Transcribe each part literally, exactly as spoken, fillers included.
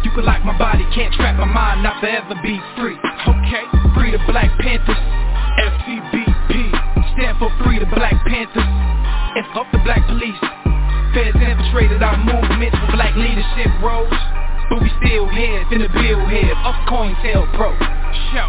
You can lock my body, can't trap my mind, I'll forever be free. Okay, free the Black Panthers, F C B P. Stand for Free the Black Panthers, and fuck the black police. Feds infiltrated our movements for black leadership roles, but we still here, in the bill here, up Cointel Pro. Show,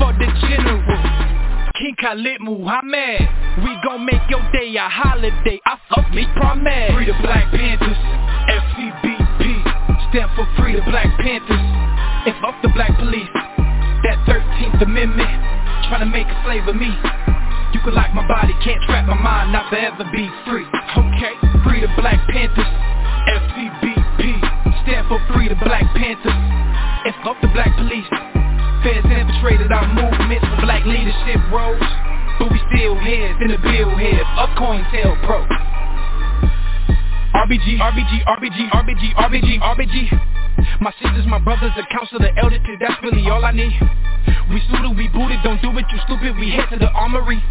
for the general, King Khalid Muhammad. We gon' make your day a holiday, I fuck me promise. Free the Black Panthers, F C B P. Stand for Free the Black Panthers, and fuck the black police. That thirteenth Amendment, tryna make a slave of me. You can lock my body, can't trap my mind, I'll forever be free. Okay, Free the Black Panthers, F C B P. Stand for Free the Black Panthers, and fuck the black police. Feds infiltrated our movements for black leadership roles, but we still heads in the bill head up Cointel Pro. R B G, R B G, R B G, R B G, R B G, R B G. My sisters, my brothers, a counselor, elder, that's really all I need. We suited, we booted, don't do it, you stupid, we head to the armory.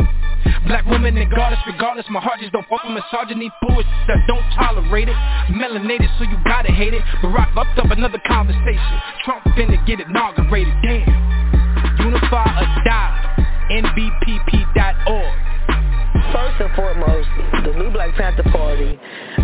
Black women and goddess, regardless, my heart just don't fuck with misogyny. Bullshit, I don't tolerate it. Melanated, so you gotta hate it. Barack upped up another conversation. Trump finna get inaugurated, damn. Unify or die, N B P P dot org. First and foremost, the new Black Panther Party,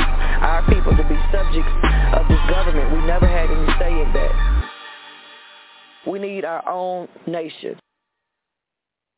our people to be subjects of this government. We never had any say in that. We need our own nation.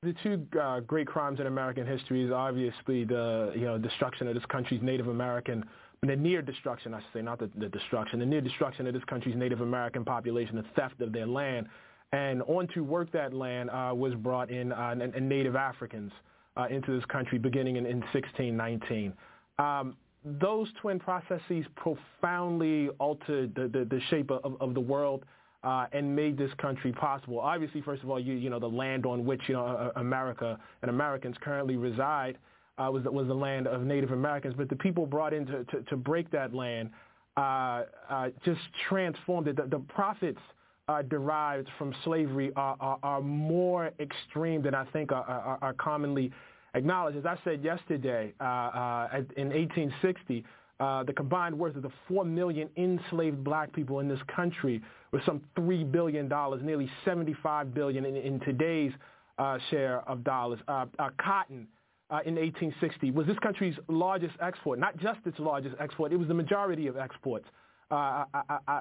The two uh, great crimes in American history is obviously the you know destruction of this country's Native American, the near destruction, I should say, not the, the destruction, the near destruction of this country's Native American population, the theft of their land. And on to work that land uh, was brought in uh, and, and Native Africans uh, into this country beginning in, in sixteen nineteen. Um, those twin processes profoundly altered the, the, the shape of, of the world. Uh, and made this country possible. Obviously, first of all, you you know the land on which you know America and Americans currently reside uh, was was the land of Native Americans. But the people brought in to to, to break that land uh, uh, just transformed it. The, the profits uh, derived from slavery are, are are more extreme than I think are, are, are commonly acknowledged. As I said yesterday, uh, uh, in eighteen sixty. Uh, the combined worth of the four million enslaved black people in this country was some three billion dollars, nearly seventy-five billion dollars in, in today's uh, share of dollars. Uh, uh, cotton uh, in eighteen sixty was this country's largest export, not just its largest export. It was the majority of exports. uh,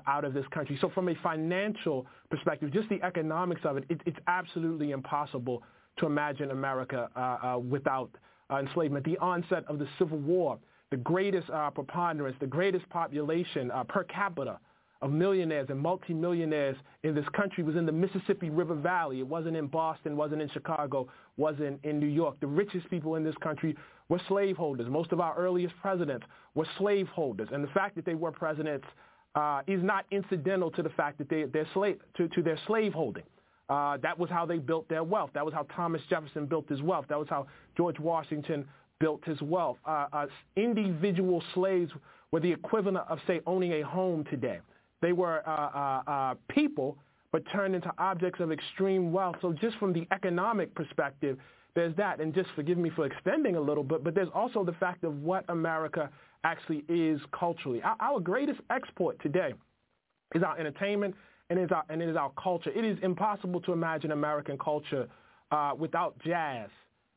out of this country. So from a financial perspective, just the economics of it, it it's absolutely impossible to imagine America uh, uh, without uh, enslavement. The onset of the Civil War, the greatest uh, preponderance, the greatest population uh, per capita of millionaires and multimillionaires in this country was in the Mississippi River Valley. It wasn't in Boston, wasn't in Chicago, wasn't in New York. The richest people in this country were slaveholders. Most of our earliest presidents were slaveholders. And the fact that they were presidents uh, is not incidental to the fact that they, they're slave, to, to their slaveholding. Uh, that was how they built their wealth. That was how Thomas Jefferson built his wealth. That was how George Washington built his wealth. Uh, uh, individual slaves were the equivalent of, say, owning a home today. They were uh, uh, uh, people, but turned into objects of extreme wealth. So just from the economic perspective, there's that. And just forgive me for extending a little bit, but there's also the fact of what America actually is culturally. Our, our greatest export today is our entertainment, and it is our, and it is our culture. It is impossible to imagine American culture uh, without jazz,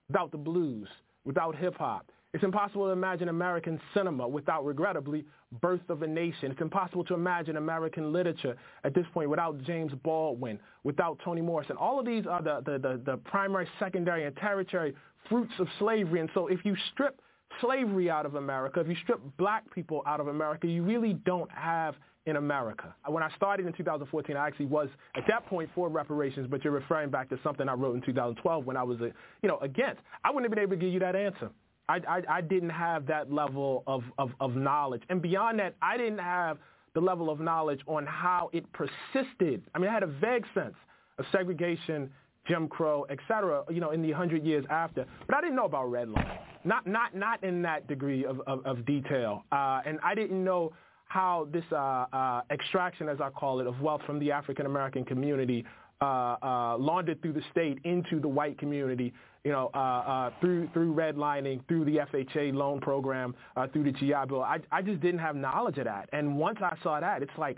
without the blues, without hip-hop. It's impossible to imagine American cinema without, regrettably, Birth of a Nation. It's impossible to imagine American literature at this point without James Baldwin, without Toni Morrison. All of these are the, the, the, the primary, secondary, and tertiary fruits of slavery. And so if you strip slavery out of America, if you strip black people out of America, you really don't have in America. When I started in two thousand fourteen, I actually was at that point for reparations, but you're referring back to something I wrote in two thousand twelve when I was, you know, against. I wouldn't have been able to give you that answer. I, I, I didn't have that level of, of, of knowledge. And beyond that, I didn't have the level of knowledge on how it persisted. I mean, I had a vague sense of segregation, Jim Crow, et cetera, you know, in the hundred years after. But I didn't know about redlining, not not not in that degree of, of, of detail. Uh, and I didn't know how this uh, uh, extraction, as I call it, of wealth from the African-American community Uh, uh, laundered through the state into the white community, you know, uh, uh, through through redlining, through the F H A loan program, uh, through the G I Bill. I, I just didn't have knowledge of that. And once I saw that, it's like,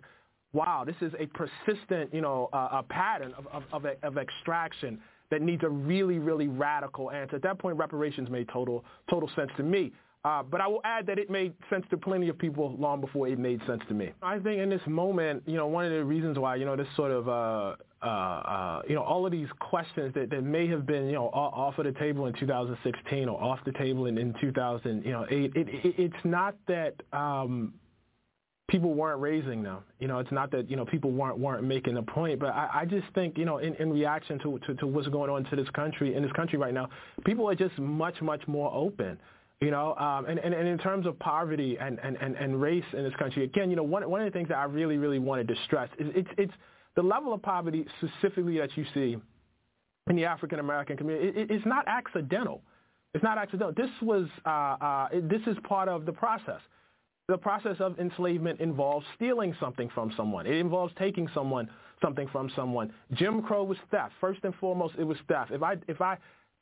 wow, this is a persistent, you know, uh, a pattern of, of, of, of extraction that needs a really, really radical answer. At that point, reparations made total total sense to me. Uh, but I will add that it made sense to plenty of people long before it made sense to me. I think in this moment, you know, one of the reasons why, you know, this sort of, uh, uh, uh, you know, all of these questions that, that may have been, you know, off of the table in two thousand sixteen or off the table in, in two thousand eight, you know, it, it, it, it's not that um, people weren't raising them. You know, it's not that, you know, people weren't weren't making a point. But I, I just think, you know, in, in reaction to, to, to what's going on to this country, in this country right now, people are just much, much more open. You know, um, and, and, and in terms of poverty and, and, and race in this country, again, you know, one one of the things that I really, really wanted to stress is it's, it's the level of poverty specifically that you see in the African-American community. It, it's not accidental. It's not accidental. This was, uh, uh, this is part of the process. The process of enslavement involves stealing something from someone. It involves taking someone, something from someone. Jim Crow was theft. First and foremost, it was theft. If I, if I,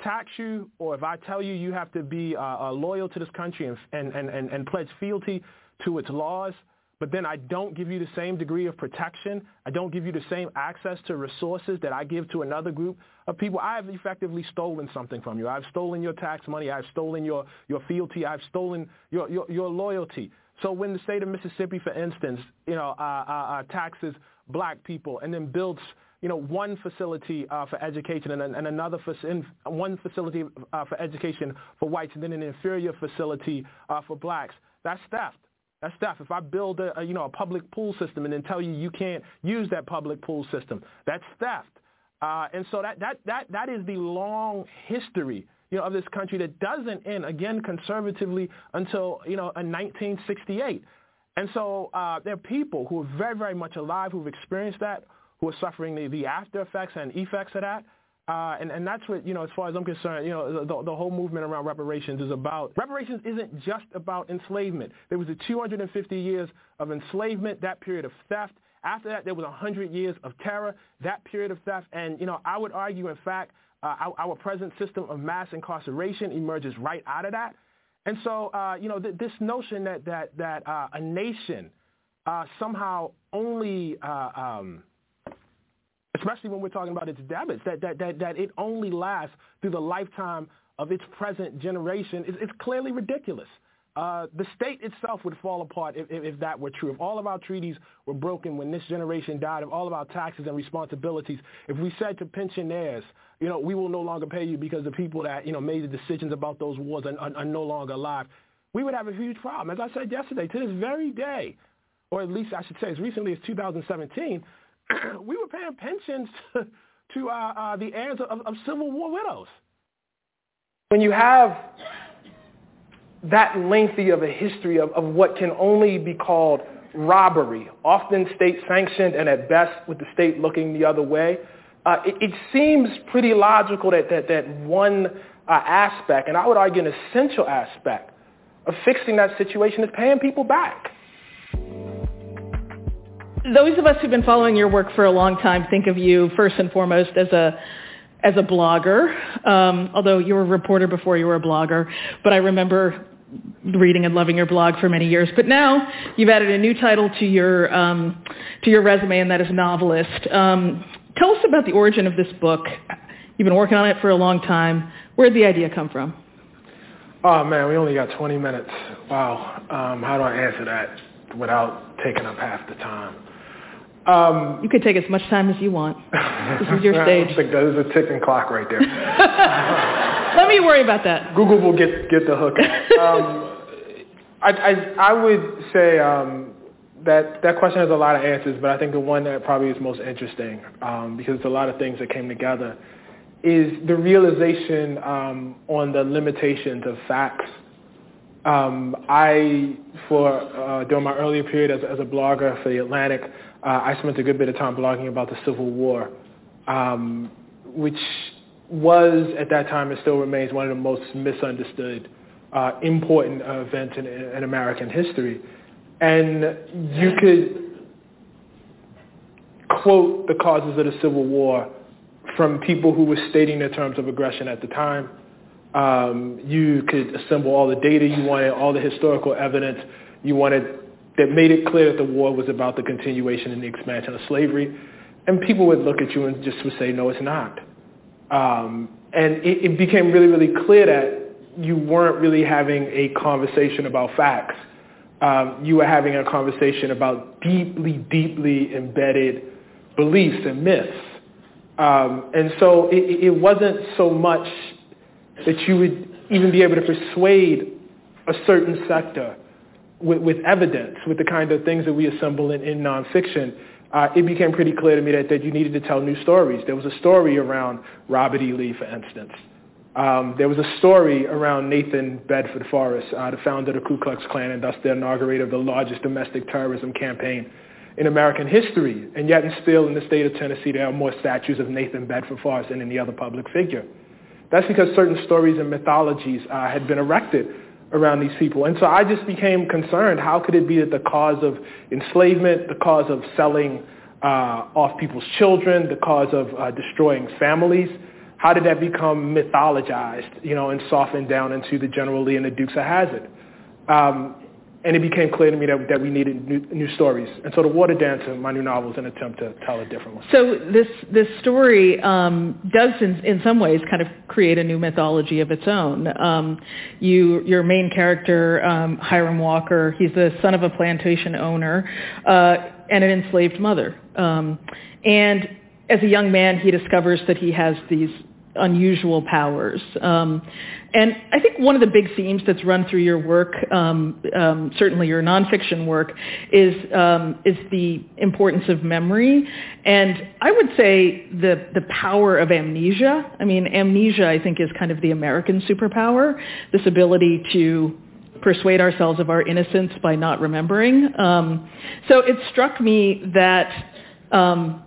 tax you, or if I tell you you have to be uh, uh, loyal to this country and, and, and, and pledge fealty to its laws, but then I don't give you the same degree of protection, I don't give you the same access to resources that I give to another group of people, I have effectively stolen something from you. I've stolen your tax money. I've stolen your, your fealty. I've stolen your, your, your loyalty. So when the state of Mississippi, for instance, you know, uh, uh, uh, taxes black people and then builds you know, one facility uh, for education and, and another for, and one facility uh, for education for whites and then an inferior facility uh, for blacks. That's theft. That's theft. If I build a, a, you know, a public pool system and then tell you you can't use that public pool system, that's theft. Uh, and so that, that, that, that is the long history, you know, of this country that doesn't end, again, conservatively until, you know, in nineteen sixty-eight. And so uh, there are people who are very, very much alive who've experienced that, who are suffering the, the after effects and effects of that. Uh, and, and that's what, you know, as far as I'm concerned, you know, the, the whole movement around reparations is about. Reparations isn't just about enslavement. There was the two hundred fifty years of enslavement, that period of theft. After that, there was one hundred years of terror, that period of theft. And, you know, I would argue, in fact, uh, our, our present system of mass incarceration emerges right out of that. And so, uh, you know, th- this notion that, that, that uh, a nation uh, somehow only... Uh, um, especially when we're talking about its debits, that, that, that, that it only lasts through the lifetime of its present generation, is, it's clearly ridiculous. uh, the state itself would fall apart if, if, if that were true. If all of our treaties were broken when this generation died, if all of our taxes and responsibilities, if we said to pensioners, you know, we will no longer pay you because the people that, you know, made the decisions about those wars are, are, are no longer alive, we would have a huge problem. As I said yesterday, to this very day, or at least I should say as recently as two thousand seventeen, we were paying pensions to, to uh, uh, the heirs of, of Civil War widows. When you have that lengthy of a history of, of what can only be called robbery, often state-sanctioned and at best with the state looking the other way, uh, it, it seems pretty logical that, that, that one uh, aspect, and I would argue an essential aspect, of fixing that situation is paying people back. Those of us who've been following your work for a long time think of you first and foremost as a as a blogger, um, although you were a reporter before you were a blogger, but I remember reading and loving your blog for many years. But now you've added a new title to your um, to your resume, and that is novelist. Um, tell us about the origin of this book. You've been working on it for a long time. Where did the idea come from? Oh, man, we only got twenty minutes. Wow. Um, how do I answer that without taking up half the time? Um, you could take as much time as you want. This is your stage. There's a ticking clock right there. Let me worry about that. Google will get get the hook. um, I, I I would say um, that that question has a lot of answers, but I think the one that probably is most interesting, um, because it's a lot of things that came together, is the realization um, on the limitations of facts. Um, I, for uh, during my earlier period as, as a blogger for The Atlantic, Uh, I spent a good bit of time blogging about the Civil War, um, which was, at that time, and still remains, one of the most misunderstood, uh, important uh, events in, in American history. And you could quote the causes of the Civil War from people who were stating their terms of aggression at the time. Um, you could assemble all the data you wanted, all the historical evidence you wanted, that made it clear that the war was about the continuation and the expansion of slavery. And people would look at you and just would say, no, it's not. Um, and it, it became really, really clear that you weren't really having a conversation about facts. Um, you were having a conversation about deeply, deeply embedded beliefs and myths. Um, and so it, it wasn't so much that you would even be able to persuade a certain sector With, with evidence, with the kind of things that we assemble in, in nonfiction. Uh, it became pretty clear to me that, that you needed to tell new stories. There was a story around Robert E. Lee, for instance. Um, there was a story around Nathan Bedford Forrest, uh, the founder of the Ku Klux Klan, and thus the inaugurator of the largest domestic terrorism campaign in American history. And yet and still in the state of Tennessee, there are more statues of Nathan Bedford Forrest than any other public figure. That's because certain stories and mythologies uh, had been erected around these people. And so I just became concerned, how could it be that the cause of enslavement, the cause of selling uh, off people's children, the cause of uh, destroying families, how did that become mythologized, you know, and softened down into the General Lee and the Dukes of Hazzard? Um, and it became clear to me that, that we needed new, new stories. And so The Water Dancer, my new novel, is an attempt to tell a different one. So this, this story um, does, in, in some ways, kind of create a new mythology of its own. Um, you, your main character, um, Hiram Walker, he's the son of a plantation owner uh, and an enslaved mother. Um, and as a young man, he discovers that he has these unusual powers. Um, and I think one of the big themes that's run through your work, um, um, certainly your nonfiction work, is um, is the importance of memory. And I would say the, the power of amnesia. I mean, amnesia, I think, is kind of the American superpower, this ability to persuade ourselves of our innocence by not remembering. Um, so it struck me that um,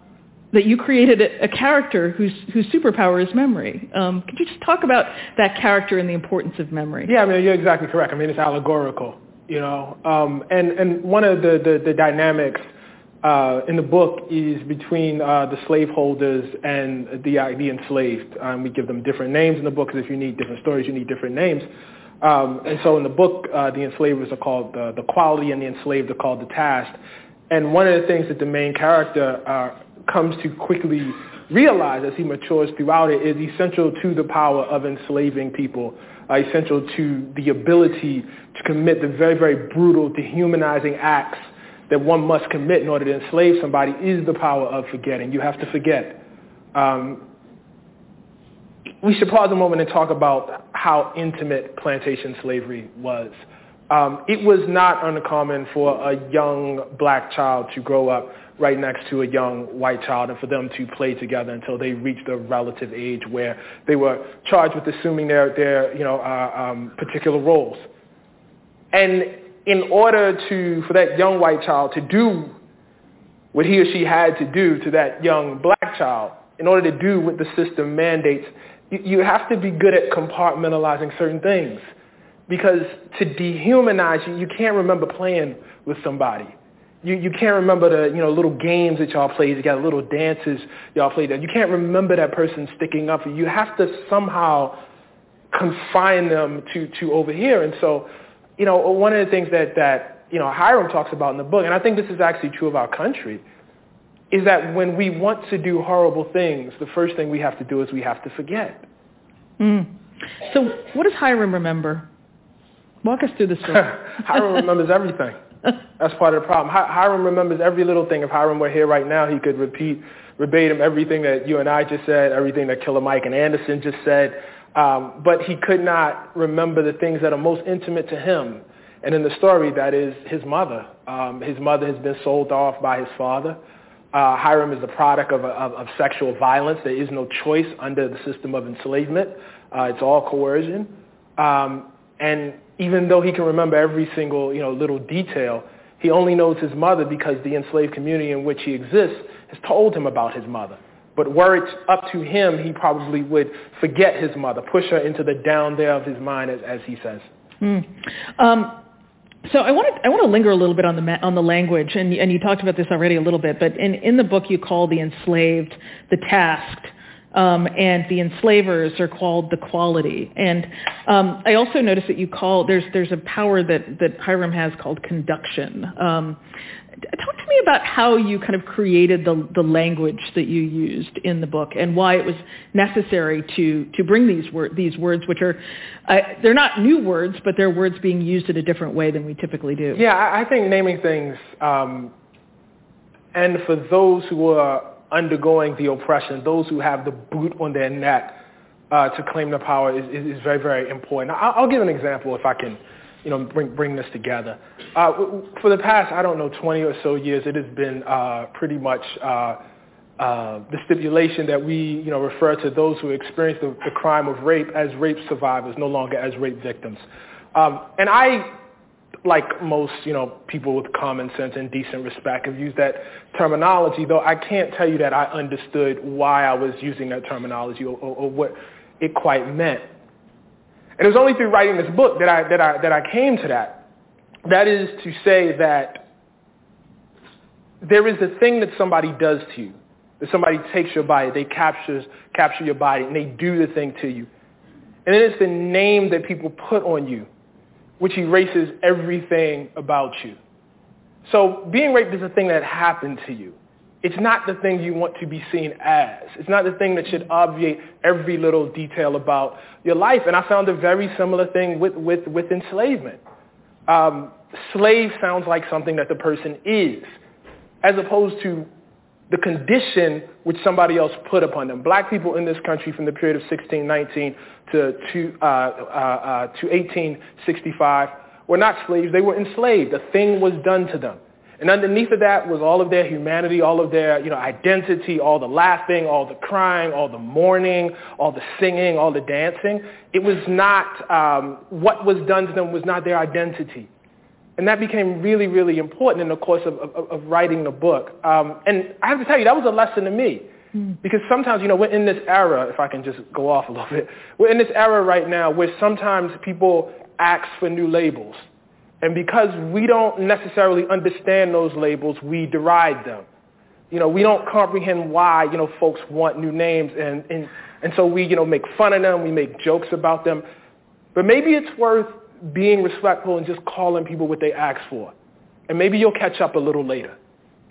that you created a character whose whose superpower is memory. Um, could you just talk about that character and the importance of memory? Yeah, I mean, you're exactly correct. I mean, it's allegorical, you know. Um, and, and one of the, the, the dynamics uh, in the book is between uh, the slaveholders and the, uh, the enslaved. Um, we give them different names in the book, because if you need different stories, you need different names. Um, and so in the book, uh, the enslavers are called the, the quality, and the enslaved are called the task. And one of the things that the main character uh, comes to quickly realized as he matures throughout it is essential to the power of enslaving people, uh, essential to the ability to commit the very, very brutal, dehumanizing acts that one must commit in order to enslave somebody is the power of forgetting. You have to forget. Um, we should pause a moment and talk about how intimate plantation slavery was. Um, it was not uncommon for a young black child to grow up right next to a young white child and for them to play together until they reached a relative age where they were charged with assuming their, their you know, uh, um, particular roles. And in order to, for that young white child to do what he or she had to do to that young black child, in order to do what the system mandates, you, you have to be good at compartmentalizing certain things. Because to dehumanize you, you can't remember playing with somebody. You, you can't remember the you know little games that y'all played together, little dances y'all played together. You can't remember that person sticking up for you. You have to somehow confine them to, to over here. And so, you know, one of the things that, that you know Hiram talks about in the book, and I think this is actually true of our country, is that when we want to do horrible things, the first thing we have to do is we have to forget. Mm. So what does Hiram remember? Walk us through the story. Hiram remembers everything. That's part of the problem. Hi- Hiram remembers every little thing. If Hiram were here right now, he could repeat verbatim everything that you and I just said, everything that Killer Mike and Anderson just said. Um, but he could not remember the things that are most intimate to him. And in the story, that is his mother. Um, his mother has been sold off by his father. Uh, Hiram is the product of, of, of sexual violence. There is no choice under the system of enslavement. Uh, it's all coercion. Um, and even though he can remember every single, you know, little detail, he only knows his mother because the enslaved community in which he exists has told him about his mother. But were it up to him, he probably would forget his mother, push her into the down there of his mind, as, as he says. Mm. Um, so I want to I want to linger a little bit on the ma- on the language, and and you talked about this already a little bit. But in, in the book, you call the enslaved the tasked. Um, and the enslavers are called the quality. And um, I also noticed that you call, there's there's a power that, that Hiram has called conduction. Um, talk to me about how you kind of created the, the language that you used in the book and why it was necessary to, to bring these, wor- these words, which are, uh, they're not new words, but they're words being used in a different way than we typically do. Yeah, I, I think naming things, um, and for those who are undergoing the oppression, those who have the boot on their neck uh, to claim the power is, is, is very, very important. I'll, I'll give an example if I can, you know, bring bring this together. Uh, for the past, I don't know, twenty or so years, it has been uh, pretty much uh, uh, the stipulation that we, you know, refer to those who experience the, the crime of rape as rape survivors, no longer as rape victims. Um, and I, like most, you know, people with common sense and decent respect have used that terminology, though I can't tell you that I understood why I was using that terminology or, or, or what it quite meant. And it was only through writing this book that I, that I, that I came to that. That is to say that there is a thing that somebody does to you, that somebody takes your body, they captures, capture your body, and they do the thing to you. And it is the name that people put on you, which erases everything about you. So being raped is a thing that happened to you. It's not the thing you want to be seen as. It's not the thing that should obviate every little detail about your life. And I found a very similar thing with, with, with enslavement. Um, slave sounds like something that the person is, as opposed to the condition which somebody else put upon them. Black people in this country from the period of sixteen nineteen to, to, uh, uh, uh, to eighteen sixty-five were not slaves. They were enslaved. A thing was done to them. And underneath of that was all of their humanity, all of their you know, identity, all the laughing, all the crying, all the mourning, all the singing, all the dancing. It was not, um, what was done to them was not their identity. And that became really, really important in the course of, of, of writing the book. Um, and I have to tell you, that was a lesson to me. Mm. Because sometimes, you know, we're in this era, if I can just go off a little bit, we're in this era right now where sometimes people ask for new labels. And because we don't necessarily understand those labels, we deride them. You know, we don't comprehend why, you know, folks want new names. And, and, and so we, you know, make fun of them. We make jokes about them. But maybe it's worth being respectful and just calling people what they ask for. And maybe you'll catch up a little later.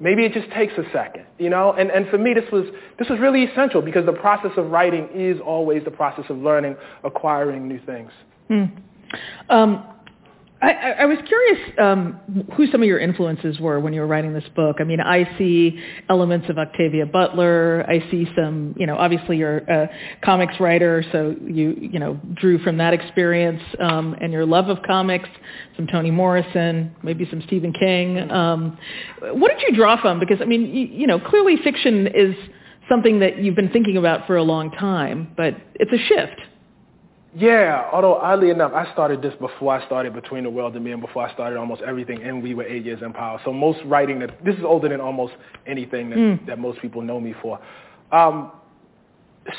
Maybe it just takes a second, you know? And, and for me, this was, this was really essential because the process of writing is always the process of learning, acquiring new things. Hmm. Um, I, I was curious um, who some of your influences were when you were writing this book. I mean, I see elements of Octavia Butler. I see some, you know, obviously you're a comics writer, so you, you know, drew from that experience um, and your love of comics, some Toni Morrison, maybe some Stephen King. Um, what did you draw from? Because, I mean, you, you know, clearly fiction is something that you've been thinking about for a long time, but it's a shift. Yeah, although oddly enough, I started this before I started Between the World and Me and before I started almost everything in We Were Eight Years in Power. So most writing, that this is older than almost anything that, mm. that most people know me for. Um,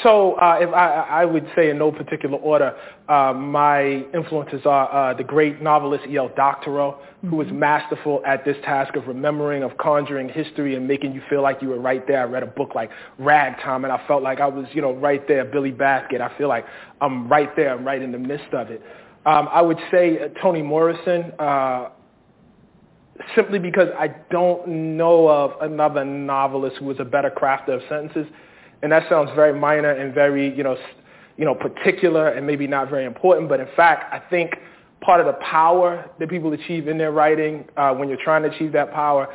so uh, if I, I would say in no particular order, uh, my influences are uh, the great novelist E L Doctorow, mm-hmm. who was masterful at this task of remembering, of conjuring history and making you feel like you were right there. I read a book like Ragtime and I felt like I was, you know, right there, Billy Baskett. I feel like I'm right there. I'm right in the midst of it. Um, I would say uh, Toni Morrison, uh, simply because I don't know of another novelist who was a better crafter of sentences. And that sounds very minor and very, you know, you know, particular and maybe not very important. But in fact, I think part of the power that people achieve in their writing, uh, when you're trying to achieve that power,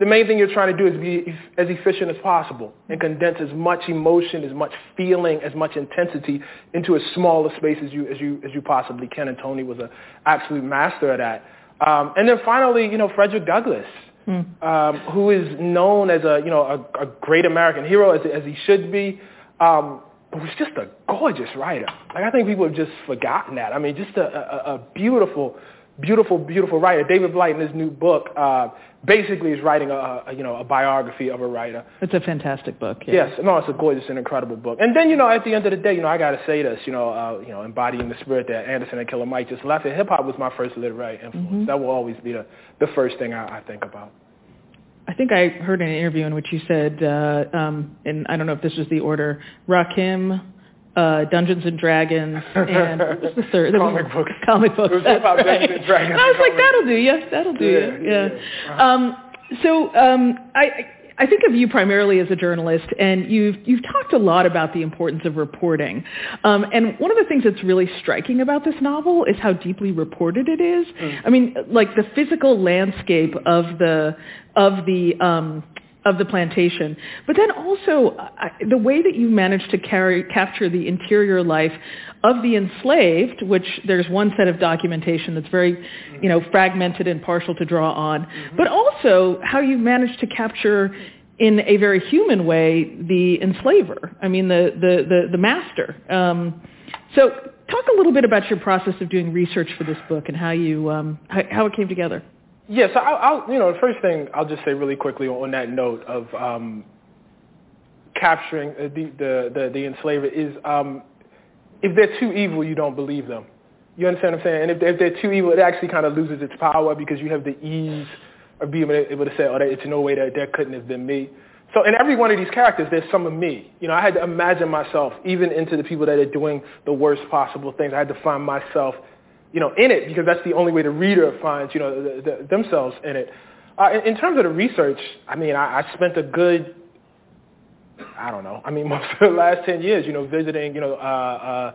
the main thing you're trying to do is be as efficient as possible and condense as much emotion, as much feeling, as much intensity into as small a space as you as you as you possibly can. And Toni was an absolute master at that. Um, and then finally, you know, Frederick Douglass. Mm. Um, who is known as a, you know, a, a great American hero, as, as he should be, um, but was just a gorgeous writer. Like, I think people have just forgotten that. I mean, just a, a, a beautiful, beautiful, beautiful writer. David Blight, in his new book, uh, basically is writing a, a, you know, a biography of a writer. It's a fantastic book. Yeah. Yes, no, it's a gorgeous and incredible book. And then, you know, at the end of the day, you know, I got to say this, you know, uh, you know, embodying the spirit that Anderson and Killer Mike just left. And hip-hop was my first literary influence. Mm-hmm. That will always be the, the first thing I, I think about. I think I heard an interview in which you said, uh, um, and I don't know if this was the order, Rakim, uh, Dungeons and Dragons, and what was the third? Comic was, books. Comic books. It was about right. Dungeons and Dragons. And I was like, that'll do you. That'll do yeah, you. Yeah. yeah. Uh-huh. Um, so um, I I think of you primarily as a journalist, and you've you've talked a lot about the importance of reporting. Um, and one of the things that's really striking about this novel is how deeply reported it is. Mm. I mean, like the physical landscape of the of the um, of the plantation, but then also uh, the way that you managed to carry capture the interior life of the enslaved, which there's one set of documentation that's very, mm-hmm. you know, fragmented and partial to draw on, mm-hmm. but also how you managed to capture in a very human way the enslaver. I mean, the the the, the master. Um, so, talk a little bit about your process of doing research for this book and how you um, how, how it came together. Yeah, so I'll, I'll, you know, the first thing I'll just say really quickly on that note of um, capturing the the the, the enslaver is um, if they're too evil, you don't believe them. You understand what I'm saying? And if they're, if they're too evil, it actually kind of loses its power because you have the ease of being able to say, oh, it's no way that that couldn't have been me. So in every one of these characters, there's some of me. You know, I had to imagine myself even into the people that are doing the worst possible things. I had to find myself, you know, in it, because that's the only way the reader finds, you know, the, the, themselves in it. Uh, in, in terms of the research, I mean, I, I spent a good, I don't know, I mean, most of the last ten years, you know, visiting, you know, uh,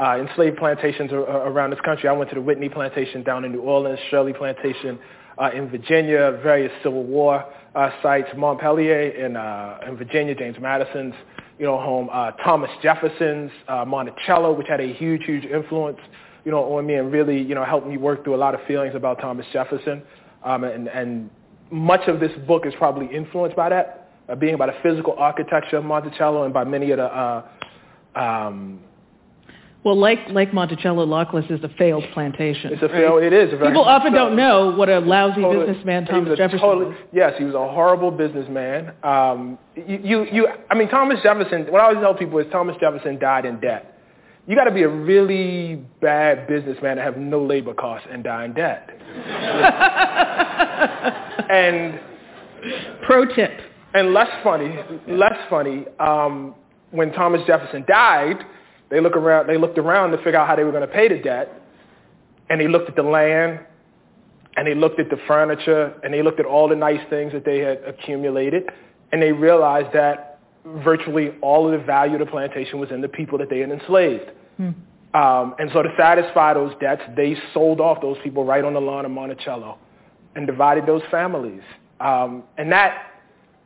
uh, uh, enslaved plantations ar- around this country. I went to the Whitney Plantation down in New Orleans, Shirley Plantation uh, in Virginia, various Civil War uh, sites, Montpelier in, uh, in Virginia, James Madison's, you know, home, uh, Thomas Jefferson's, uh, Monticello, which had a huge, huge influence, you know, on me and really, you know, helped me work through a lot of feelings about Thomas Jefferson. Um, and, and much of this book is probably influenced by that, uh, being by the physical architecture of Monticello and by many of the... Uh, um, well, like like Monticello, Lawless is a failed plantation. It's a failed, right? It is. A very People often so, don't know what a lousy totally, businessman Thomas Jefferson totally, was. Yes, he was a horrible businessman. Um, you, you, you, I mean, Thomas Jefferson, what I always tell people is Thomas Jefferson died in debt. You got to be a really bad businessman to have no labor costs and die in debt. And pro tip. And less funny, less funny. Um, when Thomas Jefferson died, they look around. They looked around to figure out how they were going to pay the debt, and they looked at the land, and they looked at the furniture, and they looked at all the nice things that they had accumulated, and they realized that virtually all of the value of the plantation was in the people that they had enslaved. Hmm. Um, and so to satisfy those debts, they sold off those people right on the lawn of Monticello and divided those families. Um, and that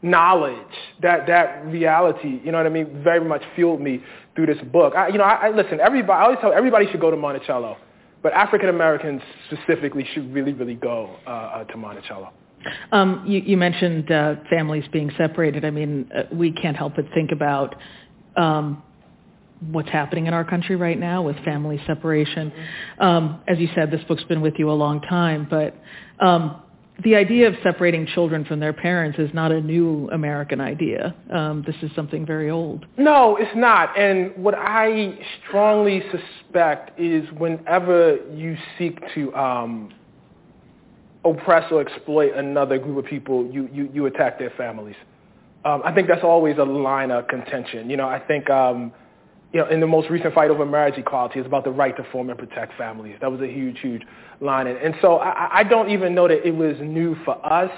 knowledge, that that reality, you know what I mean, very much fueled me through this book. I, you know, I, I listen, everybody, I always tell everybody should go to Monticello. But African-Americans specifically should really, really go uh, uh, to Monticello. Um, you, you mentioned uh, families being separated. I mean, uh, we can't help but think about um, what's happening in our country right now with family separation. Um, as you said, this book's been with you a long time, but um, the idea of separating children from their parents is not a new American idea. Um, this is something very old. No, it's not. And what I strongly suspect is whenever you seek to um, oppress or exploit another group of people, you, you, you attack their families. Um, I think that's always a line of contention. You know, I think um, you know, in the most recent fight over marriage equality, it's about the right to form and protect families. That was a huge, huge line. And so I, I don't even know that it was new for us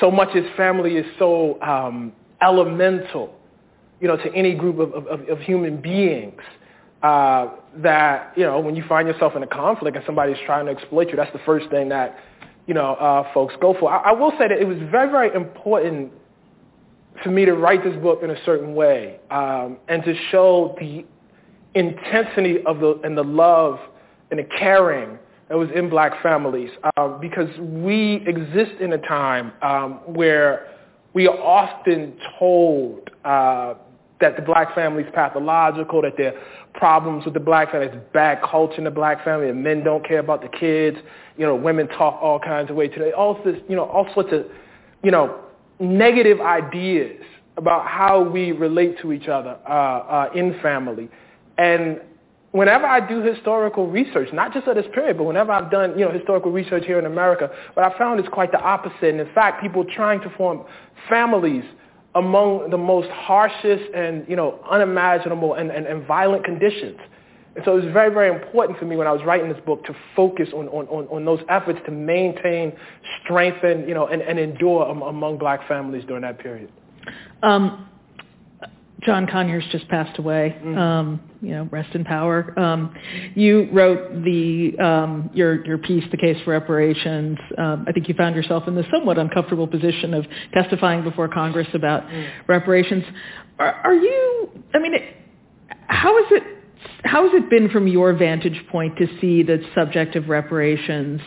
so much as family is so um, elemental, you know, to any group of, of, of human beings uh, that, you know, when you find yourself in a conflict and somebody's trying to exploit you, that's the first thing that, you know, uh, folks go for. I, I will say that it was very, very important for me to write this book in a certain way um, and to show the intensity of the and the love and the caring that was in black families uh, because we exist in a time um, where we are often told uh, that the black family is pathological, that there are problems with the black family, there's bad culture in the black family, and men don't care about the kids, you know, women talk all kinds of ways today, all this, you know, all sorts of, you know, negative ideas about how we relate to each other uh, uh, in family. And whenever I do historical research, not just at this period, but whenever I've done, you know, historical research here in America, what I found is quite the opposite. And in fact, people trying to form families among the most harshest and, you know, unimaginable and, and, and violent conditions. And so it was very, very important for me when I was writing this book to focus on, on, on, on those efforts to maintain, strengthen, you know, and, and endure am, among black families during that period. Um, John Conyers just passed away. Mm-hmm. Um, you know, rest in power. Um, you wrote the um, your your piece, The Case for Reparations. Um, I think you found yourself in the somewhat uncomfortable position of testifying before Congress about mm-hmm. reparations. Are, are you? I mean, it, how is it? How has it been from your vantage point to see the subject of reparations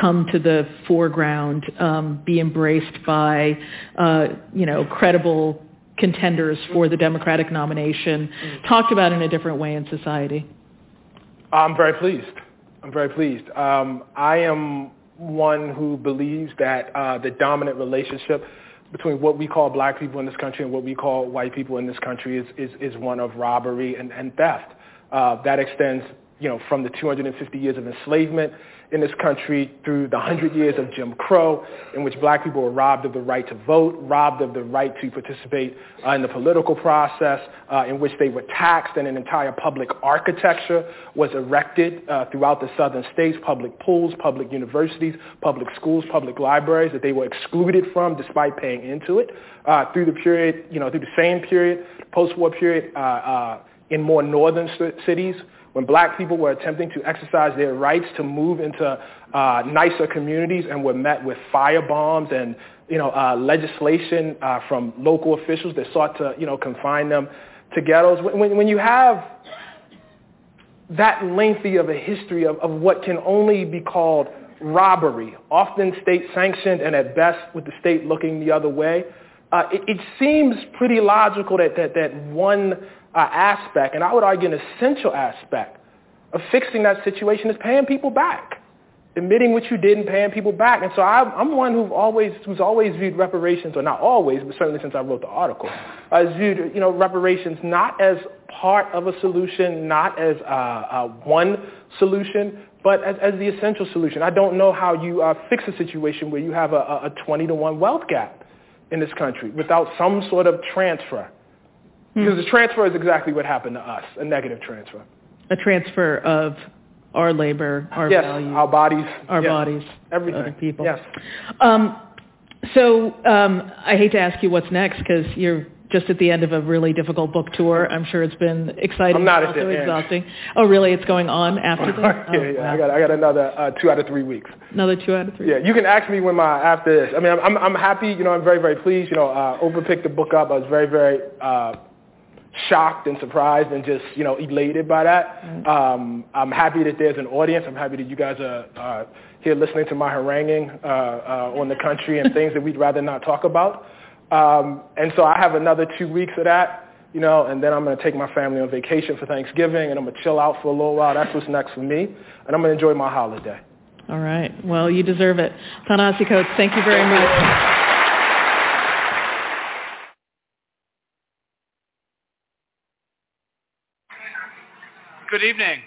come to the foreground, um, be embraced by, uh, you know, credible contenders for the Democratic nomination, talked about in a different way in society? I'm very pleased. I'm very pleased. Um, I am one who believes that uh, the dominant relationship between what we call black people in this country and what we call white people in this country is, is, is one of robbery and, and theft. Uh, that extends, you know, from the two hundred fifty years of enslavement in this country through the one hundred years of Jim Crow, in which black people were robbed of the right to vote, robbed of the right to participate uh, in the political process, uh, in which they were taxed, and an entire public architecture was erected uh, throughout the southern states, public pools, public universities, public schools, public libraries that they were excluded from despite paying into it. Uh, through the period, you know, through the same period, post-war period, uh, uh, in more northern cities, when black people were attempting to exercise their rights to move into uh, nicer communities and were met with firebombs and, you know, uh, legislation uh, from local officials that sought to, you know, confine them to ghettos. When, when you have that lengthy of a history of, of what can only be called robbery, often state-sanctioned and at best with the state looking the other way, uh, it, it seems pretty logical that, that, that one... Uh, aspect, and I would argue an essential aspect of fixing that situation is paying people back, admitting what you did and paying people back. And so I'm, I'm one who've always, who's always viewed reparations, or not always, but certainly since I wrote the article, has uh, viewed, you know, reparations not as part of a solution, not as uh, uh, one solution, but as, as the essential solution. I don't know how you uh, fix a situation where you have a, a twenty to one wealth gap in this country without some sort of transfer. Because the transfer is exactly what happened to us, a negative transfer. A transfer of our labor, our yes, values, our bodies, our yes, bodies, everything, other people. Yes. Um, so um, I hate to ask you what's next because you're just at the end of a really difficult book tour. I'm sure it's been exciting. I'm not at the end. Exhausting. Oh, really? It's going on after this? yeah, oh, yeah. Wow. I got I got another uh, two out of three weeks. Another two out of three. Yeah, weeks. You can ask me when my after this. I mean, I'm I'm, I'm happy. You know, I'm very very pleased. You know, uh, Oprah picked the book up. I was very very uh, shocked and surprised and just you know elated by that. Mm-hmm. Um, I'm happy that there's an audience. I'm happy that you guys are uh, here listening to my haranguing uh, uh, on the country and things that we'd rather not talk about. Um, and so I have another two weeks of that, you know, and then I'm going to take my family on vacation for Thanksgiving, and I'm going to chill out for a little while. That's what's next for me, and I'm going to enjoy my holiday. All right. Well, you deserve it. Ta-Nehisi Coates, thank you very much. Good evening.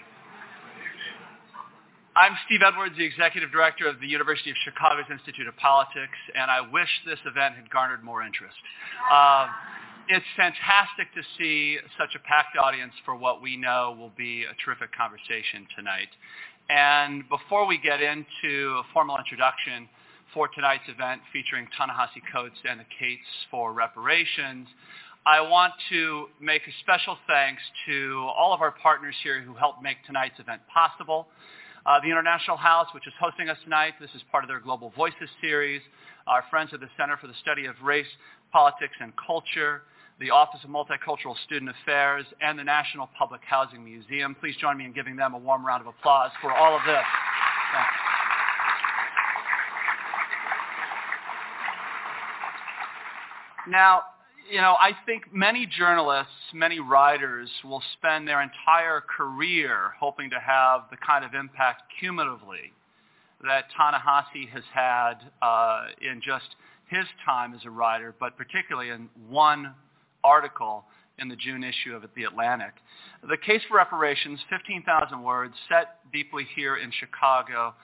I'm Steve Edwards, the Executive Director of the University of Chicago's Institute of Politics, and I wish this event had garnered more interest. Uh, it's fantastic to see such a packed audience for what we know will be a terrific conversation tonight. And before we get into a formal introduction for tonight's event featuring Ta-Nehisi Coates and the Cates for reparations, I want to make a special thanks to all of our partners here who helped make tonight's event possible. Uh, the International House, which is hosting us tonight, this is part of their Global Voices series. Our friends at the Center for the Study of Race, Politics, and Culture, the Office of Multicultural Student Affairs, and the National Public Housing Museum. Please join me in giving them a warm round of applause for all of this. Thank you. Now, you know, I think many journalists, many writers will spend their entire career hoping to have the kind of impact cumulatively that Ta-Nehisi has had uh, in just his time as a writer, but particularly in one article in the June issue of The Atlantic. The Case for Reparations, fifteen thousand words, set deeply here in Chicago,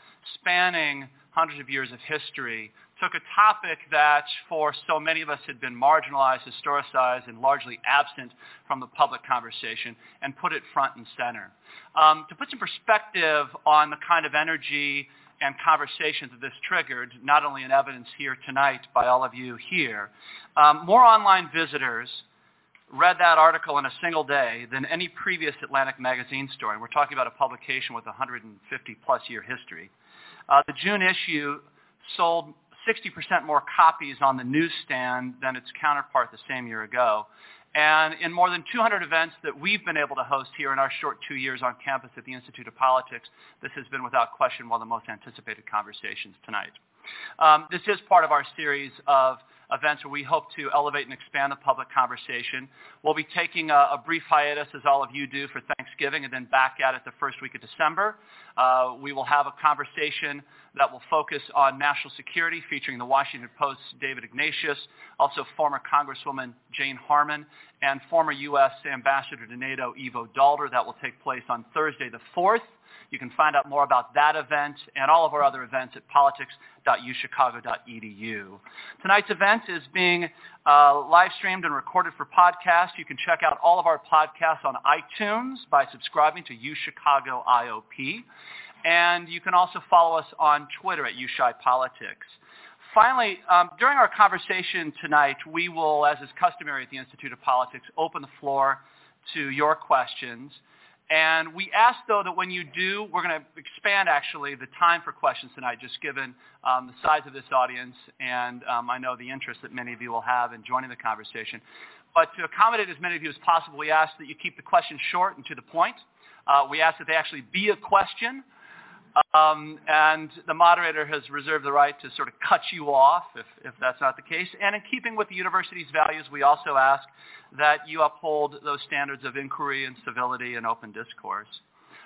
spanning hundreds of years of history, took a topic that for so many of us had been marginalized, historicized, and largely absent from the public conversation, and put it front and center. Um, to put some perspective on the kind of energy and conversations that this triggered, not only in evidence here tonight by all of you here, um, more online visitors read that article in a single day than any previous Atlantic magazine story. We're talking about a publication with one hundred fifty plus year history. Uh, the June issue sold sixty percent more copies on the newsstand than its counterpart the same year ago. And in more than two hundred events that we've been able to host here in our short two years on campus at the Institute of Politics, this has been without question one of the most anticipated conversations tonight. Um, this is part of our series of events where we hope to elevate and expand the public conversation. We'll be taking a, a brief hiatus, as all of you do, for Thanksgiving, and then back at it the first week of December. Uh, we will have a conversation that will focus on national security, featuring the Washington Post's David Ignatius, also former Congresswoman Jane Harman, and former U S Ambassador to NATO Ivo Dalder. That will take place on Thursday the fourth. You can find out more about that event and all of our other events at politics dot u chicago dot e d u. Tonight's event is being uh, live-streamed and recorded for podcast. You can check out all of our podcasts on iTunes by subscribing to UChicago I O P. And you can also follow us on Twitter at U Chi Politics. Finally, um, during our conversation tonight, we will, as is customary at the Institute of Politics, open the floor to your questions. And we ask, though, that when you do, we're going to expand, actually, the time for questions tonight, just given um, the size of this audience and um, I know the interest that many of you will have in joining the conversation. But to accommodate as many of you as possible, we ask that you keep the questions short and to the point. Uh, we ask that they actually be a question. Um, and the moderator has reserved the right to sort of cut you off if, if that's not the case. And in keeping with the university's values, we also ask that you uphold those standards of inquiry and civility and open discourse.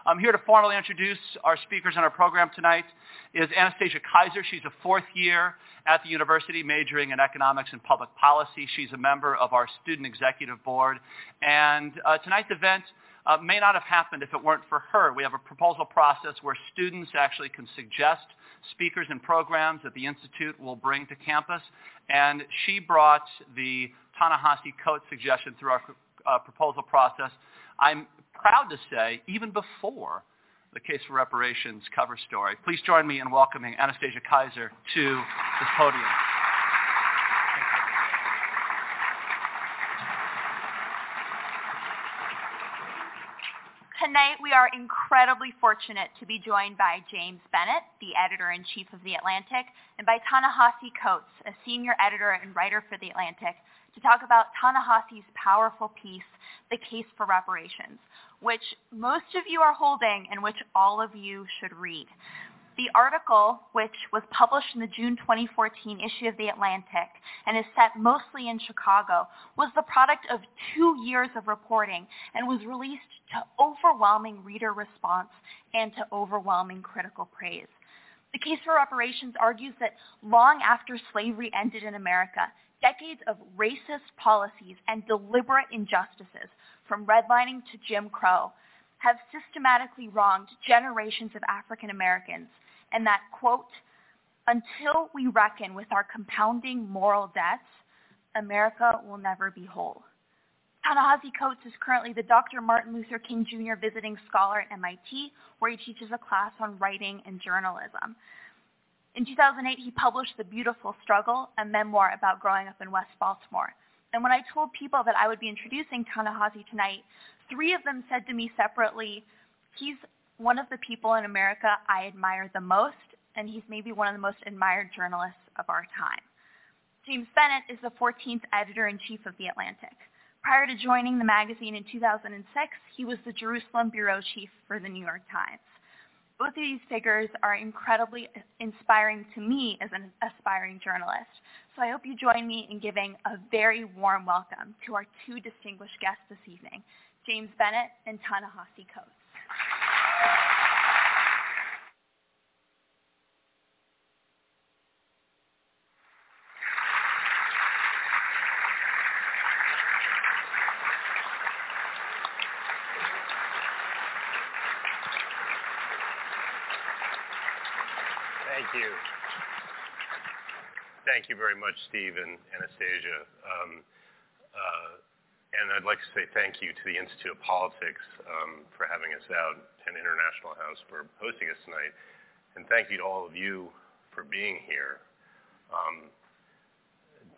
I'm here to formally introduce our speakers in our program tonight is Anastasia Kaiser. She's a fourth year at the university majoring in economics and public policy. She's a member of our student executive board. And uh, tonight's event Uh, may not have happened if it weren't for her. We have a proposal process where students actually can suggest speakers and programs that the Institute will bring to campus, and she brought the Ta-Nehisi Coates suggestion through our uh, proposal process. I'm proud to say, even before the Case for Reparations cover story. Please join me in welcoming Anastasia Kaiser to the podium. Tonight, we are incredibly fortunate to be joined by James Bennett, the editor-in-chief of The Atlantic, and by Ta-Nehisi Coates, a senior editor and writer for The Atlantic, to talk about Ta-Nehisi's powerful piece, The Case for Reparations, which most of you are holding and which all of you should read. The article, which was published in the June twenty fourteen issue of The Atlantic and is set mostly in Chicago, was the product of two years of reporting and was released to overwhelming reader response and to overwhelming critical praise. The Case for Reparations argues that long after slavery ended in America, decades of racist policies and deliberate injustices, from redlining to Jim Crow, have systematically wronged generations of African Americans, and that, quote, until we reckon with our compounding moral debts, America will never be whole. Ta-Nehisi Coates is currently the Doctor Martin Luther King Junior Visiting Scholar at M I T, where he teaches a class on writing and journalism. In two thousand eight, he published The Beautiful Struggle, a memoir about growing up in West Baltimore. And when I told people that I would be introducing Ta-Nehisi tonight, three of them said to me separately, he's one of the people in America I admire the most, and he's maybe one of the most admired journalists of our time. James Bennett is the fourteenth editor-in-chief of The Atlantic. Prior to joining the magazine in two thousand six, he was the Jerusalem bureau chief for the New York Times. Both of these figures are incredibly inspiring to me as an aspiring journalist. So I hope you join me in giving a very warm welcome to our two distinguished guests this evening, James Bennett and Ta-Nehisi Coates. Thank you. Thank you very much, Steve and Anastasia. Um, uh, and I'd like to say thank you to the Institute of Politics um, for having us out, and International House for hosting us tonight. And thank you to all of you for being here. Um,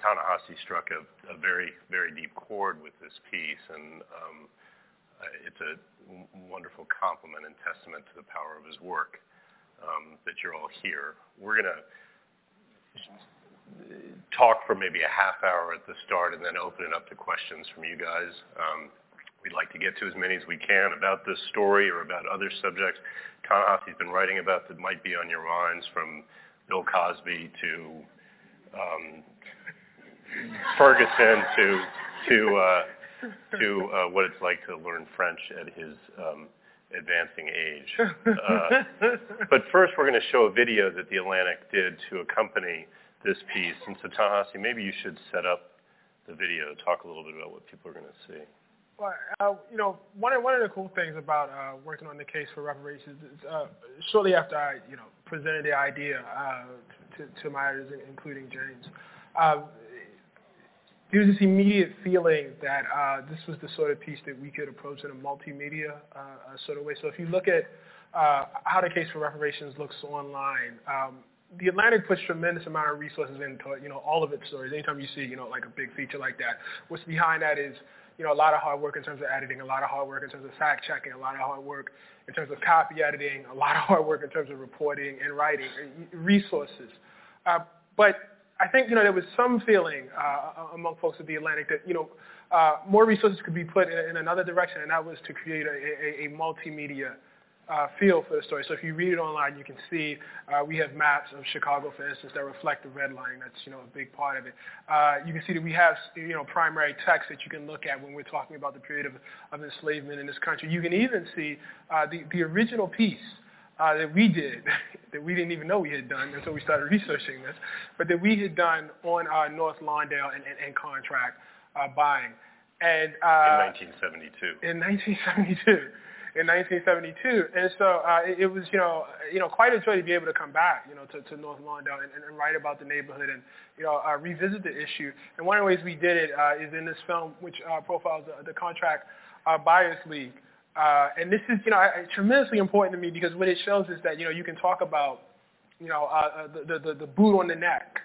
Ta-Nehisi struck a, a very, very deep chord with this piece, and um, it's a wonderful compliment and testament to the power of his work. Um, that you're all here. We're going to talk for maybe a half hour at the start and then open it up to questions from you guys. Um, we'd like to get to as many as we can about this story or about other subjects Ta-Nehisi's been writing about that might be on your minds, from Bill Cosby to um, Ferguson to to uh, to uh, what it's like to learn French at his um, advancing age. Uh, but first we're going to show a video that The Atlantic did to accompany this piece. And so Ta-Nehisi, maybe you should set up the video, talk a little bit about what people are going to see. Well, uh, you know, one of, one of the cool things about uh, working on the case for reparations is uh, shortly after I, you know, presented the idea uh, to, to my editors, including James, uh, there was this immediate feeling that uh, this was the sort of piece that we could approach in a multimedia uh, sort of way. So if you look at uh, how the case for reparations looks online, um, The Atlantic puts tremendous amount of resources into it, you know, all of its stories. Anytime you see, you know, like a big feature like that, what's behind that is, you know, a lot of hard work in terms of editing, a lot of hard work in terms of fact checking, a lot of hard work in terms of copy editing, a lot of hard work in terms of reporting and writing, resources. Uh, but I think, you know, there was some feeling uh, among folks at The Atlantic that, you know, uh, more resources could be put in, in another direction, and that was to create a, a, a multimedia uh, feel for the story. So if you read it online, you can see uh, we have maps of Chicago, for instance, that reflect the redlining. That's, you know, a big part of it. Uh, you can see that we have, you know, primary text that you can look at when we're talking about the period of, of enslavement in this country. You can even see uh, the, the original piece Uh, that we did, that we didn't even know we had done until we started researching this, but that we had done on uh, North Lawndale and, and, and contract uh, buying. And uh, in nineteen seventy-two. In nineteen seventy-two. In nineteen seventy-two. And so uh, it, it was, you know, you know, quite a joy to be able to come back, you know, to, to North Lawndale and, and write about the neighborhood and, you know, uh, revisit the issue. And one of the ways we did it uh, is in this film, which uh, profiles the, the Contract uh, Buyers League. Uh, and this is, you know, tremendously important to me because what it shows is that, you know, you can talk about, you know, uh, the, the, the boot on the neck,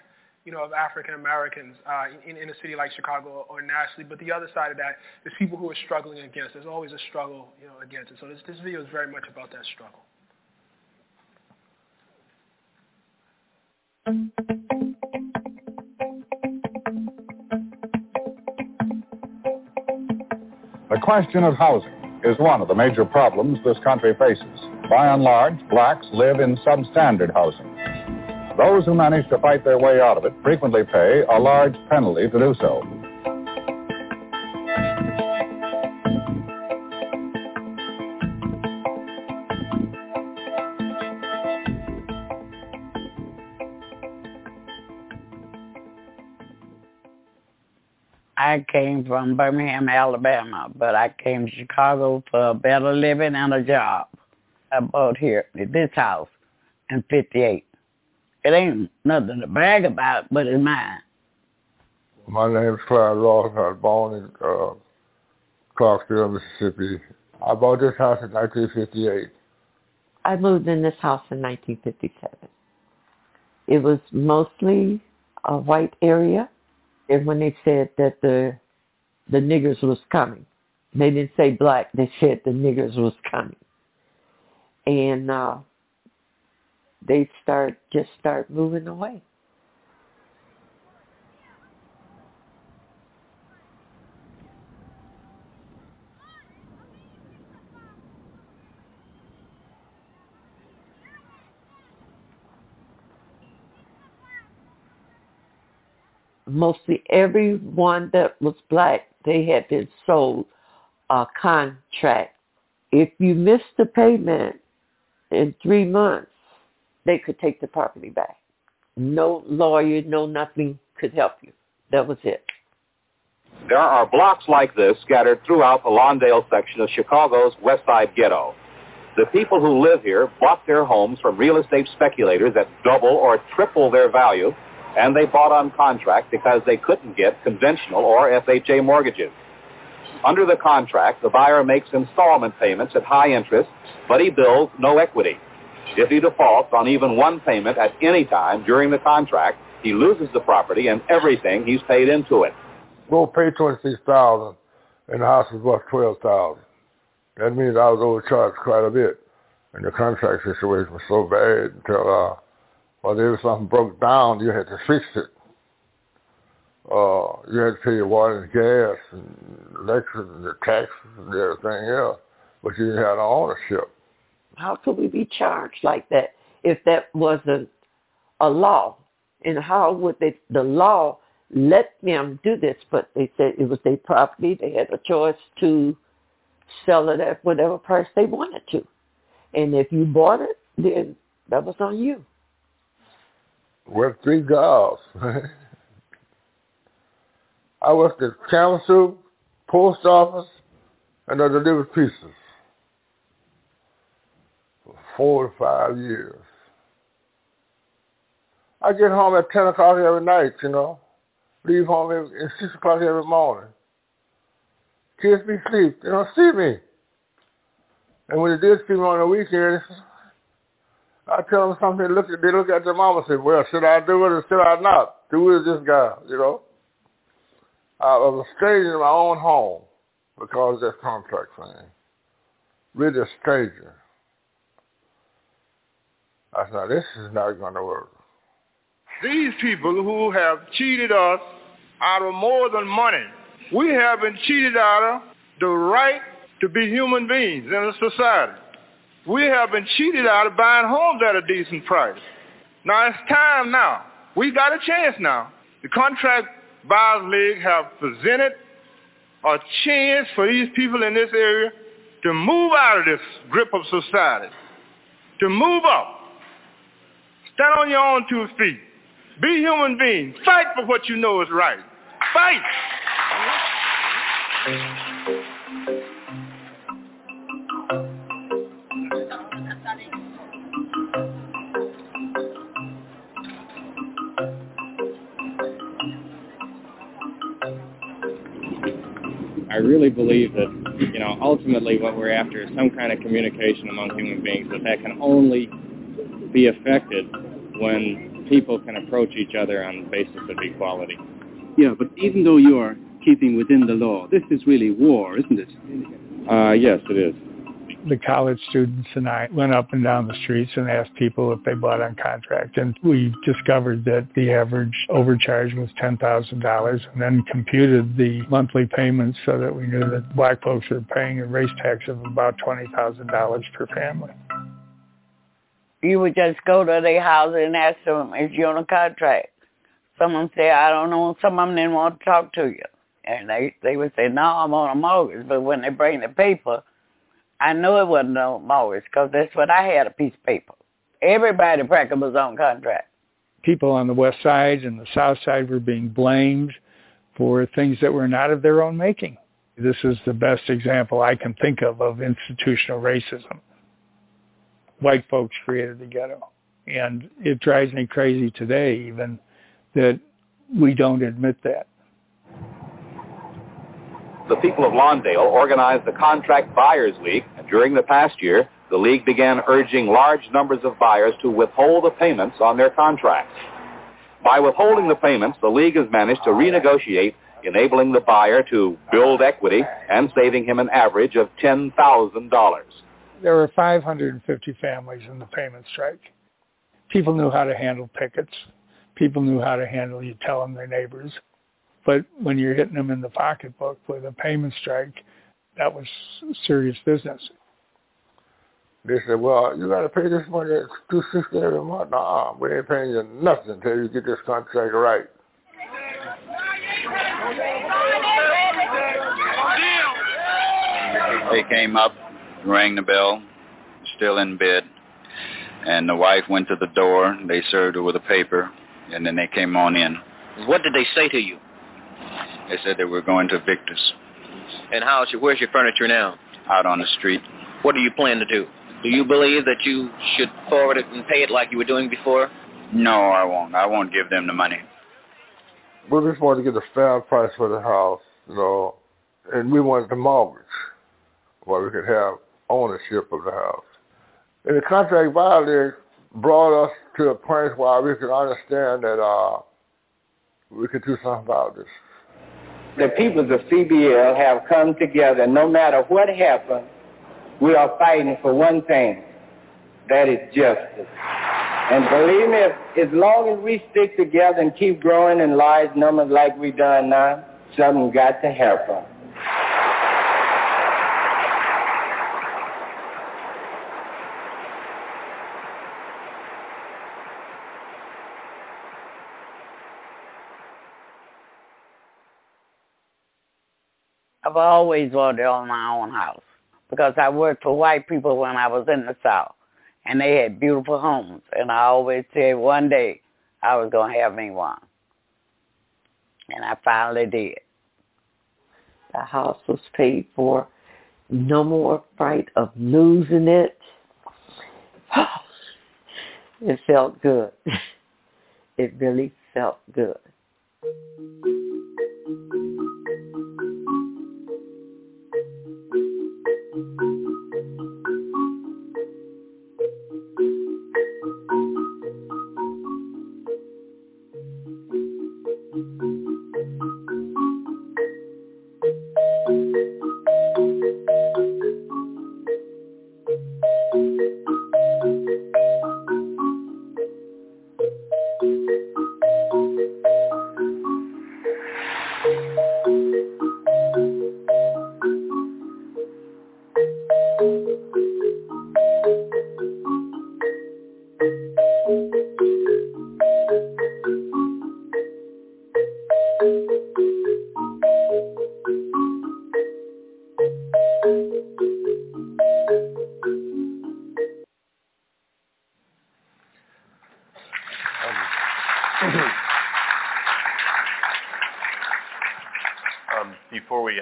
you know, of African Americans uh, in, in a city like Chicago or nationally. But the other side of that is people who are struggling against. There's always a struggle, you know, against it. So this, this video is very much about that struggle. The question of housing is one of the major problems this country faces. By and large, blacks live in substandard housing. Those who manage to fight their way out of it frequently pay a large penalty to do so. I came from Birmingham, Alabama, but I came to Chicago for a better living and a job. I bought here, this house, in fifty-eight. It ain't nothing to brag about, but it's mine. My name's Clyde Ross. I was born in uh, Clarksville, Mississippi. I bought this house in nineteen fifty-eight. I moved in this house in nineteen fifty-seven. It was mostly a white area. And when they said that the the niggers was coming, they didn't say black. They said the niggers was coming, and uh, they start just start moving away. Mostly everyone that was black, they had been sold a contract. If you missed the payment in three months, they could take the property back. No lawyer, no nothing could help you. That was it. There are blocks like this scattered throughout the Lawndale section of Chicago's West Side Ghetto. The people who live here bought their homes from real estate speculators at double or triple their value, and they bought on contract because they couldn't get conventional or F H A mortgages. Under the contract, the buyer makes installment payments at high interest, but he builds no equity. If he defaults on even one payment at any time during the contract, he loses the property and everything he's paid into it. We'll pay twenty-six thousand dollars and the house is worth twelve thousand dollars. That means I was overcharged quite a bit, and the contract situation was so bad until... Uh, Well, if something broke down, you had to fix it. Uh, you had to pay your water and gas and electricity and the taxes and everything else, but you didn't have the ownership. How could we be charged like that if that wasn't a law? And how would they, the law let them do this? But they said it was their property. They had a choice to sell it at whatever price they wanted to. And if you bought it, then that was on you. With three jobs. I worked at council, post office, and I delivered pizzas for four to five years. I get home at ten o'clock every night, you know. Leave home every, at six o'clock every morning. Kids be sleep. They don't see me. And when they did see me on the weekend, I tell them something, look at, they look at their mama and say, well, should I do it or should I not? Who is this guy, you know? I was staging in my own home because of that contract thing. Really a staging. I said, now, this is not going to work. These people who have cheated us out of more than money, we have been cheated out of the right to be human beings in a society. We have been cheated out of buying homes at a decent price. Now it's time now. We got a chance now. The Contract Buyers League have presented a chance for these people in this area to move out of this grip of society, to move up, stand on your own two feet, be human beings, fight for what you know is right. Fight! I really believe that, you know, ultimately what we're after is some kind of communication among human beings, but that can only be affected when people can approach each other on the basis of equality. Yeah, but even though you are keeping within the law, this is really war, isn't it? Uh, yes, it is. The college students and I went up and down the streets and asked people if they bought on contract. And we discovered that the average overcharge was ten thousand dollars, and then computed the monthly payments so that we knew that black folks were paying a race tax of about twenty thousand dollars per family. You would just go to their house and ask them, is you on a contract? Someone say, I don't know. Some of them didn't want to talk to you. And they, they would say, no, I'm on a mortgage. But when they bring the paper, I knew it wasn't no mortgage because that's what I had, a piece of paper. Everybody practically was on contract. People on the west side and the south side were being blamed for things that were not of their own making. This is the best example I can think of of institutional racism. White folks created the ghetto. And it drives me crazy today even that we don't admit that. The people of Lawndale organized the Contract Buyers League, and during the past year, the league began urging large numbers of buyers to withhold the payments on their contracts. By withholding the payments, the league has managed to renegotiate, enabling the buyer to build equity and saving him an average of ten thousand dollars. There were five hundred fifty families in the payment strike. People knew how to handle pickets. People knew how to handle, you tell them, their neighbors. But when you're hitting them in the pocketbook with a payment strike, that was serious business. They said, well, you got to pay this money at two hundred sixty dollars every month. Nah, we ain't paying you nothing until you get this contract right. They came up, rang the bell, still in bed, and the wife went to the door. They served her with a paper, and then they came on in. What did they say to you? They said they were going to evict us. And how's your, where's your furniture now? Out on the street. What do you plan to do? Do you believe that you should forward it and pay it like you were doing before? No, I won't. I won't give them the money. We just wanted to get a fair price for the house, you know, and we wanted the mortgage where we could have ownership of the house. And the contract violator brought us to a point where we could understand that uh, we could do something about this. The peoples of C B L have come together. No matter what happens, we are fighting for one thing. That is justice. And believe me, if, as long as we stick together and keep growing in large numbers like we done now, something got to happen. I've always wanted to own my own house because I worked for white people when I was in the South, and they had beautiful homes, and I always said one day I was going to have me one, and I finally did. The house was paid for. No more fright of losing it. It felt good. It really felt good.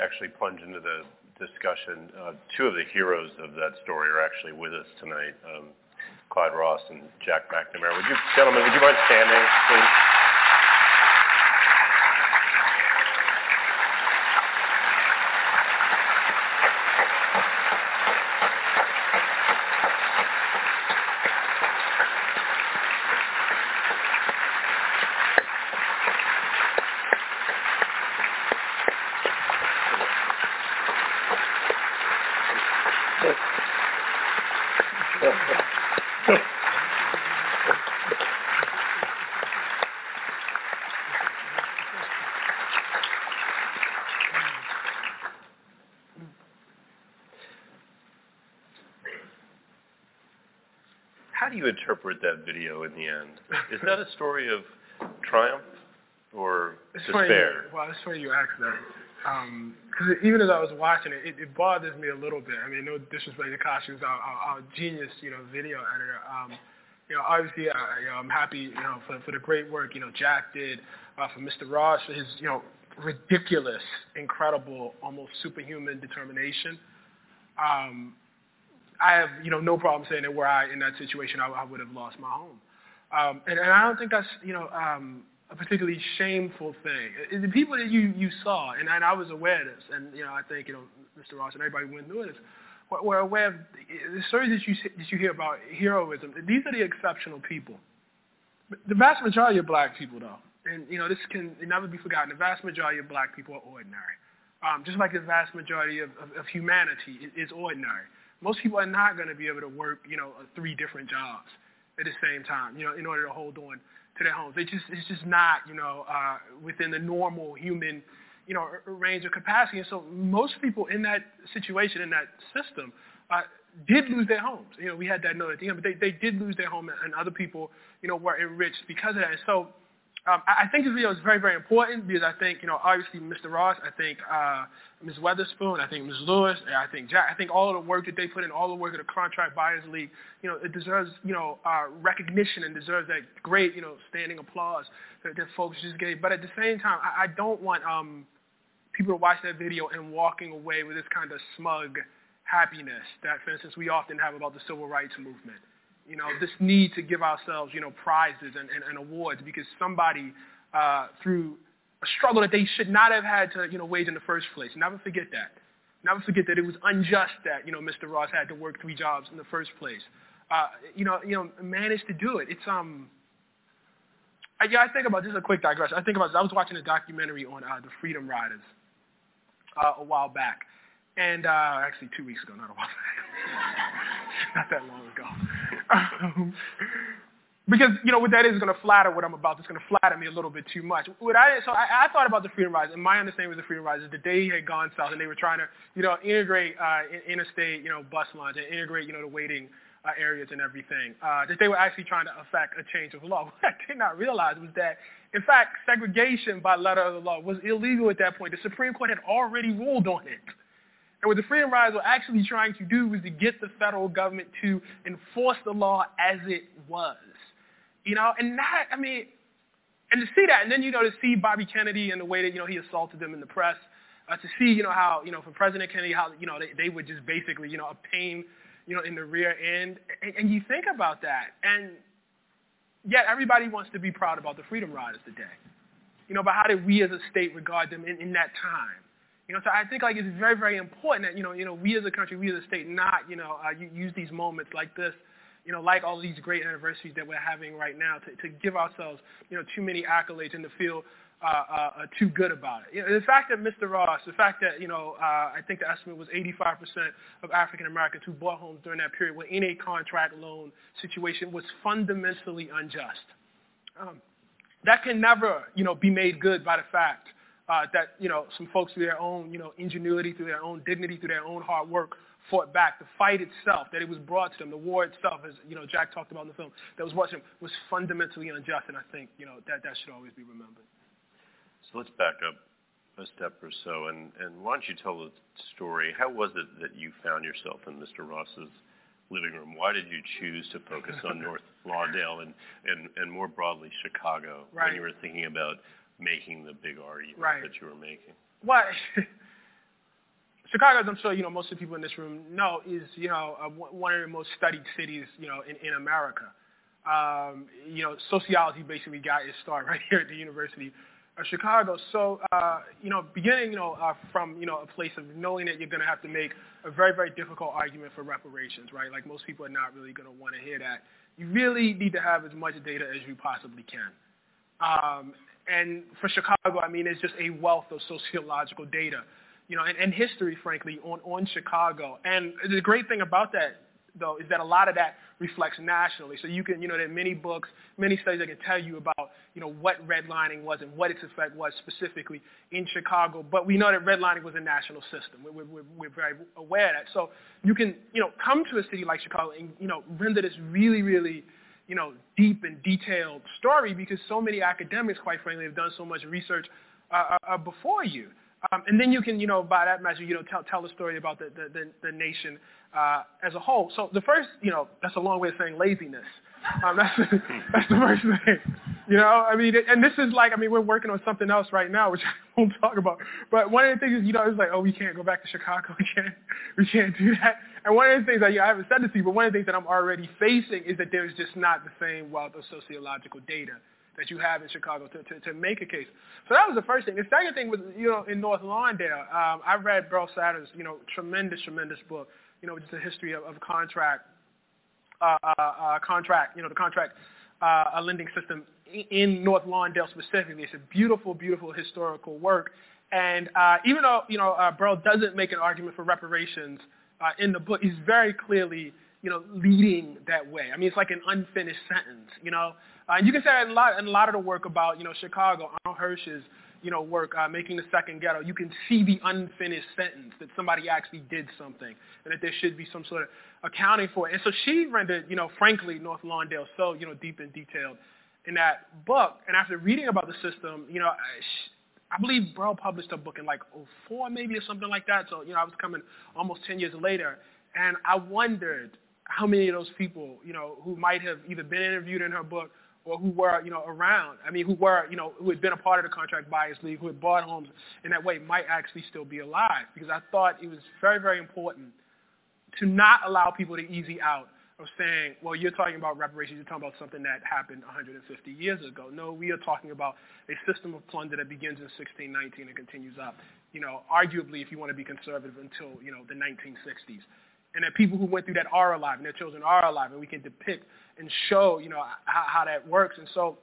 Actually plunge into the discussion. Uh, two of the heroes of that story are actually with us tonight, um, Clyde Ross and Jack McNamara. Would you, gentlemen, would you mind standing, please? How do you interpret that video in the end? Is that a story of triumph or it's despair? You, well, it's funny you ask that. Because um, even as I was watching it, it, it bothers me a little bit. I mean, no disrespect to Kashi, who's our, our, our genius, you know, video editor. Um, you know, obviously, I, you know, I'm happy, you know, for, for the great work, you know, Jack did, uh, for Mister Ross, for his, you know, ridiculous, incredible, almost superhuman determination. Um, I have, you know, no problem saying that were I in that situation, I, I would have lost my home. Um, and, and I don't think that's, you know, um, a particularly shameful thing. The people that you, you saw, and, and I was aware of this, and you know, I think you know, Mister Ross and everybody went through this, were, were aware of the stories that you, that you hear about heroism. These are the exceptional people. The vast majority of black people, though, and you know, this can never be forgotten, the vast majority of black people are ordinary. Um, just like the vast majority of, of, of humanity is ordinary. Most people are not going to be able to work, you know, three different jobs at the same time, you know, in order to hold on to their homes. They just, it's just not, you know, uh, within the normal human, you know, range of capacity. And so most people in that situation, in that system, uh, did lose their homes. You know, we had that note at the end, but they, they did lose their home, and other people, you know, were enriched because of that. And so um, I think this video is very, very important because I think, you know, obviously Mister Ross, I think uh, Miz Weatherspoon, I think Miz Lewis, and I think Jack, I think all of the work that they put in, all the work of the Contract Buyers League, you know, it deserves, you know, uh, recognition and deserves that great, you know, standing applause that, that folks just gave. But at the same time, I, I don't want um, people to watch that video and walking away with this kind of smug happiness that, for instance, we often have about the civil rights movement. You know, this need to give ourselves, you know, prizes and, and, and awards because somebody uh, through a struggle that they should not have had to, you know, wage in the first place. Never forget that. Never forget that it was unjust that, you know, Mister Ross had to work three jobs in the first place. Uh, you know, you know, managed to do it. It's, um, I, yeah, I think about, this is a quick digression. I think about this. I was watching a documentary on uh, the Freedom Riders uh, a while back. And uh, actually two weeks ago, not a while back. Not that long ago. Um, because, you know, what that is is going to flatter what I'm about. It's going to flatter me a little bit too much. What I, so I, I thought about the Freedom Riders, and my understanding of the Freedom Riders is that they had gone south and they were trying to, you know, integrate uh, interstate, you know, bus lines and integrate, you know, the waiting uh, areas and everything. Uh, that they were actually trying to affect a change of the law. What I did not realize was that, in fact, segregation by letter of the law was illegal at that point. The Supreme Court had already ruled on it. And what the Freedom Riders were actually trying to do was to get the federal government to enforce the law as it was. You know, and that, I mean, and to see that, and then, you know, to see Bobby Kennedy and the way that, you know, he assaulted them in the press, uh, to see, you know, how, you know, for President Kennedy, how, you know, they, they would just basically, you know, a pain, you know, in the rear end. And, and you think about that. And yet everybody wants to be proud about the Freedom Riders today. You know, but how did we as a state regard them in, in that time? You know, so I think like it's very, very important that you know, you know, we as a country, we as a state, not you know, uh, use these moments like this, you know, like all of these great anniversaries that we're having right now, to, to give ourselves, you know, too many accolades and to feel uh, uh, too good about it. You know, the fact that Mister Ross, the fact that you know, uh, I think the estimate was eighty-five percent of African Americans who bought homes during that period were in a contract loan situation was fundamentally unjust. Um, that can never, you know, be made good by the fact. Uh, that, you know, some folks through their own, you know, ingenuity, through their own dignity, through their own hard work, fought back. The fight itself, that it was brought to them, the war itself, as, you know, Jack talked about in the film, that was brought to them, was fundamentally unjust, and I think, you know, that, that should always be remembered. So let's back up a step or so, and, and why don't you tell the story. How was it that you found yourself in Mister Ross's living room? Why did you choose to focus on North Lawndale and, and, and more broadly Chicago right. when you were thinking about making the big argument right. that you were making? Well, Chicago, as I'm sure you know, most of the people in this room know, is you know uh, one of the most studied cities you know in, in America. Um, you know, sociology basically got its start right here at the University of Chicago. So uh, you know, beginning you know uh, from you know a place of knowing that you're going to have to make a very very difficult argument for reparations, right? Like most people are not really going to want to hear that. You really need to have as much data as you possibly can. Um, And for Chicago, I mean, it's just a wealth of sociological data, you know, and, and history, frankly, on, on Chicago. And the great thing about that, though, is that a lot of that reflects nationally. So you can, you know, there are many books, many studies that can tell you about, you know, what redlining was and what its effect was specifically in Chicago. But we know that redlining was a national system. We're, we're, we're very aware of that. So you can, you know, come to a city like Chicago and, you know, render this really, really, you know, deep and detailed story because so many academics, quite frankly, have done so much research uh, uh, before you. Um, and then you can, you know, by that measure, you know, tell tell a story about the the, the, the nation uh, as a whole. So the first, you know, that's a long way of saying laziness. Um, that's, that's the first thing. You know, I mean, and this is like, I mean, we're working on something else right now, which I won't talk about. But one of the things is, you know, it's like, oh, we can't go back to Chicago. We can't, we can't do that. And one of the things that, you know, I haven't said this to you, but one of the things that I'm already facing is that there's just not the same wealth of sociological data that you have in Chicago to, to, to make a case. So that was the first thing. The second thing was, you know, in North Lawndale, um, I read Beryl Satter's, you know, tremendous, tremendous book, you know, just a history of, of contract, uh, uh, contract, you know, the contract uh, lending system in North Lawndale specifically. It's a beautiful, beautiful historical work. And uh, even though, you know, uh, Beryl doesn't make an argument for reparations uh, in the book, he's very clearly, you know, leading that way. I mean, it's like an unfinished sentence, you know. Uh, and you can say in a lot, in a lot of the work about, you know, Chicago, Arnold Hirsch's, you know, work, uh, Making the Second Ghetto, you can see the unfinished sentence that somebody actually did something and that there should be some sort of accounting for it. And so she rendered, you know, frankly, North Lawndale so, you know, deep and detailed in that book. And after reading about the system, you know, I, I believe Burl published a book in like oh four maybe or something like that. So, you know, I was coming almost ten years later, and I wondered how many of those people, you know, who might have either been interviewed in her book or who were, you know, around, I mean, who were, you know, who had been a part of the Contract Buyers League, who had bought homes in that way, might actually still be alive, because I thought it was very, very important to not allow people to easy out of saying, well, you're talking about reparations, you're talking about something that happened one hundred fifty years ago. No, we are talking about a system of plunder that begins in sixteen nineteen and continues up, you know, arguably, if you want to be conservative, until, you know, the nineteen sixties. And that people who went through that are alive, and their children are alive, and we can depict and show, you know, how, how that works. And so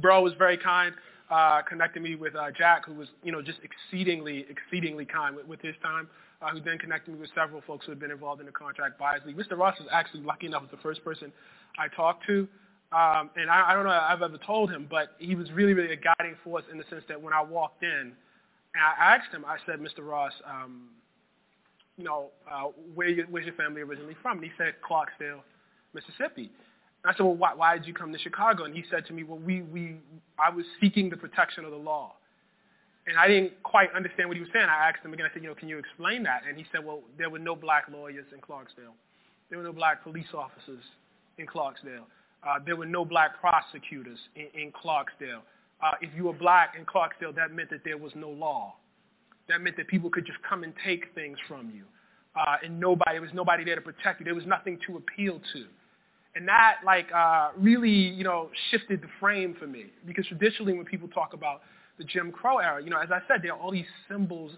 Bro was very kind, uh, connected me with uh, Jack, who was, you know, just exceedingly, exceedingly kind with, with his time, uh, who then connected me with several folks who had been involved in the Contract Buyers League. Mister Ross was actually lucky enough, was the first person I talked to. Um, and I, I don't know if I've ever told him, but he was really, really a guiding force in the sense that when I walked in, and I asked him, I said, Mister Ross, um, you know, uh, where you, where's your family originally from? And he said, Clarksville, Mississippi. And I said, well, why, why did you come to Chicago? And he said to me, well, we, we, I was seeking the protection of the law. And I didn't quite understand what he was saying. I asked him again, I said, you know, can you explain that? And he said, well, there were no black lawyers in Clarksville. There were no black police officers in Clarksville. Uh, there were no black prosecutors in, in Clarksville. Uh, if you were black in Clarksville, that meant that there was no law. That meant that people could just come and take things from you. Uh, and nobody, there was nobody there to protect you. There was nothing to appeal to. And that, like, uh, really, you know, shifted the frame for me. Because traditionally when people talk about the Jim Crow era, you know, as I said, there are all these symbols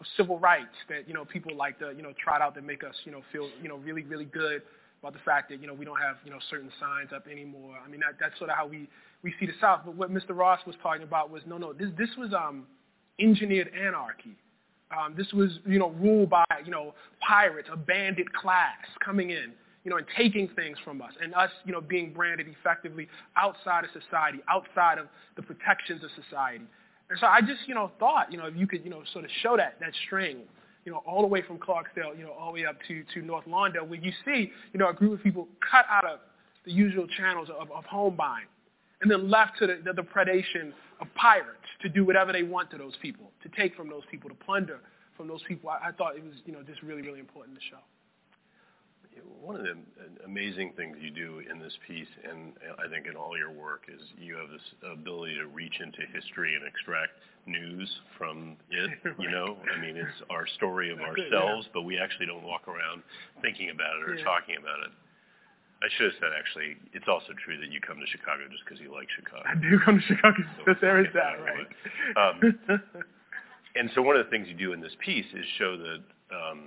of civil rights that, you know, people like to, you know, trot out that make us, you know, feel, you know, really, really good about the fact that, you know, we don't have, you know, certain signs up anymore. I mean, that, that's sort of how we, we see the South. But what Mister Ross was talking about was, no, no, this this was... um. engineered anarchy. Um, this was, you know, ruled by, you know, pirates, a bandit class coming in, you know, and taking things from us, and us, you know, being branded effectively outside of society, outside of the protections of society. And so I just, you know, thought, you know, if you could, you know, sort of show that, that string, you know, all the way from Clarksville, you know, all the way up to, to North Lawndale, where you see, you know, a group of people cut out of the usual channels of, of home buying, and then left to the, the, the predation of pirates to do whatever they want to those people, to take from those people, to plunder from those people. I, I thought it was, you know, just really, really important to show. One of the amazing things you do in this piece, and I think in all your work, is you have this ability to reach into history and extract news from it, you know? I mean, it's our story of ourselves, yeah. But we actually don't walk around thinking about it or yeah. talking about it. I should have said, actually, it's also true that you come to Chicago just because you like Chicago. I do come to Chicago because so there is that, right? Um, and so one of the things you do in this piece is show that um,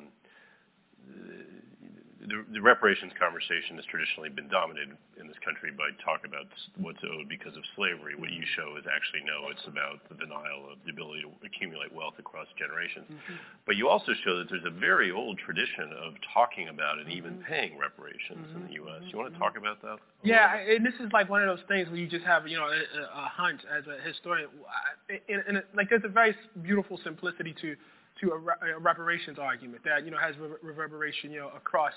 the, the reparations conversation has traditionally been dominated in this country by talk about what's owed because of slavery. What you show is actually, no, it's about the denial of the ability to accumulate wealth across generations. Mm-hmm. But you also show that there's a very old tradition of talking about and even paying reparations mm-hmm. in the U S You want to talk about that? Yeah, and this is like one of those things where you just have, you know, a, a hunch as a historian. And, and like, there's a very beautiful simplicity to to a reparations argument that, you know, has reverberation, you know, across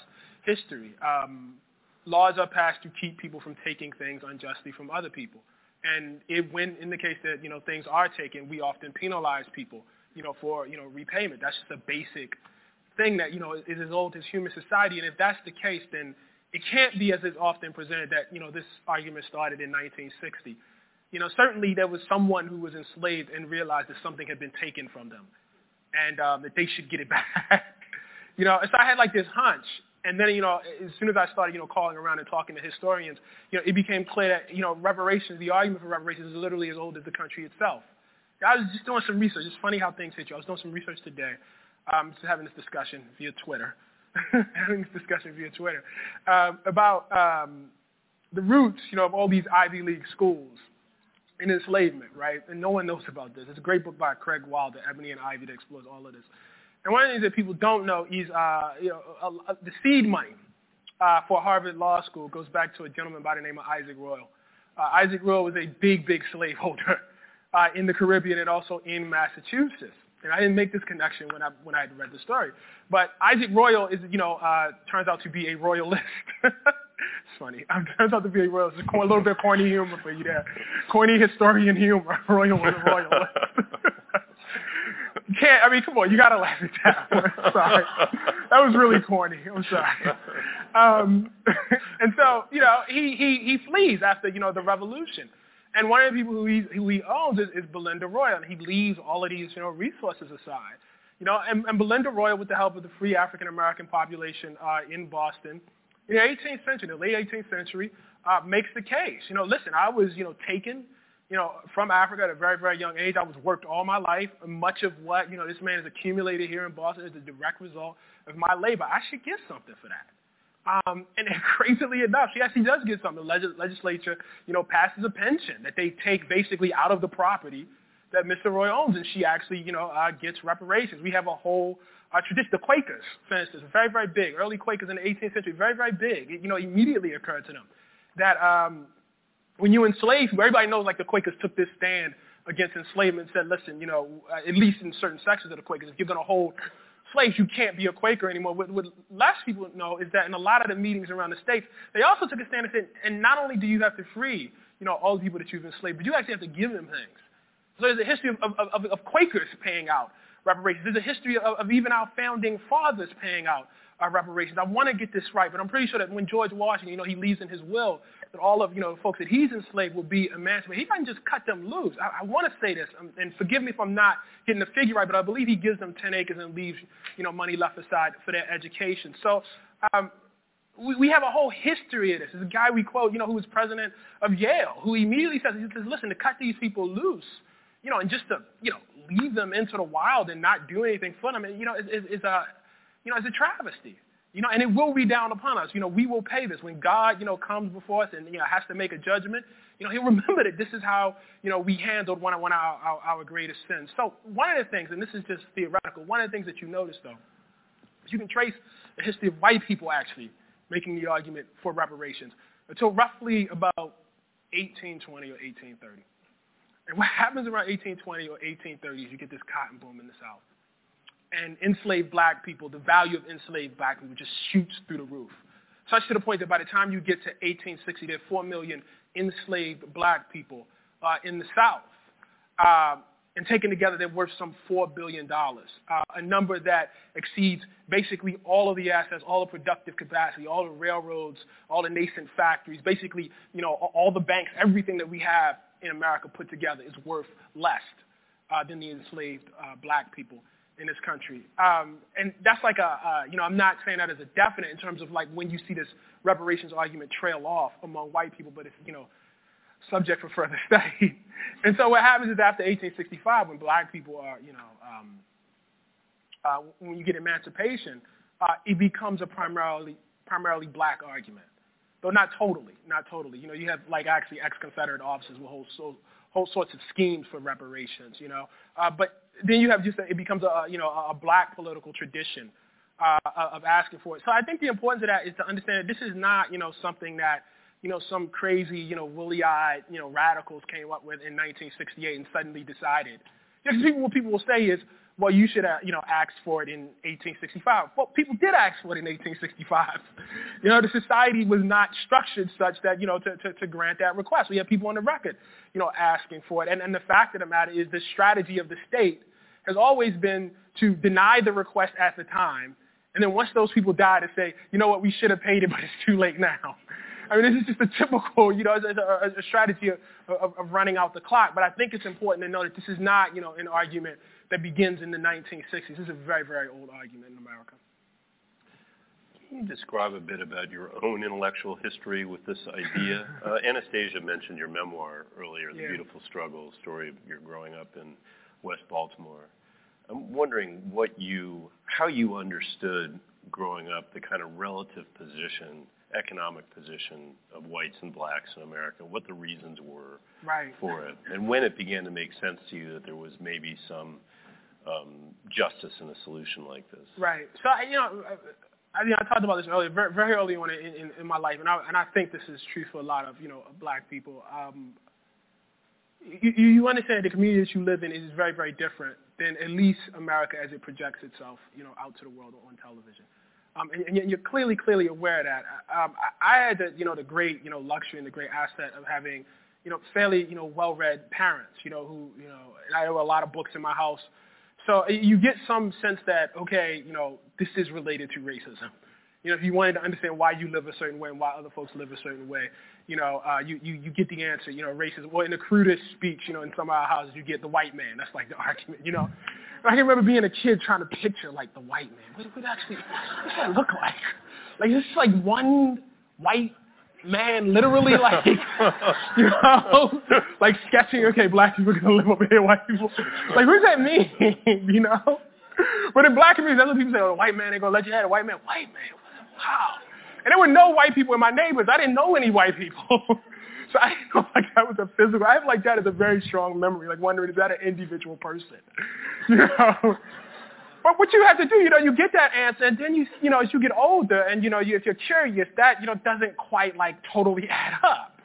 history. Um, laws are passed to keep people from taking things unjustly from other people. And it, when in the case that, you know, things are taken, we often penalize people, you know, for, you know, repayment. That's just a basic thing that, you know, is as old as human society. And if that's the case, then it can't be as is often presented that, you know, this argument started in nineteen sixty. You know, certainly there was someone who was enslaved and realized that something had been taken from them, and um, that they should get it back. You know, so I had like this hunch. And then, you know, as soon as I started, you know, calling around and talking to historians, you know, it became clear that, you know, reparations, the argument for reparations is literally as old as the country itself. I was just doing some research. It's funny how things hit you. I was doing some research today. Um, just having this discussion via Twitter. having this discussion via Twitter. Um, about um, the roots, you know, of all these Ivy League schools in enslavement, right? And no one knows about this. It's a great book by Craig Wilder, Ebony and Ivy, that explores all of this. And one of the things that people don't know is, uh, you know, a, a, the seed money uh, for Harvard Law School goes back to a gentleman by the name of Isaac Royal. Uh, Isaac Royal was a big, big slaveholder uh, in the Caribbean and also in Massachusetts. And I didn't make this connection when I when I had read the story. But Isaac Royal is, you know, uh, turns out to be a royalist. It's funny. Um, turns out to be a royal. It's a little bit corny humor for you there. Corny historian humor. Royal was a royal. You can't, I mean, come on. You got to laugh at that one. Sorry. That was really corny. I'm sorry. Um, and so, you know, he, he, he flees after, you know, the revolution. And one of the people who he, who he owns is, is Belinda Royal. And he leaves all of these, you know, resources aside. You know, and, and Belinda Royal, with the help of the free African-American population uh, in Boston, in the eighteenth century, the late eighteenth century, uh, makes the case. You know, listen, I was, you know, taken, you know, from Africa at a very, very young age. I was worked all my life. Much of what, you know, this man has accumulated here in Boston is a direct result of my labor. I should get something for that. Um, and crazily enough, she actually does get something. The legis- legislature, you know, passes a pension that they take basically out of the property that Mister Roy owns, and she actually, you know, uh, gets reparations. We have a whole uh, tradition. The Quakers, for instance, very, very big. Early Quakers in the eighteenth century, very, very big. It, you know, immediately occurred to them that um, when you enslave, everybody knows, like, the Quakers took this stand against enslavement and said, listen, you know, uh, at least in certain sections of the Quakers, if you're going to hold slaves, you can't be a Quaker anymore. What, what less people know is that in a lot of the meetings around the states, they also took a stand and said, and not only do you have to free, you know, all the people that you've enslaved, but you actually have to give them things. So there's a history of, of, of, of Quakers paying out reparations. There's a history of, of even our founding fathers paying out uh, reparations. I want to get this right, but I'm pretty sure that when George Washington, you know, he leaves in his will that all of, you know, the folks that he's enslaved will be emancipated. He doesn't just cut them loose. I, I want to say this, and forgive me if I'm not getting the figure right, but I believe he gives them ten acres and leaves, you know, money left aside for their education. So um, we, we have a whole history of this. There's a guy we quote, you know, who was president of Yale, who immediately says, he says, listen, to cut these people loose, you know, and just to, you know, leave them into the wild and not do anything for them, you know, is, is, is a, you know, is a travesty, you know, and it will be down upon us. You know, we will pay this. When God, you know, comes before us and, you know, has to make a judgment, you know, he'll remember that this is how, you know, we handled one of our, our, our greatest sins. So one of the things, and this is just theoretical, one of the things that you notice, though, is you can trace the history of white people actually making the argument for reparations until roughly about eighteen twenty or eighteen thirty. And what happens around eighteen twenty or eighteen thirty is you get this cotton boom in the South. And enslaved black people, the value of enslaved black people just shoots through the roof, such to the point that by the time you get to eighteen sixty, there are four million enslaved black people uh, in the South. Uh, and taken together, they're worth some four billion dollars, uh, a number that exceeds basically all of the assets, all the productive capacity, all the railroads, all the nascent factories, basically, you know, all the banks, everything that we have in America put together is worth less uh, than the enslaved uh, black people in this country. Um, and that's like a, uh, you know, I'm not saying that as a definite in terms of like when you see this reparations argument trail off among white people, but it's, you know, subject for further study. And so what happens is after eighteen sixty-five, when black people are, you know, um, uh, when you get emancipation, uh, it becomes a primarily primarily black argument, though not totally, not totally. You know, you have like actually ex-Confederate officers with whole, so, whole sorts of schemes for reparations, you know. Uh, but then you have just, it becomes a, you know, a black political tradition uh, of asking for it. So I think the importance of that is to understand that this is not, you know, something that, you know, some crazy, you know, woolly-eyed, you know, radicals came up with in nineteen sixty-eight and suddenly decided. Because people, what people will say is, well, you should have, you know, asked for it in eighteen sixty-five. Well, people did ask for it in eighteen sixty-five. You know, the society was not structured such that, you know, to, to, to grant that request. We have people on the record, you know, asking for it. And, and the fact of the matter is the strategy of the state has always been to deny the request at the time, and then once those people die to say, you know what, we should have paid it, but it's too late now. I mean, this is just a typical, you know, a, a strategy of, of, of running out the clock. But I think it's important to know that this is not, you know, an argument that begins in the nineteen sixties. This is a very, very old argument in America. Can you describe a bit about your own intellectual history with this idea? uh, Anastasia mentioned your memoir earlier, The yeah. Beautiful Struggle, story of your growing up in West Baltimore. I'm wondering what you, how you understood growing up the kind of relative position, economic position of whites and blacks in America, what the reasons were right. for it, and when it began to make sense to you that there was maybe some um, justice in a solution like this. Right. So, you know, I, you know, I talked about this earlier, very, very early on in, in, in my life, and I, and I think this is true for a lot of, you know, black people. Um, you, you understand the community that you live in is very, very different than at least America as it projects itself, you know, out to the world on television. Um, and, and you're clearly, clearly aware of that. Um, I, I had the, you know, the great, you know, luxury and the great asset of having, you know, fairly, you know, well-read parents, you know, who, you know, and I had a lot of books in my house. So you get some sense that, okay, you know, this is related to racism. You know, if you wanted to understand why you live a certain way and why other folks live a certain way, you know, uh, you, you, you get the answer, you know, racism. Well, in the crudest speech, you know, in some of our houses, you get the white man. That's like the argument, you know. I can remember being a kid trying to picture, like, the white man. What would actually, what does that look like? Like, this is like one white man literally, like, you know, like sketching, okay, black people are going to live over here, white people. Like, what does that mean, you know? But in black communities, that's what people say, oh, the white man ain't going to let you have a white man. White man, wow. And there were no white people in my neighbors. I didn't know any white people. So I didn't know like that was a physical. I have like that as a very strong memory, like wondering, is that an individual person? You know? But what you have to do, you know, you get that answer, and then you, you know, as you get older, and you know, you, if you're curious, that, you know, doesn't quite like totally add up.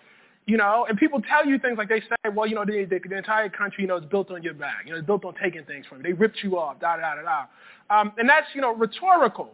You know, and people tell you things like they say, well, you know, the, the, the entire country, you know, is built on your back. You know, it's built on taking things from you. They ripped you off, da da da da. Um, and that's, you know, rhetorical.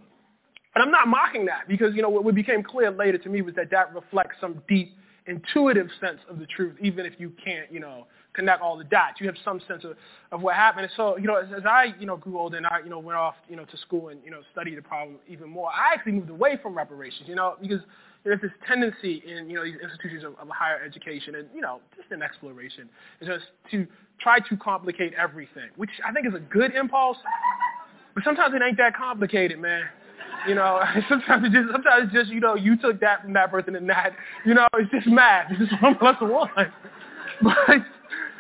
And I'm not mocking that because, you know, what became clear later to me was that that reflects some deep intuitive sense of the truth, even if you can't, you know, connect all the dots. You have some sense of, of what happened. And so, you know, as, as I, you know, grew older and I, you know, went off, you know, to school and, you know, studied the problem even more, I actually moved away from reparations, you know, because there's this tendency in, you know, these institutions of, of higher education and, you know, just in exploration, is just to try to complicate everything, which I think is a good impulse, but sometimes it ain't that complicated, man. You know, sometimes it's just, sometimes it's just, you know, you took that from that person and that, you know, it's just math. It's just one plus one. But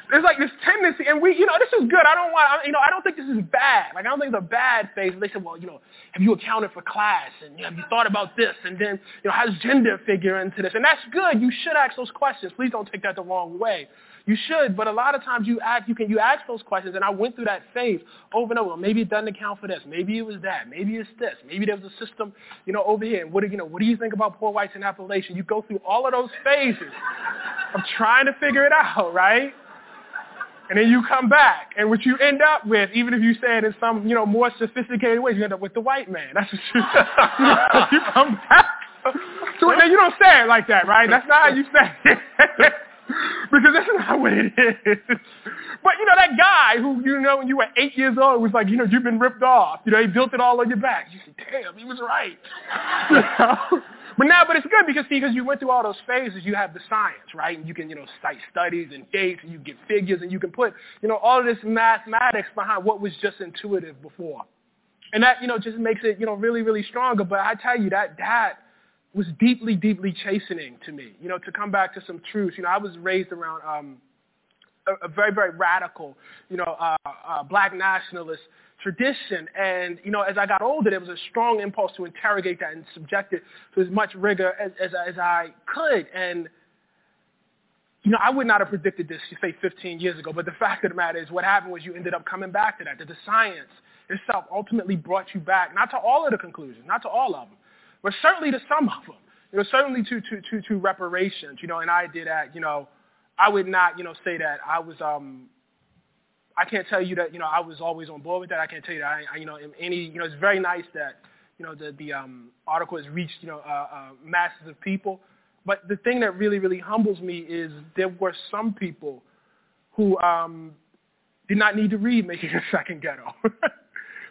there's like this tendency, and we, you know, this is good. I don't want, you know, I don't think this is bad. Like, I don't think it's a bad thing. They said, well, you know, have you accounted for class? And you know, have you thought about this? And then, you know, how's gender figure into this? And that's good. You should ask those questions. Please don't take that the wrong way. You should, but a lot of times you ask, you can, you ask those questions, and I went through that phase over and over. Maybe it doesn't account for this. Maybe it was that. Maybe it's this. Maybe there's a system, you know, over here. And what do you know? What do you think about poor whites in Appalachia? You go through all of those phases of trying to figure it out, right? And then you come back, and what you end up with, even if you say it in some, you know, more sophisticated ways, you end up with the white man. That's what you, you come back. So now you don't say it like that, right? That's not how you say it. Because that's not what it is. But, you know, that guy who, you know, when you were eight years old was like, you know, you've been ripped off. You know, he built it all on your back. You say, damn, he was right. You know? But now, but it's good because, see, because you went through all those phases, you have the science, right? And you can, you know, cite studies and dates, and you get figures, and you can put, you know, all of this mathematics behind what was just intuitive before. And that, you know, just makes it, you know, really, really stronger. But I tell you, that, that, was deeply, deeply chastening to me, you know, to come back to some truth. You know, I was raised around um, a, a very, very radical, you know, uh, uh, black nationalist tradition. And, you know, as I got older, there was a strong impulse to interrogate that and subject it to as much rigor as, as, as I could. And, you know, I would not have predicted this, you say, fifteen years ago, but the fact of the matter is what happened was you ended up coming back to that, that the science itself ultimately brought you back, not to all of the conclusions, not to all of them, but certainly to some of them, you know, certainly to, to, to, to reparations, you know, an idea that, you know, I would not, you know, say that I was, um, I can't tell you that, you know, I was always on board with that. I can't tell you that, I, I you know, in any, you know, it's very nice that, you know, the, the um, article has reached, you know, uh, uh, masses of people. But the thing that really, really humbles me is there were some people who um, did not need to read Making a Second Ghetto,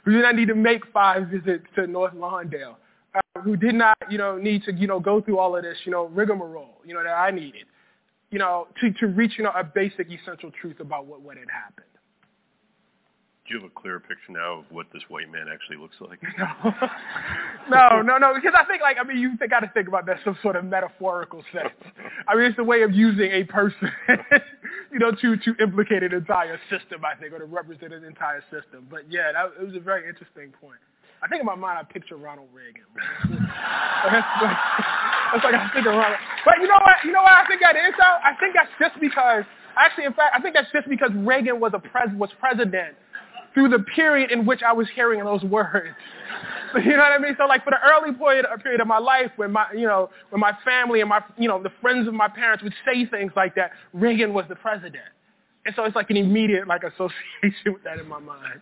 who did not need to make five visits to North Lawndale, uh, who did not, you know, need to, you know, go through all of this, you know, rigmarole, you know, that I needed, you know, to, to reach, you know, a basic essential truth about what, what had happened. Do you have a clearer picture now of what this white man actually looks like? No, no, no, no. Because I think, like, I mean, you got to think about that some sort of metaphorical sense. I mean, it's the way of using a person, you know, to to implicate an entire system, I think, or to represent an entire system. But yeah, that, it was a very interesting point. I think in my mind, I picture Ronald Reagan. that's, like, that's like I think of Ronald. But you know what? You know what I think that is though? I think that's just because, actually, in fact, I think that's just because Reagan was a pres was president through the period in which I was hearing those words. So, you know what I mean? So like for the early period, period of my life when my, you know, when my family and my, you know, the friends of my parents would say things like that, Reagan was the president. And so it's like an immediate like association with that in my mind.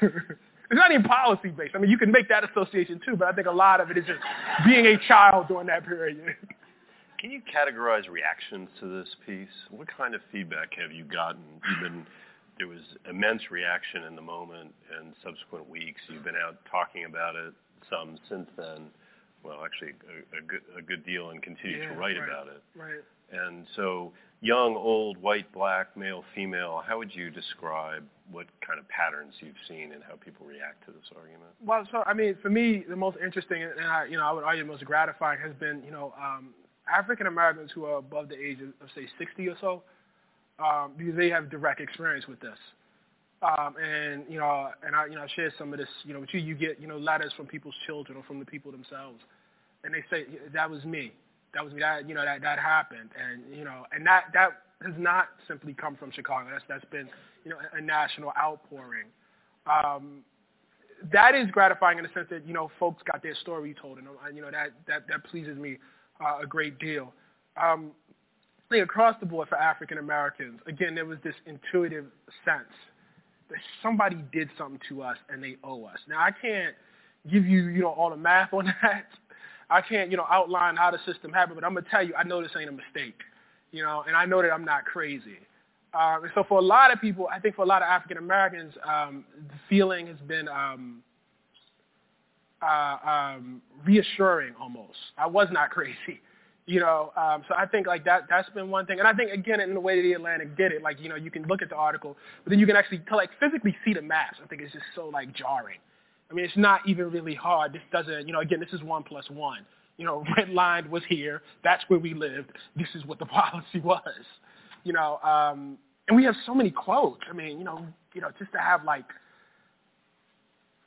It's not even policy-based. I mean, you can make that association too, but I think a lot of it is just being a child during that period. Can you categorize reactions to this piece? What kind of feedback have you gotten? You've been There was immense reaction in the moment and subsequent weeks. You've been out talking about it some since then. Well, actually, a, a, good, a good deal and continue yeah, to write right, about it. Right. And so young, old, white, black, male, female, how would you describe what kind of patterns you've seen and how people react to this argument? Well, so, I mean, for me, the most interesting and, I, you know, I would argue the most gratifying has been, you know, um, African Americans who are above the age of, of say, sixty or so. Um, because they have direct experience with this, um, and you know, and I, you know, I shared some of this, you know, with you. You get, you know, letters from people's children or from the people themselves, and they say that was me, that was me, that you know, that that happened, and you know, and that that has not simply come from Chicago. That's that's been, you know, a national outpouring. Um, that is gratifying in the sense that you know, folks got their story told, and you know, that that that pleases me uh, a great deal. Um, I think across the board for African Americans, again, there was this intuitive sense that somebody did something to us and they owe us. Now, I can't give you, you know, all the math on that. I can't, you know, outline how the system happened, but I'm going to tell you, I know this ain't a mistake, you know, and I know that I'm not crazy. Uh, and so for a lot of people, I think for a lot of African Americans, um, the feeling has been um, uh, um, reassuring almost. I was not crazy. You know, um, so I think, like, that, that's been one thing. And I think, again, in the way that The Atlantic did it, like, you know, you can look at the article, but then you can actually, like, physically see the maps. I think it's just so, like, jarring. I mean, it's not even really hard. This doesn't, you know, again, this is one plus one. You know, red line was here. That's where we lived. This is what the policy was. You know, um, and we have so many quotes. I mean, you know, you know, just to have, like,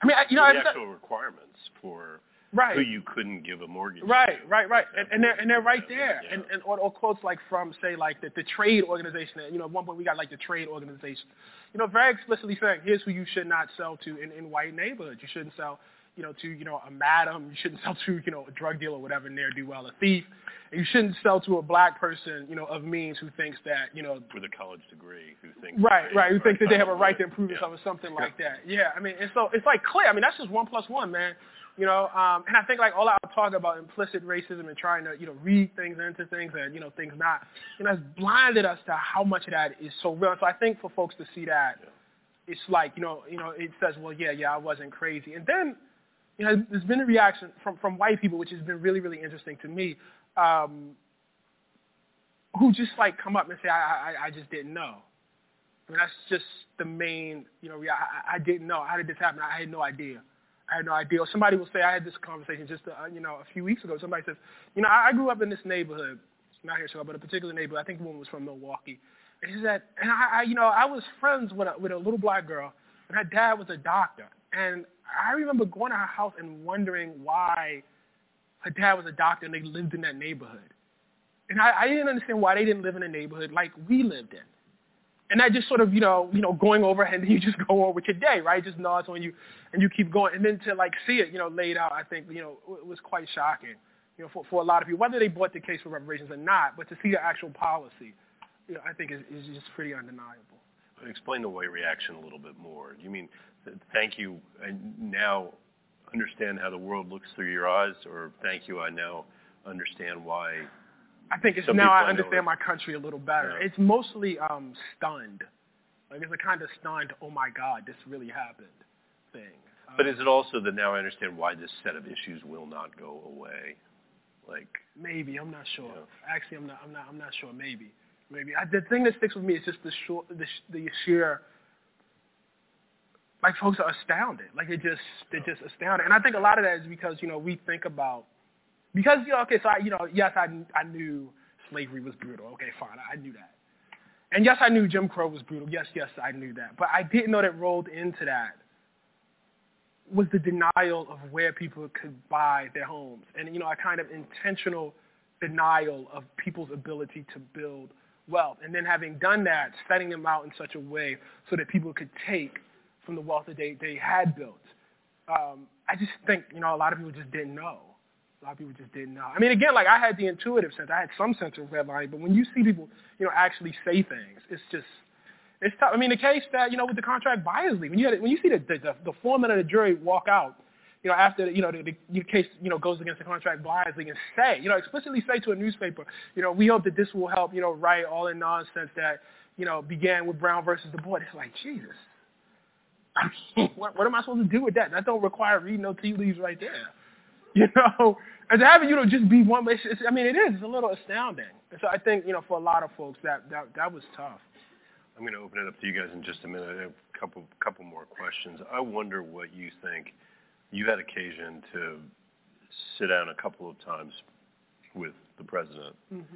I mean, I, you know. The actual I, requirements for... Right. Who you couldn't give a mortgage to. Right, right, right. And, and they're and they're right there. Yeah. And and or, or quotes like from say like the, the trade organization. You know, at one point we got like the trade organization. You know, very explicitly saying here's who you should not sell to in, in white neighborhoods. You shouldn't sell, you know, to you know a madam. You shouldn't sell to you know a drug dealer, or whatever, ne'er do well, a thief. And you shouldn't sell to a black person, you know, of means who thinks that you know with a college degree who thinks right, right, right who thinks that they have a right to improve themselves yeah. or something yeah. like that. Yeah, I mean, and so it's like clear. I mean, that's just one plus one, man. You know, um, and I think like all our talk about implicit racism and trying to, you know, read things into things and, you know, things not, you know, has blinded us to how much of that is so real. So I think for folks to see that, yeah. it's like, you know, you know, it says, well, yeah, yeah, I wasn't crazy. And then, you know, there's been a reaction from, from white people, which has been really, really interesting to me, um, who just like come up and say, I, I, I just didn't know. I mean, that's just the main, you know, I, I didn't know. How did this happen? I had no idea. I had no idea. Or somebody will say, I had this conversation just, uh, you know, a few weeks ago. Somebody says, you know, I, I grew up in this neighborhood, not here in Chicago, but a particular neighborhood. I think the woman was from Milwaukee. And she said, and I, I you know, I was friends with a, with a little black girl and her dad was a doctor. And I remember going to her house and wondering why her dad was a doctor and they lived in that neighborhood. And I, I didn't understand why they didn't live in a neighborhood like we lived in. And I just sort of, you know, you know, going over and you just go on with your day, right? Just nods on you and you keep going. And then to like see it, you know, laid out, I think, you know, it was quite shocking, you know, for, for a lot of people, whether they bought the case for reparations or not, but to see the actual policy, you know, I think is, is just pretty undeniable. Explain the white reaction a little bit more. You mean, thank you, I now understand how the world looks through your eyes, or thank you, I now understand why. I think it's now I understand my country a little better. Yeah. It's mostly um, stunned. Like it's a kind of stunned, oh my God, this really happened thing. Um, but is it also that now I understand why this set of issues will not go away? Like maybe, I'm not sure. You know. Actually, I'm not. I'm not. I'm not sure. Maybe. Maybe I, the thing that sticks with me is just the short, the, the sheer. Like folks are astounded. Like they just, they're just astounded. And I think a lot of that is because you know we think about. Because, you know, okay, so, I, you know, yes, I, I knew slavery was brutal. Okay, fine, I, I knew that. And yes, I knew Jim Crow was brutal. Yes, yes, I knew that. But I didn't know that rolled into that was the denial of where people could buy their homes. And, you know, a kind of intentional denial of people's ability to build wealth. And then having done that, setting them out in such a way so that people could take from the wealth that they, they had built. Um, I just think, you know, a lot of people just didn't know. A lot of people just didn't know. I mean, again, like I had the intuitive sense. I had some sense of redlining, but when you see people, you know, actually say things, it's just, it's tough. I mean, the case that, you know, with the Contract Buyers League, when you, had, when you see the, the, the foreman of the jury walk out, you know, after, you know, the, the case, you know, goes against the Contract Buyers League and say, you know, explicitly say to a newspaper, you know, we hope that this will help, you know, right all the nonsense that, you know, began with Brown versus the board. It's like, Jesus, I mean, what, what am I supposed to do with that? That don't require reading no tea leaves right there. You know, and to have it, you know, just be one, it's, it's, I mean, it is, it's a little astounding. And so I think, you know, for a lot of folks, that, that, that was tough. I'm going to open it up to you guys in just a minute. I have a couple, couple more questions. I wonder what you think. You had occasion to sit down a couple of times with the president. Mm-hmm.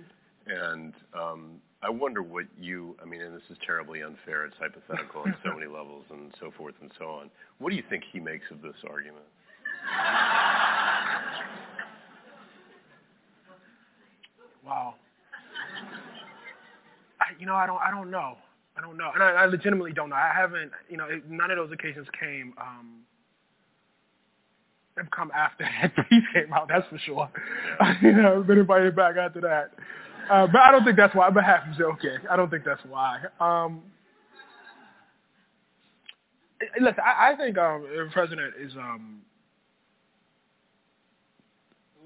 And um, I wonder what you, I mean, and this is terribly unfair, it's hypothetical on so many levels and so forth and so on. What do you think he makes of this argument? Wow. I, you know, I don't, I don't know. I don't know. And I, I legitimately don't know. I haven't, you know, it, none of those occasions came, um, have come after that piece came out, that's for sure. You know, I've been invited back after that. Uh, but I don't think that's why. But half is okay. I don't think that's why. Um, listen, I, I think um, the president is, um,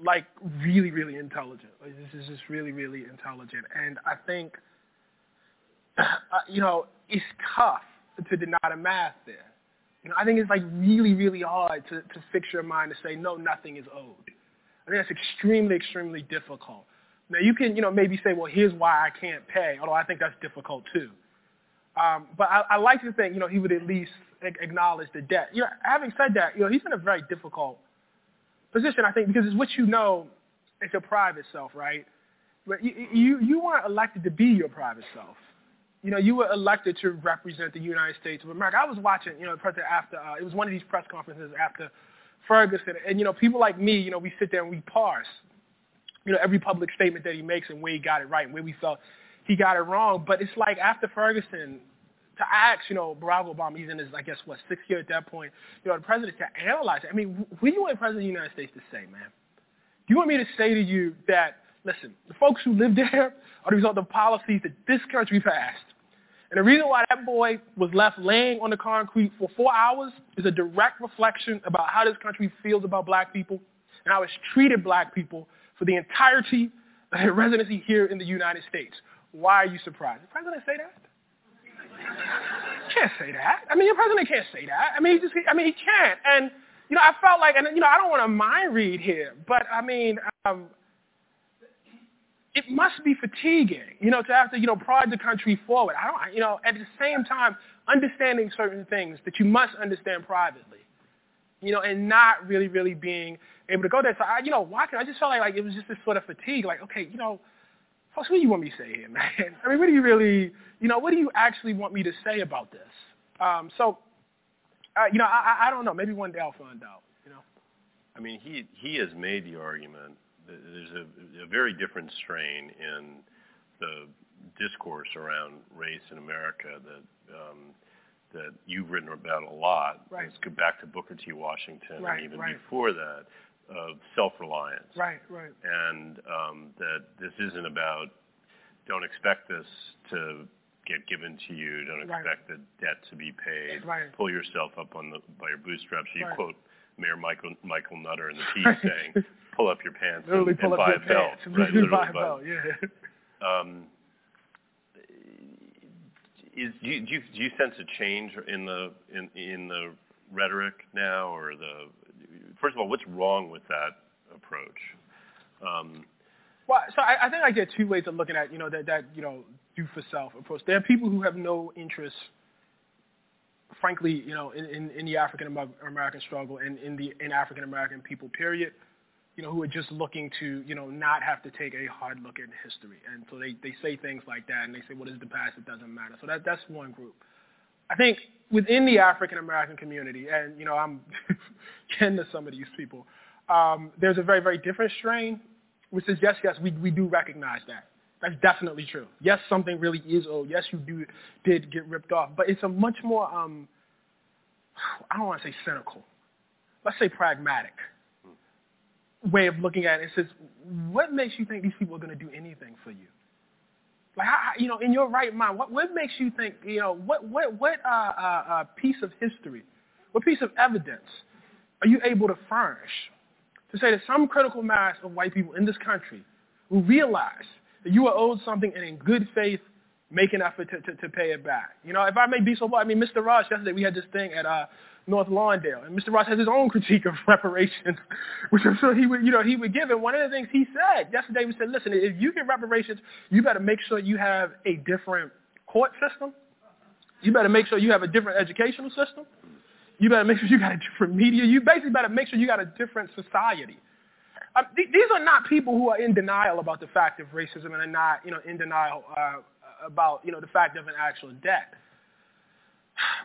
like really, really intelligent. Like, this is just really, really intelligent. And I think, uh, you know, it's tough to deny the math there. You know, I think it's like really, really hard to, to fix your mind to say, no, nothing is owed. I think that's extremely, extremely difficult. Now you can, you know, maybe say, well, here's why I can't pay, although I think that's difficult too. Um, but I, I like to think, you know, he would at least acknowledge the debt. You know, having said that, you know, he's in a very difficult position, I think, because it's what you know, it's your private self, right? But you, you you weren't elected to be your private self. You know, you were elected to represent the United States of America. I was watching, you know, the president after, uh, it was one of these press conferences after Ferguson, and, you know, people like me, you know, we sit there and we parse, you know, every public statement that he makes and where he got it right and where we felt he got it wrong. But it's like after Ferguson, to ask, you know, Barack Obama, he's in his, I guess, what, sixth year at that point, you know, the president to analyze it. I mean, what do you want the president of the United States to say, man? Do you want me to say to you that, listen, the folks who live there are the result of policies that this country passed? And the reason why that boy was left laying on the concrete for four hours is a direct reflection about how this country feels about black people and how it's treated black people for the entirety of their residency here in the United States. Why are you surprised? Did the president say that? Can't say that. I mean, your president can't say that. I mean, he just, I mean, he can't. And, you know, I felt like, and, you know, I don't want to mind read here, but, I mean, um, it must be fatiguing, you know, to have to, you know, prod the country forward. I don't, you know, at the same time, understanding certain things that you must understand privately, you know, and not really, really being able to go there. So, I, you know, watching, I just felt like, like it was just this sort of fatigue, like, okay, you know, folks, what do you want me to say here, man? I mean, what do you really, you know, what do you actually want me to say about this? Um, so uh, you know, I, I don't know. Maybe one day I'll find out, you know. I mean, he he has made the argument. There's a, a very different strain in the discourse around race in America that um, that you've written about a lot. Right. Let's go back to Booker T. Washington right, and even right. before that, of self-reliance. Right, right. And um, that this isn't about, don't expect this to get given to you, don't expect right. the debt to be paid, right. pull yourself up on the by your bootstraps. So you right. quote Mayor Michael Michael Nutter in the piece right. saying, pull up your pants literally and, and buy a belt. Pants. Right, literally buy a belt, yeah. Um, is, do, you, do, you, do you sense a change in the in, in the rhetoric now, or the first of all, what's wrong with that approach? Um, well, so I, I think I get two ways of looking at you know that that you know do for self approach. There are people who have no interest, frankly, you know, in, in, in the African American struggle and in the in African American people, period. You know, who are just looking to, you know, not have to take a hard look at history. And so they, they say things like that, and they say, what is the past? It doesn't matter. So that that's one group. I think within the African American community, and, you know, I'm kin to some of these people, um, there's a very, very different strain, which is, yes, yes, we, we do recognize that. That's definitely true. Yes, something really is old. Yes, you do did get ripped off. But it's a much more, um, I don't want to say cynical. Let's say pragmatic way of looking at it. It says, what makes you think these people are going to do anything for you? Like, how, you know, in your right mind, what, what makes you think, you know, what what what uh, uh, uh, piece of history, what piece of evidence are you able to furnish to say that some critical mass of white people in this country will realize that you are owed something and in good faith make an effort to, to, to pay it back? You know, if I may be so bold, I mean, Mister Ross, yesterday we had this thing at... Uh, North Lawndale, and Mister Ross has his own critique of reparations, which I'm sure he would, you know, he would give. And one of the things he said yesterday, we said, listen, if you get reparations, you better make sure you have a different court system. You better make sure you have a different educational system. You better make sure you got a different media. You basically better make sure you got a different society. Um, th- these are not people who are in denial about the fact of racism and are not, you know, in denial uh, about, you know, the fact of an actual debt.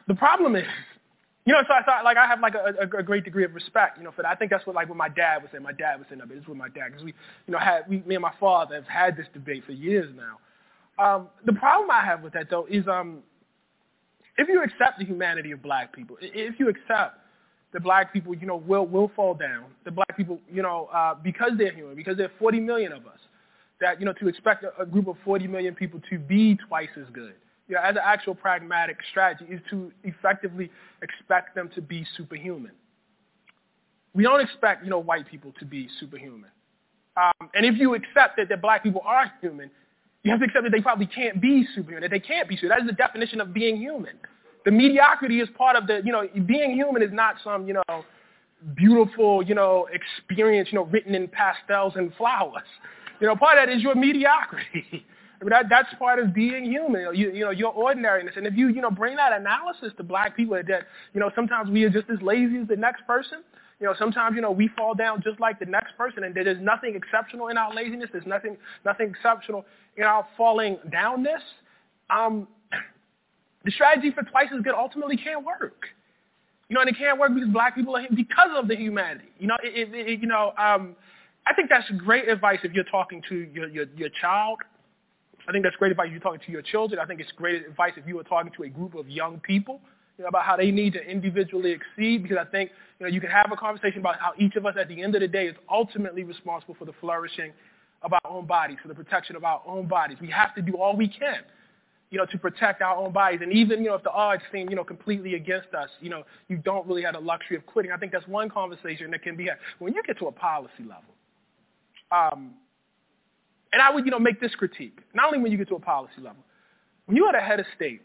The problem is, you know, so I thought, like, I have, like, a, a, a great degree of respect, you know, for that. I think that's what, like, what my dad was saying. My dad was saying, I mean, this is what my dad, because we, you know, had, we, me and my father have had this debate for years now. Um, the problem I have with that, though, is um, if you accept the humanity of black people, if you accept that black people, you know, will, will fall down, that black people, you know, uh, because they're human, because there are forty million of us, that, you know, to expect a, a group of forty million people to be twice as good, you know, as an actual pragmatic strategy, is to effectively expect them to be superhuman. We don't expect, you know, white people to be superhuman. Um, and if you accept that, that black people are human, you have to accept that they probably can't be superhuman, that they can't be superhuman. That is the definition of being human. The mediocrity is part of the, you know, being human is not some, you know, beautiful, you know, experience, you know, written in pastels and flowers. You know, part of that is your mediocrity. I mean, that, that's part of being human, you know, you, you know, your ordinariness. And if you, you know, bring that analysis to black people, that, you know, sometimes we are just as lazy as the next person. You know, sometimes, you know, we fall down just like the next person, and there's nothing exceptional in our laziness. There's nothing nothing exceptional in our falling downness. Um, the strategy for twice as good ultimately can't work. You know, and it can't work because black people are, because of the humanity. You know, it, it, it, you know um, I think that's great advice if you're talking to your your, your child. I think that's great advice if you're talking to your children. I think it's great advice if you are talking to a group of young people, you know, about how they need to individually exceed, because I think, you know, you can have a conversation about how each of us at the end of the day is ultimately responsible for the flourishing of our own bodies, for the protection of our own bodies. We have to do all we can, you know, to protect our own bodies. And even, you know, if the odds seem, you know, completely against us, you know, you don't really have the luxury of quitting. I think that's one conversation that can be had. When you get to a policy level, um, and I would, you know, make this critique, not only when you get to a policy level. When you are the head of state,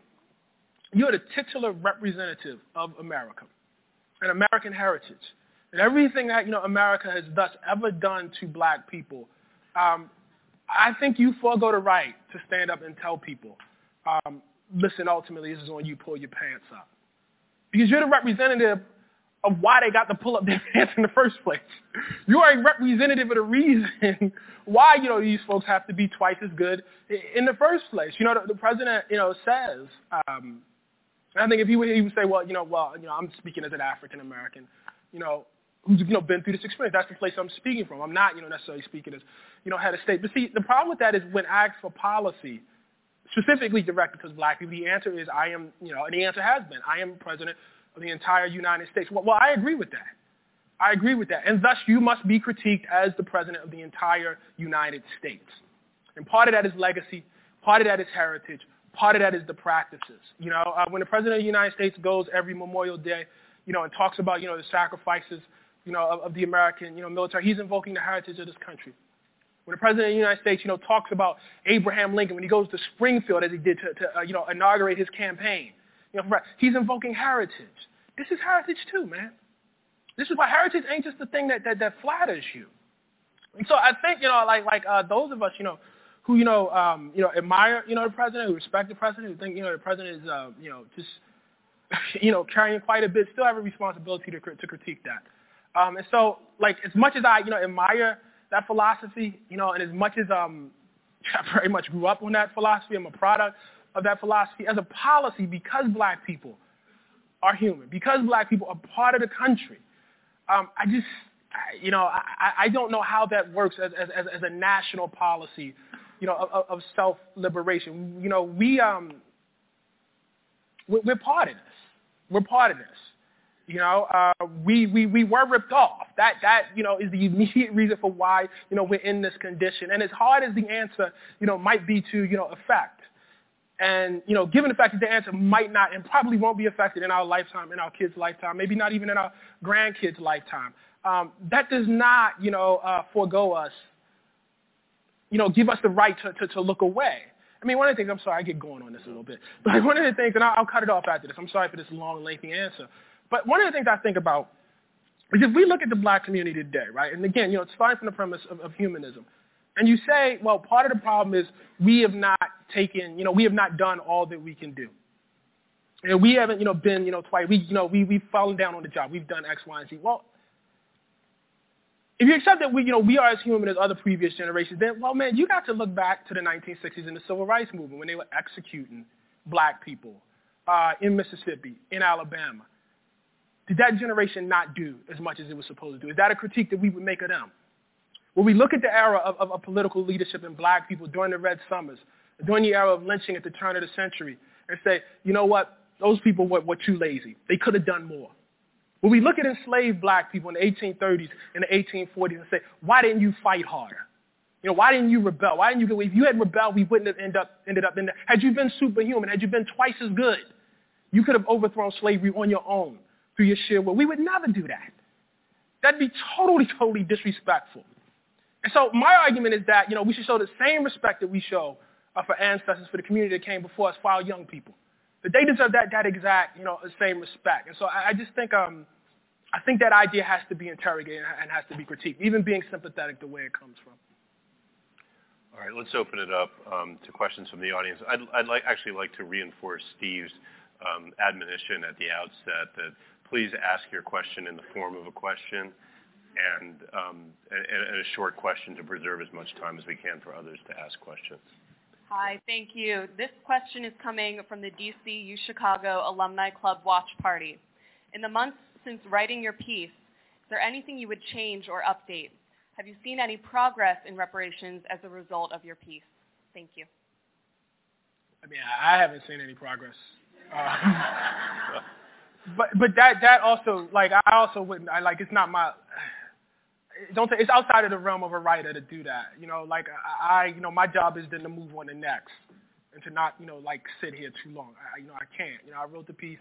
you are the titular representative of America and American heritage. And everything that, you know, America has thus ever done to black people, um, I think you forego the right to stand up and tell people, um, listen, ultimately, this is on you, pull your pants up. Because you're the representative of why they got to pull up their pants in the first place. You are a representative of the reason why, you know, these folks have to be twice as good in the first place. You know, the, the president, you know, says, um, And I think if he would, he would say, well, you know, well, you know, I'm speaking as an African American, you know, who's, you know, been through this experience. That's the place I'm speaking from. I'm not, you know, necessarily speaking as, you know, head of state. But see, the problem with that is when asked for policy, specifically directed towards black people, the answer is I am, you know, and the answer has been, I am president of the entire United States. Well, well I agree with that. I agree with that. And thus, you must be critiqued as the president of the entire United States. And part of that is legacy. Part of that is heritage. Part of that is the practices. You know, uh, when the president of the United States goes every Memorial Day, you know, and talks about, you know, the sacrifices, you know, of, of the American, you know, military, he's invoking the heritage of this country. When the president of the United States, you know, talks about Abraham Lincoln, when he goes to Springfield, as he did to, to uh, you know, inaugurate his campaign, you know, he's invoking heritage. This is heritage too, man. This is why heritage ain't just the thing that, that, that flatters you. And so I think, you know, like like uh, those of us, you know, who, you know, um, you know, admire, you know, the president, who respect the president, who think, you know, the president is, uh, you know, just, you know, carrying quite a bit, still have a responsibility to, to critique that. Um, and so, like, as much as I, you know, admire that philosophy, you know, and as much as um, I very much grew up on that philosophy, I'm a product of that philosophy, as a policy, because black people are human, because black people are part of the country, Um, I just, you know, I, I don't know how that works as as as a national policy, you know, of, of self-liberation. You know, we um, we're part of this. We're part of this. You know, uh, we we we were ripped off. That that you know is the immediate reason for why, you know, we're in this condition. And as hard as the answer, you know, might be to, you know, affect, and, you know, given the fact that the answer might not and probably won't be affected in our lifetime, in our kids' lifetime, maybe not even in our grandkids' lifetime, um, that does not, you know, uh, forego us, you know, give us the right to, to, to look away. I mean, one of the things, I'm sorry, I get going on this a little bit, but one of the things, and I'll, I'll cut it off after this, I'm sorry for this long, lengthy answer, but one of the things I think about is if we look at the black community today, right, and again, you know, it's starting from the premise of, of humanism, and you say, well, part of the problem is we have not taken, you know, we have not done all that we can do. And we haven't, you know, been, you know, twice, we, you know, we, we've fallen down on the job. We've done X, Y, and Z. Well, if you accept that we, you know, we are as human as other previous generations, then, well, man, you got to look back to the nineteen sixties and the Civil Rights Movement when they were executing black people uh, in Mississippi, in Alabama. Did that generation not do as much as it was supposed to do? Is that a critique that we would make of them? When we look at the era of, of, of political leadership in black people during the Red Summers, during the era of lynching at the turn of the century, and say, you know what, those people were, were too lazy. They could have done more. When we look at enslaved black people in the eighteen thirties and the eighteen forties and say, why didn't you fight harder? You know, why didn't you rebel? Why didn't you go, if you had rebelled, we wouldn't have end up, ended up in there. Had you been superhuman, had you been twice as good, you could have overthrown slavery on your own through your sheer will. We would never do that. That'd be totally, totally disrespectful. And so my argument is that, you know, we should show the same respect that we show uh, for ancestors, for the community that came before us, for our young people. That they deserve that, that exact, you know, same respect. And so I, I just think, um, I think that idea has to be interrogated and has to be critiqued, even being sympathetic to where it comes from. All right, let's open it up um, to questions from the audience. I'd, I'd like, actually like to reinforce Steve's um, admonition at the outset that please ask your question in the form of a question. And, um, and a short question to preserve as much time as we can for others to ask questions. Hi, thank you. This question is coming from the D C U Chicago Alumni Club Watch Party. In the months since writing your piece, is there anything you would change or update? Have you seen any progress in reparations as a result of your piece? Thank you. I mean, I haven't seen any progress. Uh, but but that, that also, like, I also wouldn't, I, like, it's not my... Don't it's outside of the realm of a writer to do that. You know, like I, you know, my job is then to move on to next and to not, you know, like sit here too long. I, you know, I can't. You know, I wrote the piece.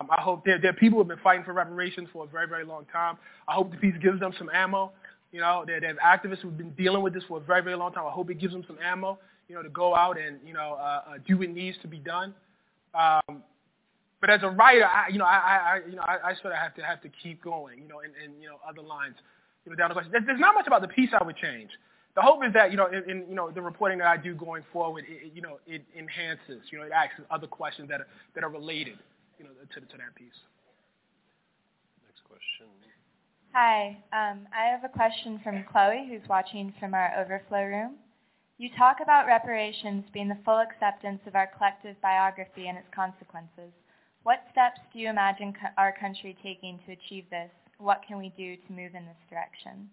Um, I hope there there are people who have been fighting for reparations for a very, very long time. I hope the piece gives them some ammo. You know, there there are activists who've been dealing with this for a very, very long time. I hope it gives them some ammo. You know, to go out and, you know, uh, uh, do what needs to be done. Um, but as a writer, I, you know, I, I, you know, I, I sort of have to have to keep going. You know, and, and you know, other lines. You know, down the question. There's not much about the piece I would change. The hope is that, you know, in, in you know the reporting that I do going forward, it, you know, it enhances. You know, it asks other questions that are that are related, you know, to to that piece. Next question. Hi, um, I have a question from Chloe, who's watching from our overflow room. You talk about reparations being the full acceptance of our collective biography and its consequences. What steps do you imagine co- our country taking to achieve this? What can we do to move in this direction?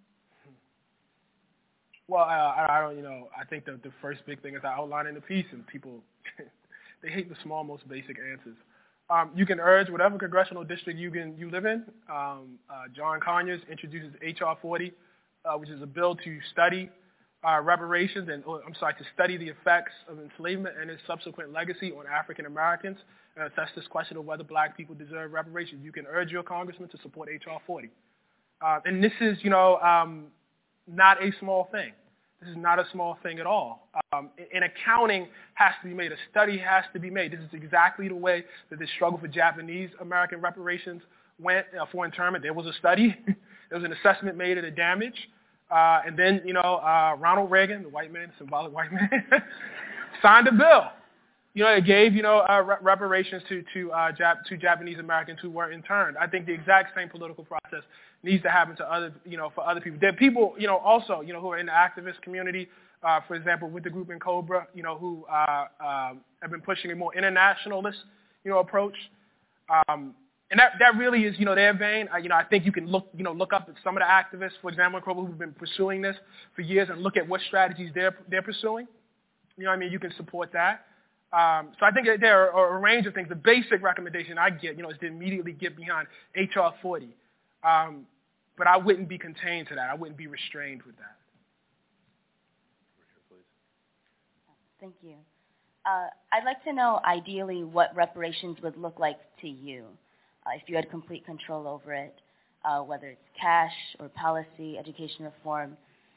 Well, uh, I, I don't, you know, I think the, the first big thing is I outline in the piece, and people, they hate the small, most basic answers. Um, you can urge whatever congressional district you can you live in. Um, uh, John Conyers introduces H R forty, uh, which is a bill to study uh, reparations and or, I'm sorry to study the effects of enslavement and its subsequent legacy on African Americans, and assess this question of whether black people deserve reparations. You can urge your congressman to support H R forty, uh, and this is you know um, not a small thing. This is not a small thing at all. Um, and accounting has to be made. A study has to be made. This is exactly the way that the struggle for Japanese American reparations went uh, for internment. There was a study. There was an assessment made of the damage. Uh, and then, you know, uh, Ronald Reagan, the white man, symbolic white man, signed a bill. You know, it gave, you know, uh, re- reparations to to, uh, Jap- to Japanese Americans who were interned. I think the exact same political process needs to happen to other, you know, for other people. There are people, you know, also, you know, who are in the activist community, uh, for example, with the group in Cobra, you know, who uh, uh, have been pushing a more internationalist, you know, approach. Um, and that, that really is, you know, their vein. I, you know, I think you can look, you know, look up at some of the activists, for example, in Cobra, who've been pursuing this for years, and look at what strategies they're they're pursuing. You know what I mean? You can support that. Um, so I think that there are a range of things. The basic recommendation I get, you know, is to immediately get behind H R forty. Um, but I wouldn't be contained to that. I wouldn't be restrained with that. Richard, please. Thank you. Uh, I'd like to know, ideally, what reparations would look like to you uh, if you had complete control over it, uh, whether it's cash or policy, education reform,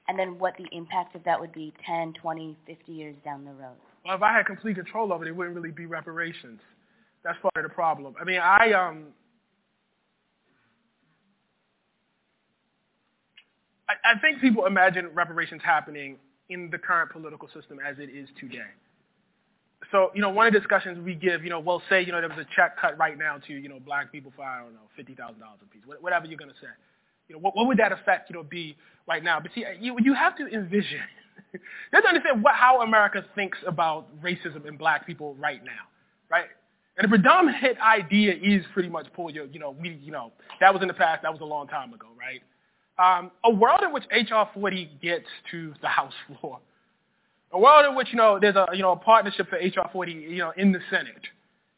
and then what the impact of that would be ten, twenty, fifty years down the road. Well, if I had complete control over it, it wouldn't really be reparations. That's part of the problem. I mean, I um, I, I think people imagine reparations happening in the current political system as it is today. So, you know, one of the discussions we give, you know, well, say, you know, there was a check cut right now to, you know, black people for, I don't know, fifty thousand dollars a piece, whatever you're going to say. You know, what, what would that effect, you know, be right now? But see, you you have to envision. You have to understand what, how America thinks about racism and black people right now, right? And the predominant idea is pretty much pull your, you know, we, you know, that was in the past, that was a long time ago, right? Um, a world in which H R forty gets to the House floor, a world in which, you know, there's a, you know, a partnership for H R forty, you know, in the Senate,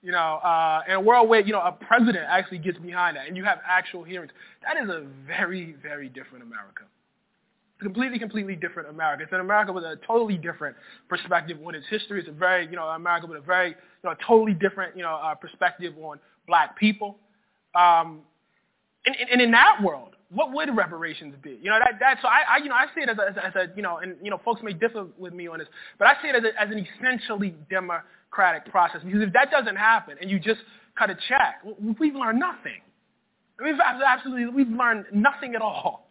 you know, uh, and a world where, you know, a president actually gets behind that and you have actual hearings. That is a very, very different America. Completely, completely different America. It's an America with a totally different perspective on its history. It's a very, you know, America with a very, you know, totally different, you know, uh, perspective on black people. Um, and, and, and in that world, what would reparations be? You know, that, that so I, I, you know, I see it as a, as a, as a, you know, and you know, folks may differ with me on this, but I see it as, a, as an essentially democratic process, because if that doesn't happen and you just cut a check, we've learned nothing. I mean, absolutely, we've learned nothing at all.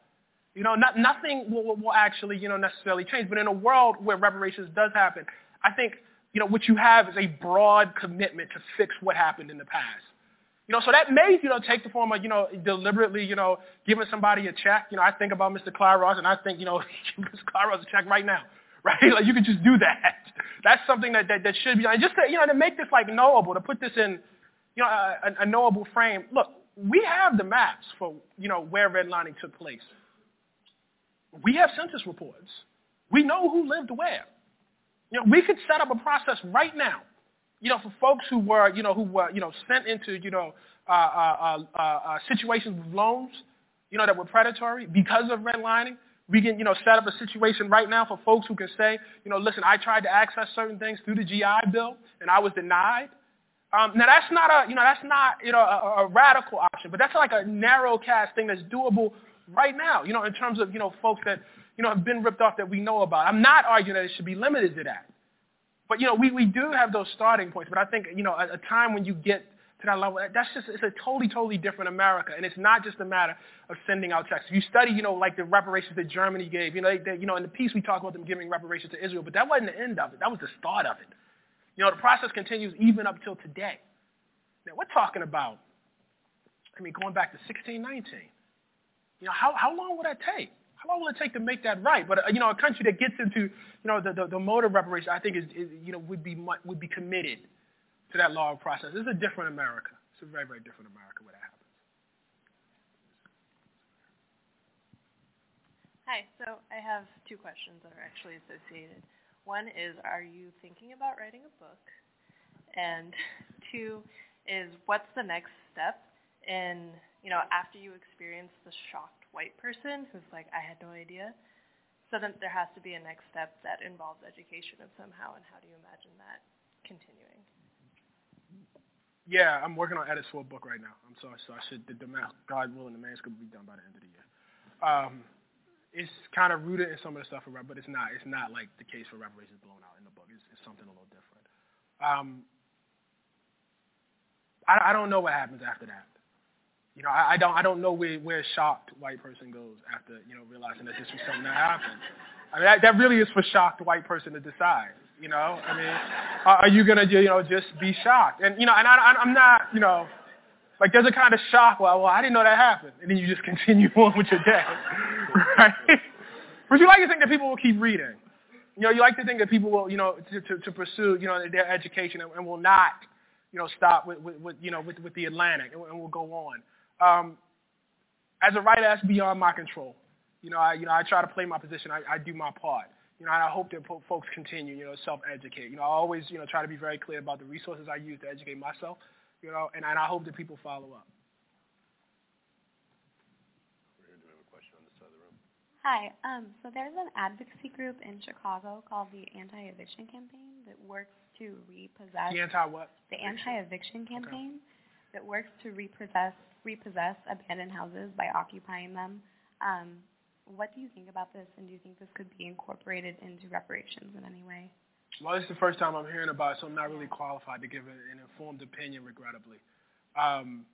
You know, not, nothing will, will actually, you know, necessarily change. But in a world where reparations does happen, I think, you know, what you have is a broad commitment to fix what happened in the past. You know, so that may, you know, take the form of, you know, deliberately, you know, giving somebody a check. You know, I think about Mister Clyde Ross, and I think, you know, Mister Clyde Ross a check right now, right? Like, you could just do that. That's something that, that, that should be, and just to, you know, to make this, like, knowable, to put this in, you know, a, a knowable frame. Look, we have the maps for, you know, where redlining took place. We have census reports. We know who lived where. You know, we could set up a process right now, you know, for folks who were, you know, who were, you know, sent into, you know, uh, uh, uh, uh, situations with loans, you know, that were predatory because of redlining. We can, you know, set up a situation right now for folks who can say, you know, listen, I tried to access certain things through the G I Bill and I was denied. Um, now that's not a, you know, that's not, you know, a, a radical option, but that's like a narrow cast thing that's doable right now, you know, in terms of, you know, folks that, you know, have been ripped off that we know about. I'm not arguing that it should be limited to that. But, you know, we, we do have those starting points. But I think, you know, a, a time when you get to that level, that's just, it's a totally, totally different America. And it's not just a matter of sending out checks. If you study, you know, like the reparations that Germany gave, you know, they, they, you know, in the piece we talk about them giving reparations to Israel, but that wasn't the end of it. That was the start of it. You know, the process continues even up till today. Now, we're talking about, I mean, going back to sixteen nineteen. You know, how, how long will that take? How long will it take to make that right? But, uh, you know, a country that gets into, you know, the, the, the mode of reparations, I think, is, is you know, would be, would be committed to that long process. This is a different America. It's a very, very different America where that happens. Hi, so I have two questions that are actually associated. One is, are you thinking about writing a book? And two is, what's the next step in, you know, after you experience the shocked white person who's like, I had no idea? So then there has to be a next step that involves education of somehow, and how do you imagine that continuing? Yeah, I'm working on edits for a book right now. I'm sorry, so I should, the, the, God willing, the manuscript will be done by the end of the year. Um, It's kind of rooted in some of the stuff, but it's not. It's not like the case for reparations blown out in the book. It's, it's something a little different. Um, I, I don't know what happens after that. You know, I, I don't. I don't know where where a shocked white person goes after, you know, realizing that this was something that happened. I mean, that, that really is for shocked white person to decide. You know, I mean, are you gonna, you know, just be shocked? And you know, and I, I'm not. You know, like there's a kind of shock. Well, well, I didn't know that happened, and then you just continue on with your day. Right? But you like to think that people will keep reading. You know, you like to think that people will, you know, to, to, to pursue, you know, their education and, and will not, you know, stop with, with, with you know, with, with The Atlantic and, and will go on. Um, as a writer, that's beyond my control. You know, I, you know, I try to play my position. I, I do my part. You know, and I hope that po- folks continue, you know, self-educate. You know, I always, you know, try to be very clear about the resources I use to educate myself. You know, and, and I hope that people follow up. Hi, um, so there's an advocacy group in Chicago called the Anti-Eviction Campaign that works to repossess... The anti-what? The Anti-Eviction Campaign, okay. That works to repossess, repossess abandoned houses by occupying them. Um, what do you think about this, and do you think this could be incorporated into reparations in any way? Well, this is the first time I'm hearing about it, so I'm not really qualified to give an informed opinion, regrettably. Um,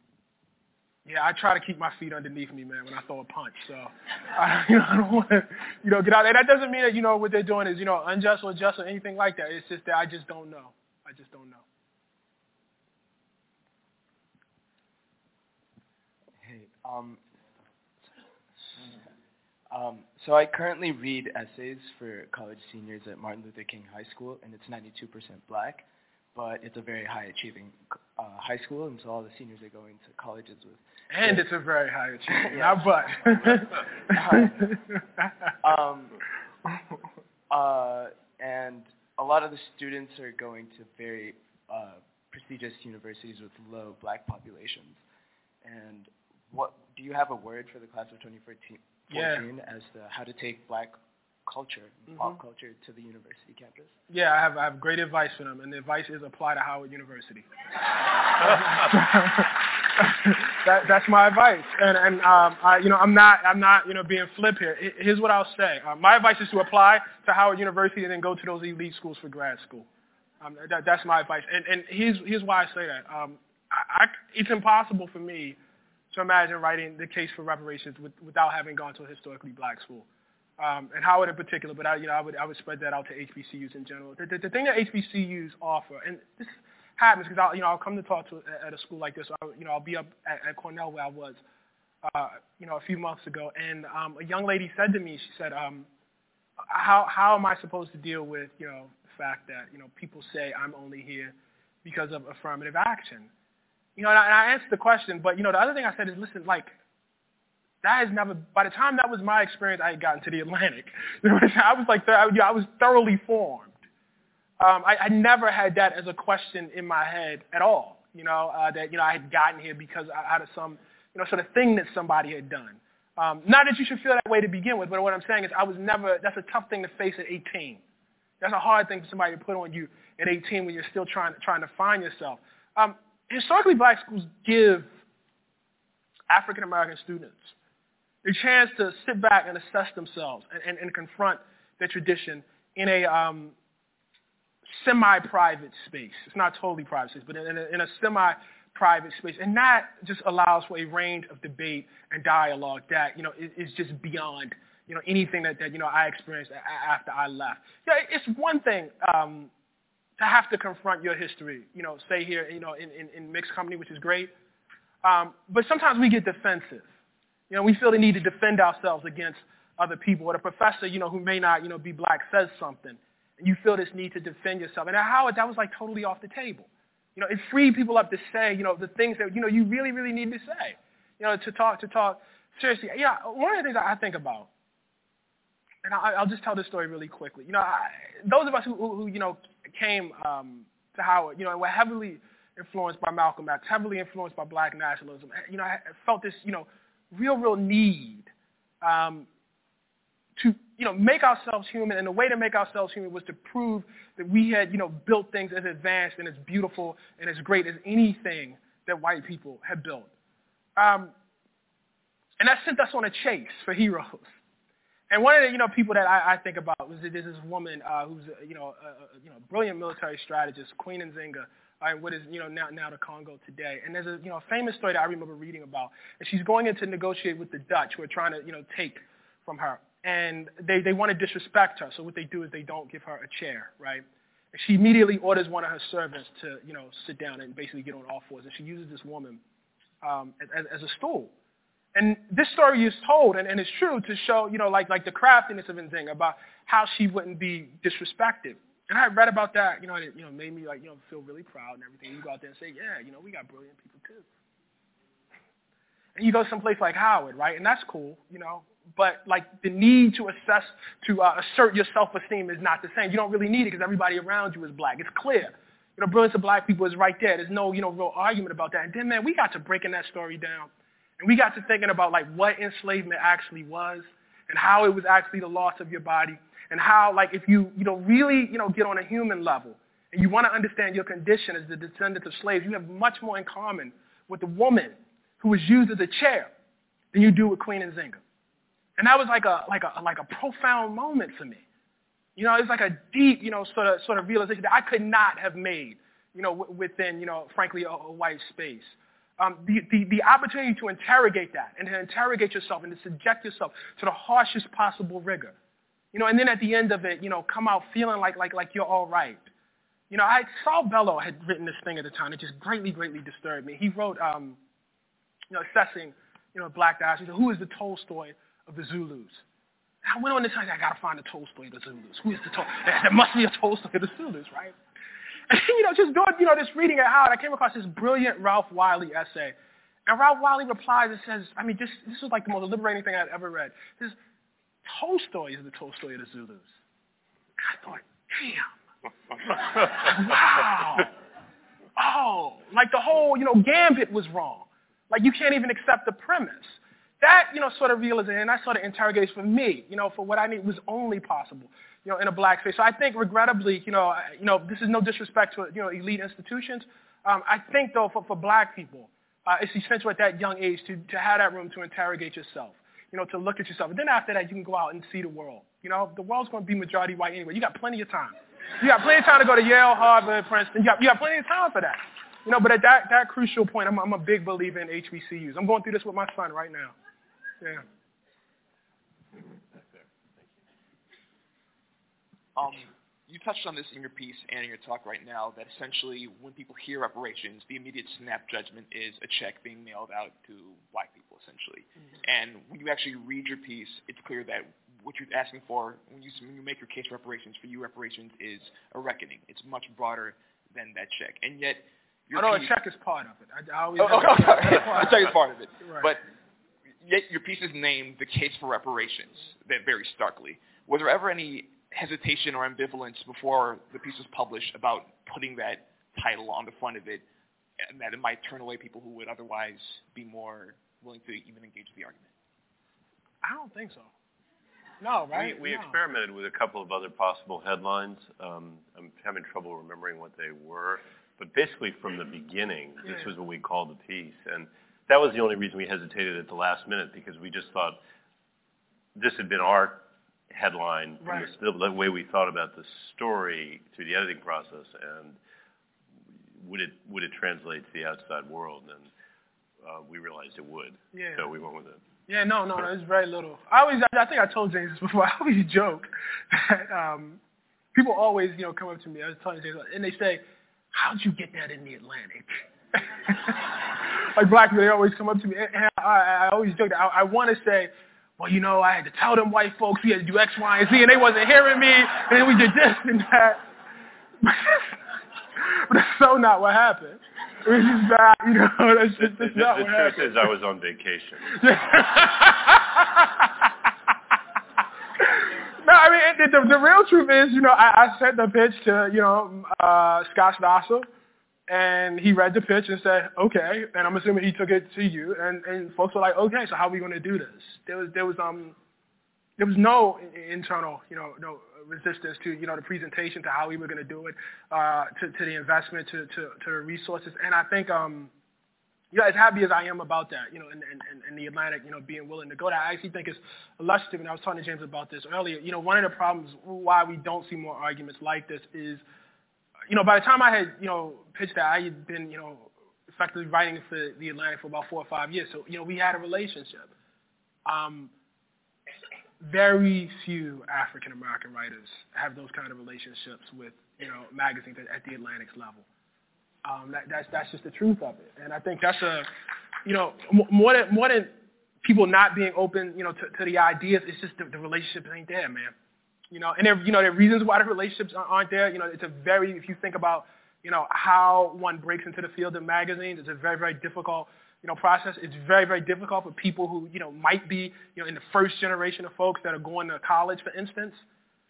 Yeah, I try to keep my feet underneath me, man, when I throw a punch. So, I, you know, I don't want to, you know, get out there. That doesn't mean that, you know, what they're doing is, you know, unjust or just or anything like that. It's just that I just don't know. I just don't know. Hey, um, um, so I currently read essays for college seniors at Martin Luther King High School, and it's ninety-two percent black, but it's a very high-achieving uh, high school, and so all the seniors are going to colleges with... And kids. It's a very high-achieving, not but. um, uh, and a lot of the students are going to very uh, prestigious universities with low black populations. And what do you have a word for the class of twenty fourteen yeah. as to how to take black culture, mm-hmm. pop culture, to the university campus? Yeah, I have I have great advice for them, and the advice is apply to Howard University. that, that's my advice, and and um, I you know I'm not I'm not you know being flip here. Here's what I'll say. Uh, my advice is to apply to Howard University and then go to those elite schools for grad school. Um, that, that's my advice, and and here's here's why I say that. Um, I, I, it's impossible for me to imagine writing the case for reparations with, without having gone to a historically black school. Um, and Howard in particular, but I, you know, I would I would spread that out to H B C Us in general. The, the, the thing that H B C Us offer, and this happens because I'll you know I'll come to talk to at, at a school like this. So I, you know I'll be up at, at Cornell where I was, uh, you know, a few months ago, and um, a young lady said to me, she said, um, how how am I supposed to deal with you know the fact that you know people say I'm only here because of affirmative action, you know? And I, and I answered the question, but you know the other thing I said is, listen, like. That has never. By the time that was my experience, I had gotten to The Atlantic. I was like, I was thoroughly formed. Um, I, I never had that as a question in my head at all. You know uh, that you know I had gotten here because out of some you know sort of thing that somebody had done. Um, not that you should feel that way to begin with, but what I'm saying is I was never. That's a tough thing to face at eighteen. That's a hard thing for somebody to put on you at eighteen when you're still trying trying to find yourself. Um, historically, black schools give African American students the chance to sit back and assess themselves and, and, and confront their tradition in a um, semi-private space. It's not totally private space, but in a, in a semi-private space. And that just allows for a range of debate and dialogue that, you know, is, is just beyond, you know, anything that, that, you know, I experienced after I left. You know, it's one thing um, to have to confront your history, you know, say here, you know, in, in, in mixed company, which is great. Um, but sometimes we get defensive. You know, we feel the need to defend ourselves against other people. Or the professor, you know, who may not, you know, be black says something, and you feel this need to defend yourself. And at Howard, that was like totally off the table. You know, it freed people up to say, you know, the things that, you know, you really, really need to say. You know, to talk, to talk. Seriously, yeah, one of the things I think about, and I, I'll just tell this story really quickly. You know, I, those of us who, who, who you know, came um, to Howard, you know, were heavily influenced by Malcolm X, heavily influenced by black nationalism. You know, I felt this, you know, real, real need um, to, you know, make ourselves human. And the way to make ourselves human was to prove that we had, you know, built things as advanced and as beautiful and as great as anything that white people had built. Um, and that sent us on a chase for heroes. And one of the, you know, people that I, I think about was that there's this woman uh, who's, you know, a, you know, brilliant military strategist, Queen Nzinga, uh, what is, you know, now now the Congo today. And there's a, you know, a famous story that I remember reading about. And she's going in to negotiate with the Dutch, who are trying to, you know, take from her. And they, they want to disrespect her. So what they do is they don't give her a chair, right? And she immediately orders one of her servants to, you know, sit down and basically get on all fours. And she uses this woman um, as, as a stool. And this story is told, and, and it's true, to show, you know, like like the craftiness of Nzinga about how she wouldn't be disrespected. And I read about that, you know, and it, you know, made me, like, you know, feel really proud and everything. You go out there and say, yeah, you know, we got brilliant people too. And you go someplace like Howard, right? And that's cool, you know. But like the need to assess, to uh, assert your self-esteem is not the same. You don't really need it because everybody around you is black. It's clear. You know, brilliance of black people is right there. There's no, you know, real argument about that. And then, man, we got to breaking that story down. And we got to thinking about, like, what enslavement actually was and how it was actually the loss of your body and how, like, if you, you know, really, you know, get on a human level and you want to understand your condition as the descendant of slaves, you have much more in common with the woman who was used as a chair than you do with Queen Nzinga. And that was like a, like a, like a profound moment for me. You know, it was like a deep, you know, sort of, sort of realization that I could not have made, you know, w- within, you know, frankly, a, a white space. Um, the, the, the opportunity to interrogate that and to interrogate yourself and to subject yourself to the harshest possible rigor. You know, and then at the end of it, you know, come out feeling like like like you're all right. You know, I Saul Bellow had written this thing at the time that just greatly, greatly disturbed me. He wrote, um, you know, assessing, you know, black diaspora. Who is the Tolstoy of the Zulus? And I went on this time, I got to find the Tolstoy of the Zulus. Who is the Tolstoy? There must be a Tolstoy of the Zulus, right? And, you know, just doing, you know, this reading at Howard, I came across this brilliant Ralph Wiley essay. And Ralph Wiley replies and says, I mean, just, this is like the most liberating thing I've ever read. He says, Tolstoy is the Tolstoy of the Zulus. And I thought, damn. Wow. Oh, like the whole, you know, gambit was wrong. Like you can't even accept the premise. That, you know, sort of realization, and that sort of interrogation for me, you know, for what I need was only possible, you know, in a black space. So I think, regrettably, you know, you know, this is no disrespect to, you know, elite institutions. Um, I think, though, for, for black people, uh, it's essential at that young age to, to have that room to interrogate yourself, you know, to look at yourself. And then after that, you can go out and see the world. You know, the world's going to be majority white anyway. You got plenty of time. You got plenty of time to go to Yale, Harvard, Princeton. You got, you got plenty of time for that. You know, but at that, that crucial point, I'm, I'm a big believer in H B C Us. I'm going through this with my son right now. Yeah. Um, you touched on this in your piece and in your talk right now, that essentially when people hear reparations, the immediate snap judgment is a check being mailed out to black people, essentially. Mm-hmm. And when you actually read your piece, it's clear that what you're asking for, when you, when you make your case for reparations, for you reparations is a reckoning. It's much broader than that check. And yet your Although piece, a check is part of it. I, I always oh, oh, okay. A check is part of it. Right. But yet your piece is named The Case for Reparations, that very starkly. Was there ever any hesitation or ambivalence before the piece was published about putting that title on the front of it, and that it might turn away people who would otherwise be more willing to even engage with the argument? I don't think so. No, right? We, we no. experimented with a couple of other possible headlines. Um, I'm having trouble remembering what they were. But basically from the beginning, yeah. This was what we called the piece. And that was the only reason we hesitated at the last minute, because we just thought this had been our headline, right, from the, the way we thought about the story through the editing process, and would it would it translate to the outside world? And uh, we realized it would, yeah. So we went with it. Yeah, no, no, there's very little. I always, I think I told James this before. I always joke that um, people always, you know, come up to me. I was telling James, and they say, "How'd you get that in the Atlantic?" Like black people, they always come up to me, and I, I always joke that I, I want to say, well, you know, I had to tell them white folks we had to do X, Y, and Z, and they wasn't hearing me, and then we did this and that. That's so not what happened. It's just not, you know, that's just that's the, not the what happened. The truth is I was on vacation. No, I mean, it, the, the real truth is, you know, I, I sent the pitch to, you know, uh, Scott Stossel, and he read the pitch and said, okay, and I'm assuming he took it to you, and, and folks were like, okay, so how are we going to do this? There was, there was, um, there was no internal, you know, no resistance to, you know, the presentation, to how we were going to do it, uh, to, to the investment, to, to, to the resources. And I think, um, you know, as happy as I am about that, you know, and, and, and the Atlantic, you know, being willing to go there, I actually think it's illustrative, and I was talking to James about this earlier, you know, one of the problems why we don't see more arguments like this is, you know, by the time I had, you know, pitched that, I had been, you know, effectively writing for the Atlantic for about four or five years. So, you know, we had a relationship. Um, very few African-American writers have those kind of relationships with, you know, magazines at, at the Atlantic's level. Um, that, that's that's just the truth of it. And I think that's a, you know, more than, more than people not being open, you know, to, to the ideas, it's just the, the relationships ain't there, man. You know, and there, you know, there are reasons why the relationships aren't there. You know, it's a very, if you think about, you know, how one breaks into the field of magazines, it's a very, very difficult, you know, process. It's very, very difficult for people who, you know, might be, you know, in the first generation of folks that are going to college, for instance.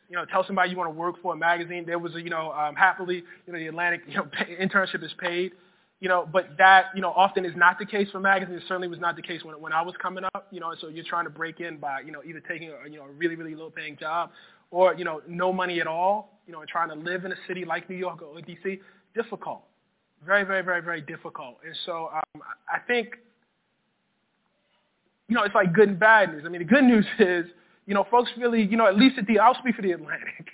You know, tell somebody you want to work for a magazine. There was a, you know, um, happily, you know, the Atlantic, you know, pay, internship is paid. You know, but that, you know, often is not the case for magazines. It certainly was not the case when when I was coming up. You know, and so you're trying to break in by, you know, either taking a, you know, a really, really low-paying job, or, you know, no money at all, you know, and trying to live in a city like New York or D C, difficult. Very, very, very, very difficult. And so um, I think, you know, it's like good and bad news. I mean, the good news is, you know, folks really, you know, at least at the, I'll speak for the Atlantic.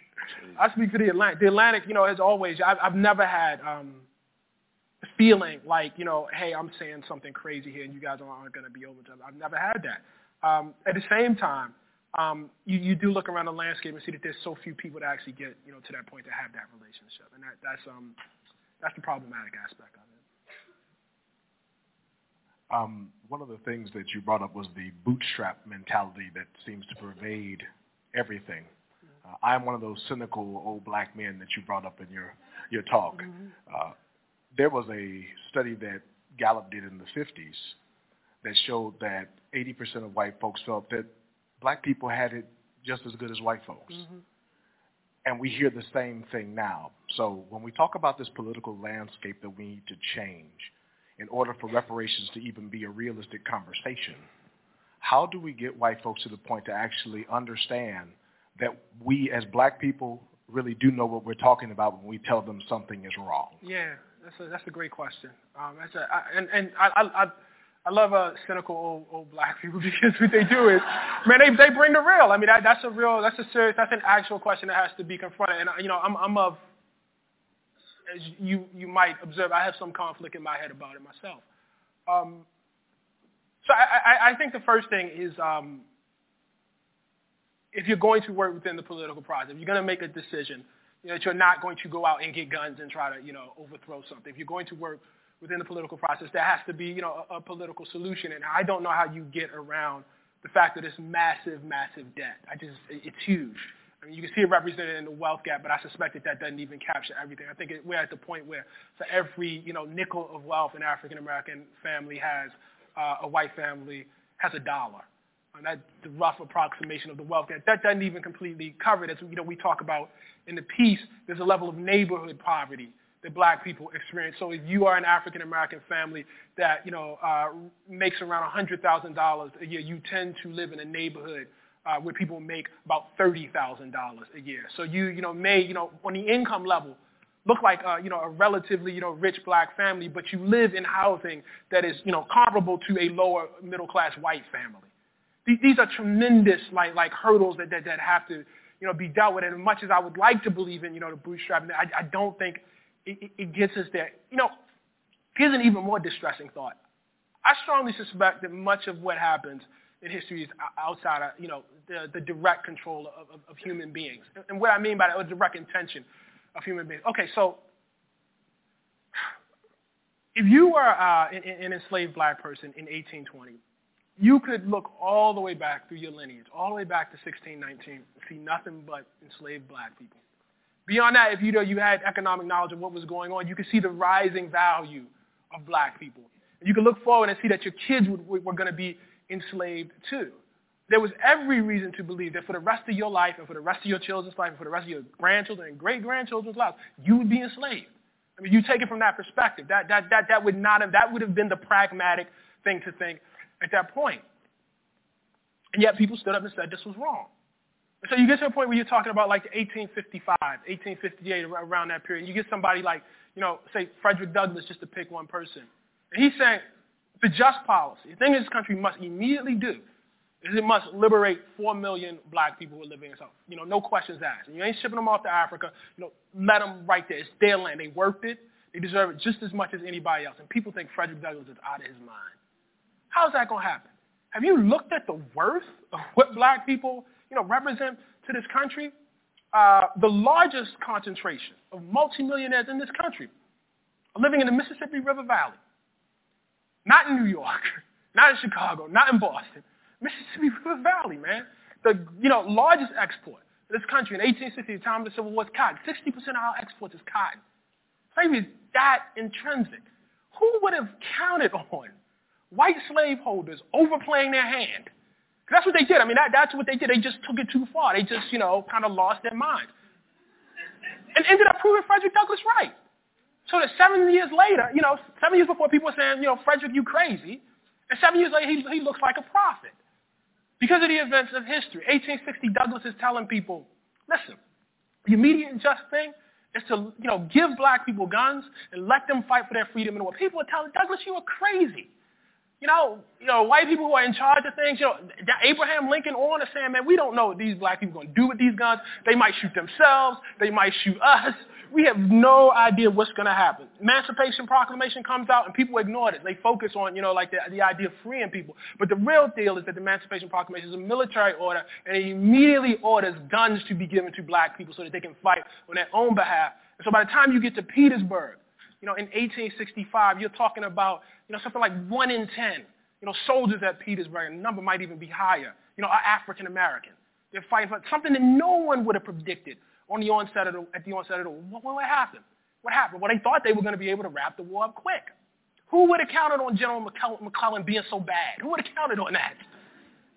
I'll speak for the Atlantic. The Atlantic, you know, as always, I've, I've never had um, a feeling like, you know, hey, I'm saying something crazy here and you guys aren't going to be over to it. I've never had that. Um, at the same time, Um, you, you do look around the landscape and see that there's so few people that actually get, you know, to that point to have that relationship, and that, that's um, that's the problematic aspect of it. Um, one of the things that you brought up was the bootstrap mentality that seems to pervade everything. Uh, I'm one of those cynical old black men that you brought up in your your talk. Mm-hmm. Uh, there was a study that Gallup did in the fifties that showed that eighty percent of white folks felt that black people had it just as good as white folks. Mm-hmm. And we hear the same thing now. So when we talk about this political landscape that we need to change in order for reparations to even be a realistic conversation, how do we get white folks to the point to actually understand that we as black people really do know what we're talking about when we tell them something is wrong? Yeah, that's a, that's a great question. Um, that's a, I, and, and I... I, I I love uh, cynical old, old black people, because what they do is, man, they they bring the real. I mean, that, that's a real, that's a serious, that's an actual question that has to be confronted. And, you know, I'm, I'm of, as you, you might observe, I have some conflict in my head about it myself. Um, so I, I, I think the first thing is, um, if you're going to work within the political process, if you're going to make a decision, you know, that you're not going to go out and get guns and try to, you know, overthrow something. If you're going to work within the political process, there has to be, you know, a, a political solution. And I don't know how you get around the fact that it's massive, massive debt. I just, it's huge. I mean, you can see it represented in the wealth gap, but I suspect that that doesn't even capture everything. I think it, we're at the point where for every, you know, nickel of wealth an African-American family has, uh, a white family has a dollar. And that's the rough approximation of the wealth gap. That doesn't even completely cover it. As, you know, we talk about in the piece, there's a level of neighborhood poverty that black people experience. So if you are an African-American family that, you know, uh, makes around one hundred thousand dollars a year, you tend to live in a neighborhood uh, where people make about thirty thousand dollars a year. So you, you know, may, you know, on the income level, look like, uh, you know, a relatively, you know, rich black family, but you live in housing that is, you know, comparable to a lower middle-class white family. Th- these are tremendous, like, like hurdles that, that, that have to, you know, be dealt with. And as much as I would like to believe in, you know, the bootstrapping, I, I don't think It, it gets us there. You know, here's an even more distressing thought. I strongly suspect that much of what happens in history is outside of, you know, the, the direct control of, of, of human beings. And what I mean by that, or direct intention of human beings. Okay, so if you were uh, an, an enslaved black person in eighteen twenty, you could look all the way back through your lineage, all the way back to sixteen nineteen, and see nothing but enslaved black people. Beyond that, if you know you had economic knowledge of what was going on, you could see the rising value of black people. And you could look forward and see that your kids would, were going to be enslaved too. There was every reason to believe that for the rest of your life and for the rest of your children's life and for the rest of your grandchildren and great-grandchildren's lives, you would be enslaved. I mean, you take it from that perspective. That, that, that, that, would not have, that would have been the pragmatic thing to think at that point. And yet people stood up and said this was wrong. So you get to a point where you're talking about like eighteen fifty-five, eighteen fifty-eight, around that period. And you get somebody like, you know, say Frederick Douglass, just to pick one person. And he's saying the just policy, the thing this country must immediately do is it must liberate four million black people who are living in South. You know, no questions asked. And you ain't shipping them off to Africa. You know, let them right there. It's their land. They worked it. They deserve it just as much as anybody else. And people think Frederick Douglass is out of his mind. How's that going to happen? Have you looked at the worth of what black people, you know, represent to this country? Uh, the largest concentration of multimillionaires in this country are living in the Mississippi River Valley. Not in New York, not in Chicago, not in Boston. Mississippi River Valley, man. The, you know, largest export to this country in eighteen sixty, the time of the Civil War, is cotton. sixty percent of our exports is cotton. Slavery is that intrinsic. Who would have counted on white slaveholders overplaying their hand? That's what they did. I mean, that, that's what they did. They just took it too far. They just, you know, kind of lost their mind. And ended up proving Frederick Douglass right. So that seven years later, you know, seven years before people were saying, you know, Frederick, you crazy. And seven years later, he, he looks like a prophet. Because of the events of history, eighteen sixty, Douglass is telling people, listen, the immediate and just thing is to, you know, give black people guns and let them fight for their freedom. And what people are telling Douglass, you are crazy. You know, you know, white people who are in charge of things, you know, Abraham Lincoln on are saying, man, we don't know what these black people are going to do with these guns. They might shoot themselves. They might shoot us. We have no idea what's going to happen. Emancipation Proclamation comes out and people ignore it. They focus on, you know, like the, the idea of freeing people. But the real deal is that the Emancipation Proclamation is a military order, and it immediately orders guns to be given to black people so that they can fight on their own behalf. And so by the time you get to Petersburg, you know, in eighteen sixty-five, you're talking about, you know, something like one in ten, you know, soldiers at Petersburg, and the number might even be higher, you know, are African American. They're fighting for something that no one would have predicted. On the onset of the, at the onset of the war, what, what happened? What happened? Well, they thought they were going to be able to wrap the war up quick. Who would have counted on General McClellan being so bad? Who would have counted on that?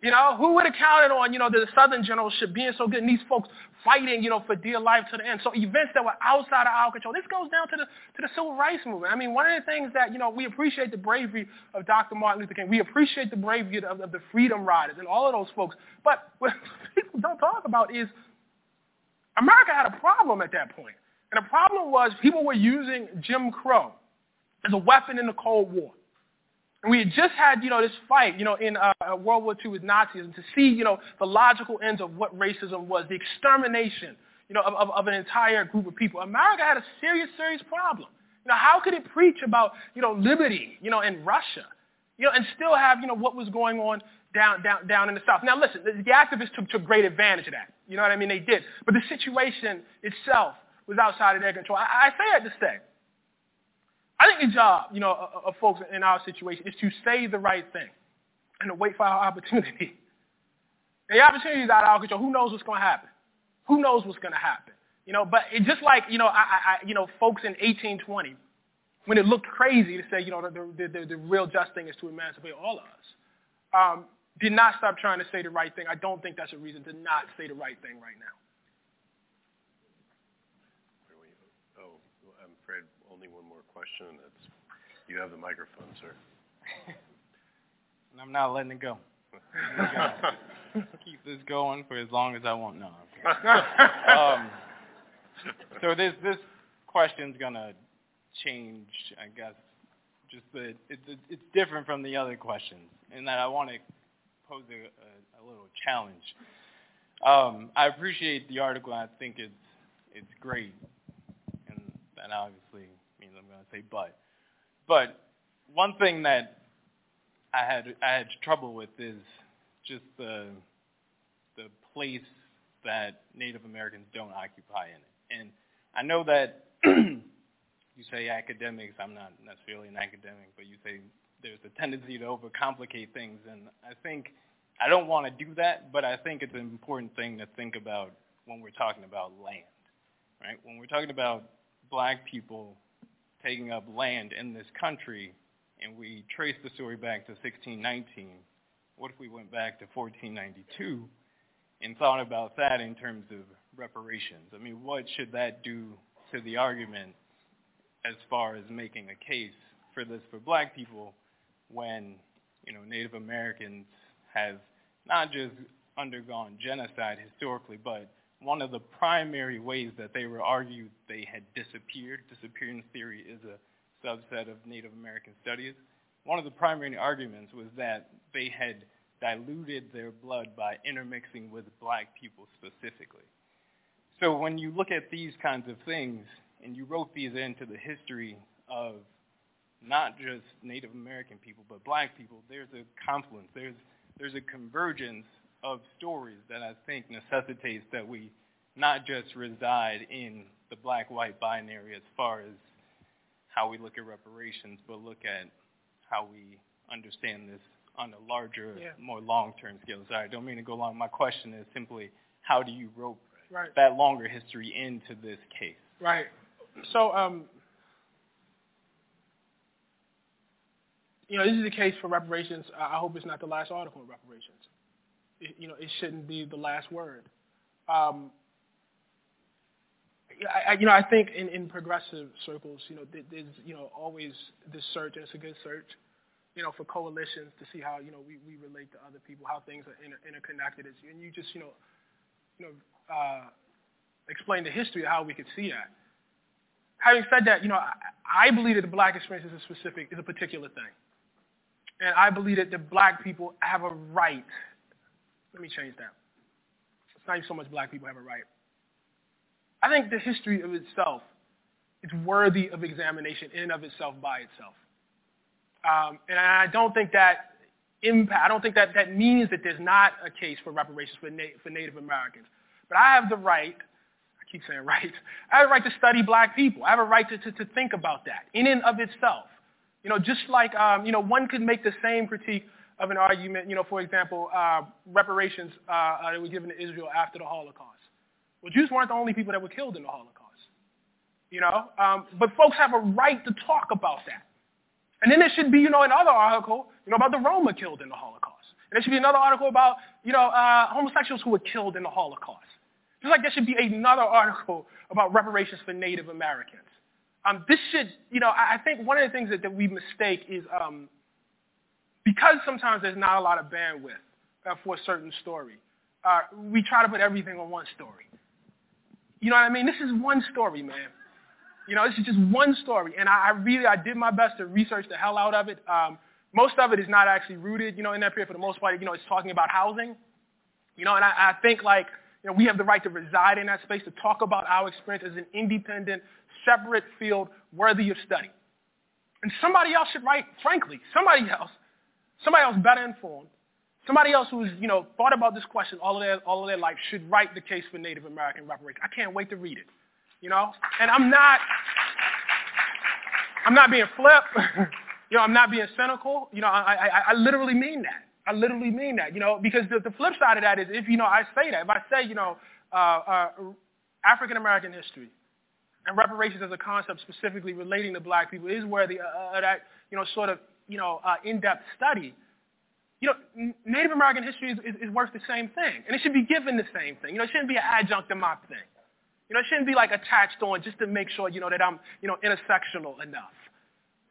You know, who would have counted on, you know, the Southern generalship being so good and these folks fighting, you know, for dear life to the end? So events that were outside of our control. This goes down to the to the Civil Rights Movement. I mean, one of the things that, you know, we appreciate the bravery of Doctor Martin Luther King. We appreciate the bravery of, of the Freedom Riders and all of those folks. But what people don't talk about is America had a problem at that point. And the problem was people were using Jim Crow as a weapon in the Cold War. And we had just had, you know, this fight, you know, in uh, World War Two with Nazism to see, you know, the logical ends of what racism was, the extermination, you know, of, of, of an entire group of people. America had a serious, serious problem. You know, how could it preach about, you know, liberty, you know, in Russia, you know, and still have, you know, what was going on down, down, down in the South? Now, listen, the activists took, took great advantage of that. You know what I mean? They did. But the situation itself was outside of their control. I, I say that to say, I think the job, you know, of, of folks in our situation is to say the right thing and to wait for our opportunity. The opportunity is out of our control. Who knows what's going to happen? Who knows what's going to happen? You know, but it's just like, you know, I, I, you know, folks in eighteen twenty, when it looked crazy to say, you know, the, the, the, the real just thing is to emancipate all of us. Um, did not stop trying to say the right thing. I don't think that's a reason to not say the right thing right now. Oh, I'm afraid only one more question. That's, you have the microphone, sir. And I'm not letting it go. Keep this going for as long as I want. No. um, so this this question's gonna change, I guess. Just the it, it, it's different from the other questions in that I want to pose a, a, a little challenge. Um, I appreciate the article. I think it's it's great, and that obviously means I'm going to say but. But one thing that I had I had trouble with is just the the place that Native Americans don't occupy in it. And I know that you say academics. I'm not necessarily an academic, but you say there's a tendency to overcomplicate things, and I think I don't want to do that, but I think it's an important thing to think about when we're talking about land. right? When we're talking about black people taking up land in this country and we trace the story back to sixteen nineteen, what if we went back to fourteen ninety-two and thought about that in terms of reparations? I mean, what should that do to the argument as far as making a case for this for black people when, you know, Native Americans have not just undergone genocide historically, but one of the primary ways that they were argued they had disappeared, disappearance theory is a subset of Native American studies, one of the primary arguments was that they had diluted their blood by intermixing with black people specifically. So when you look at these kinds of things, and you wrote these into the history of not just Native American people, but black people, there's a confluence, there's there's a convergence of stories that I think necessitates that we not just reside in the black-white binary as far as how we look at reparations, but look at how we understand this on a larger, yeah. more long-term scale. So I don't mean to go long. My question is simply, how do you rope right. that longer history into this case? Right. So, um, you know, this is the case for reparations. I hope it's not the last article on reparations. It, you know, it shouldn't be the last word. Um, I, I, you know, I think in, in progressive circles, you know, there's, you know, always this search, and it's a good search, you know, for coalitions to see how, you know, we, we relate to other people, how things are inter- interconnected. It's, and you just, you know, you know, uh, explain the history of how we could see that. Having said that, you know, I, I believe that the black experience is a specific, is a particular thing. And I believe that the black people have a right. Let me change that. It's not even so much black people have a right. I think the history of itself is worthy of examination in and of itself by itself. Um, and I don't think that impact, I don't think that, that means that there's not a case for reparations for, na- for Native Americans. But I have the right Keep saying right. I have a right to study black people. I have a right to, to, to think about that in and of itself. You know, just like, um, you know, one could make the same critique of an argument, you know, for example, uh, reparations uh, that were given to Israel after the Holocaust. Well, Jews weren't the only people that were killed in the Holocaust, you know, um, but folks have a right to talk about that. And then there should be, you know, another article, you know, about the Roma killed in the Holocaust. And there should be another article about, you know, uh, homosexuals who were killed in the Holocaust. Just like there should be another article about reparations for Native Americans. Um, this should, you know, I, I think one of the things that, that we mistake is um, because sometimes there's not a lot of bandwidth uh, for a certain story, uh, we try to put everything on one story. You know what I mean? This is one story, man. You know, this is just one story. And I, I really, I did my best to research the hell out of it. Um, most of it is not actually rooted, you know, in that period for the most part. You know, it's talking about housing. You know, and I, I think, like, you know, we have the right to reside in that space, to talk about our experience as an independent, separate field worthy of study. And somebody else should write, frankly, somebody else, somebody else better informed, somebody else who's, you know, thought about this question all of their, all of their life should write the case for Native American reparations. I can't wait to read it, you know? And I'm not, I'm not being flip, you know, I'm not being cynical. You know, I, I, I literally mean that. I literally mean that, you know, because the, the flip side of that is if, you know, I say that, if I say, you know, uh, uh, African-American history and reparations as a concept specifically relating to black people is worthy of uh, that, you know, sort of, you know, uh, in-depth study, you know, Native American history is, is, is worth the same thing. And it should be given the same thing. You know, it shouldn't be an adjunct to my thing. You know, it shouldn't be, like, attached on just to make sure, you know, that I'm, you know, intersectional enough.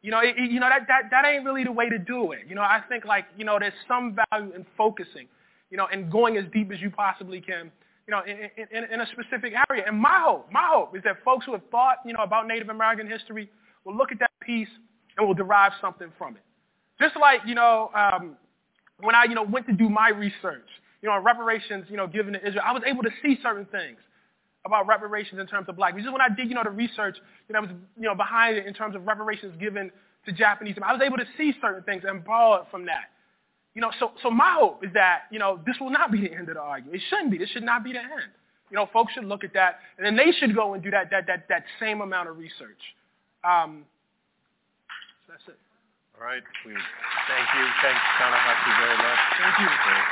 You know, it, you know that, that that ain't really the way to do it. You know, I think, like, you know, there's some value in focusing, you know, and going as deep as you possibly can, you know, in, in, in a specific area. And my hope, my hope is that folks who have thought, you know, about Native American history will look at that piece and will derive something from it. Just like, you know, um, when I, you know, went to do my research, you know, on reparations, you know, given to Israel, I was able to see certain things about reparations in terms of black people. Just when I did, you know, the research, you know, I was, you know, behind it in terms of reparations given to Japanese, I was able to see certain things and borrow from that. You know, so so my hope is that, you know, this will not be the end of the argument. It shouldn't be. This should not be the end. You know, folks should look at that, and then they should go and do that that that that same amount of research. Um, so that's it. All right. We, thank you. Thanks, Ta-Nehisi, very much. Thank you. Thank you.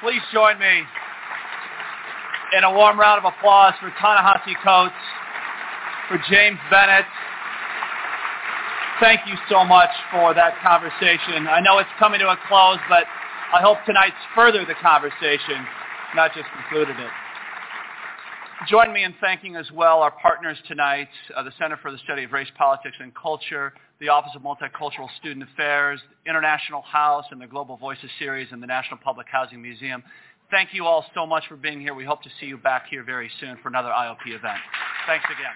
Please join me and a warm round of applause for Ta-Nehisi Coates, for James Bennett. Thank you so much for that conversation. I know it's coming to a close, but I hope tonight's furthered the conversation, not just concluded it. Join me in thanking as well our partners tonight, uh, the Center for the Study of Race, Politics, and Culture, the Office of Multicultural Student Affairs, International House, and the Global Voices Series, and the National Public Housing Museum. Thank you all so much for being here. We hope to see you back here very soon for another I O P event. Thanks again.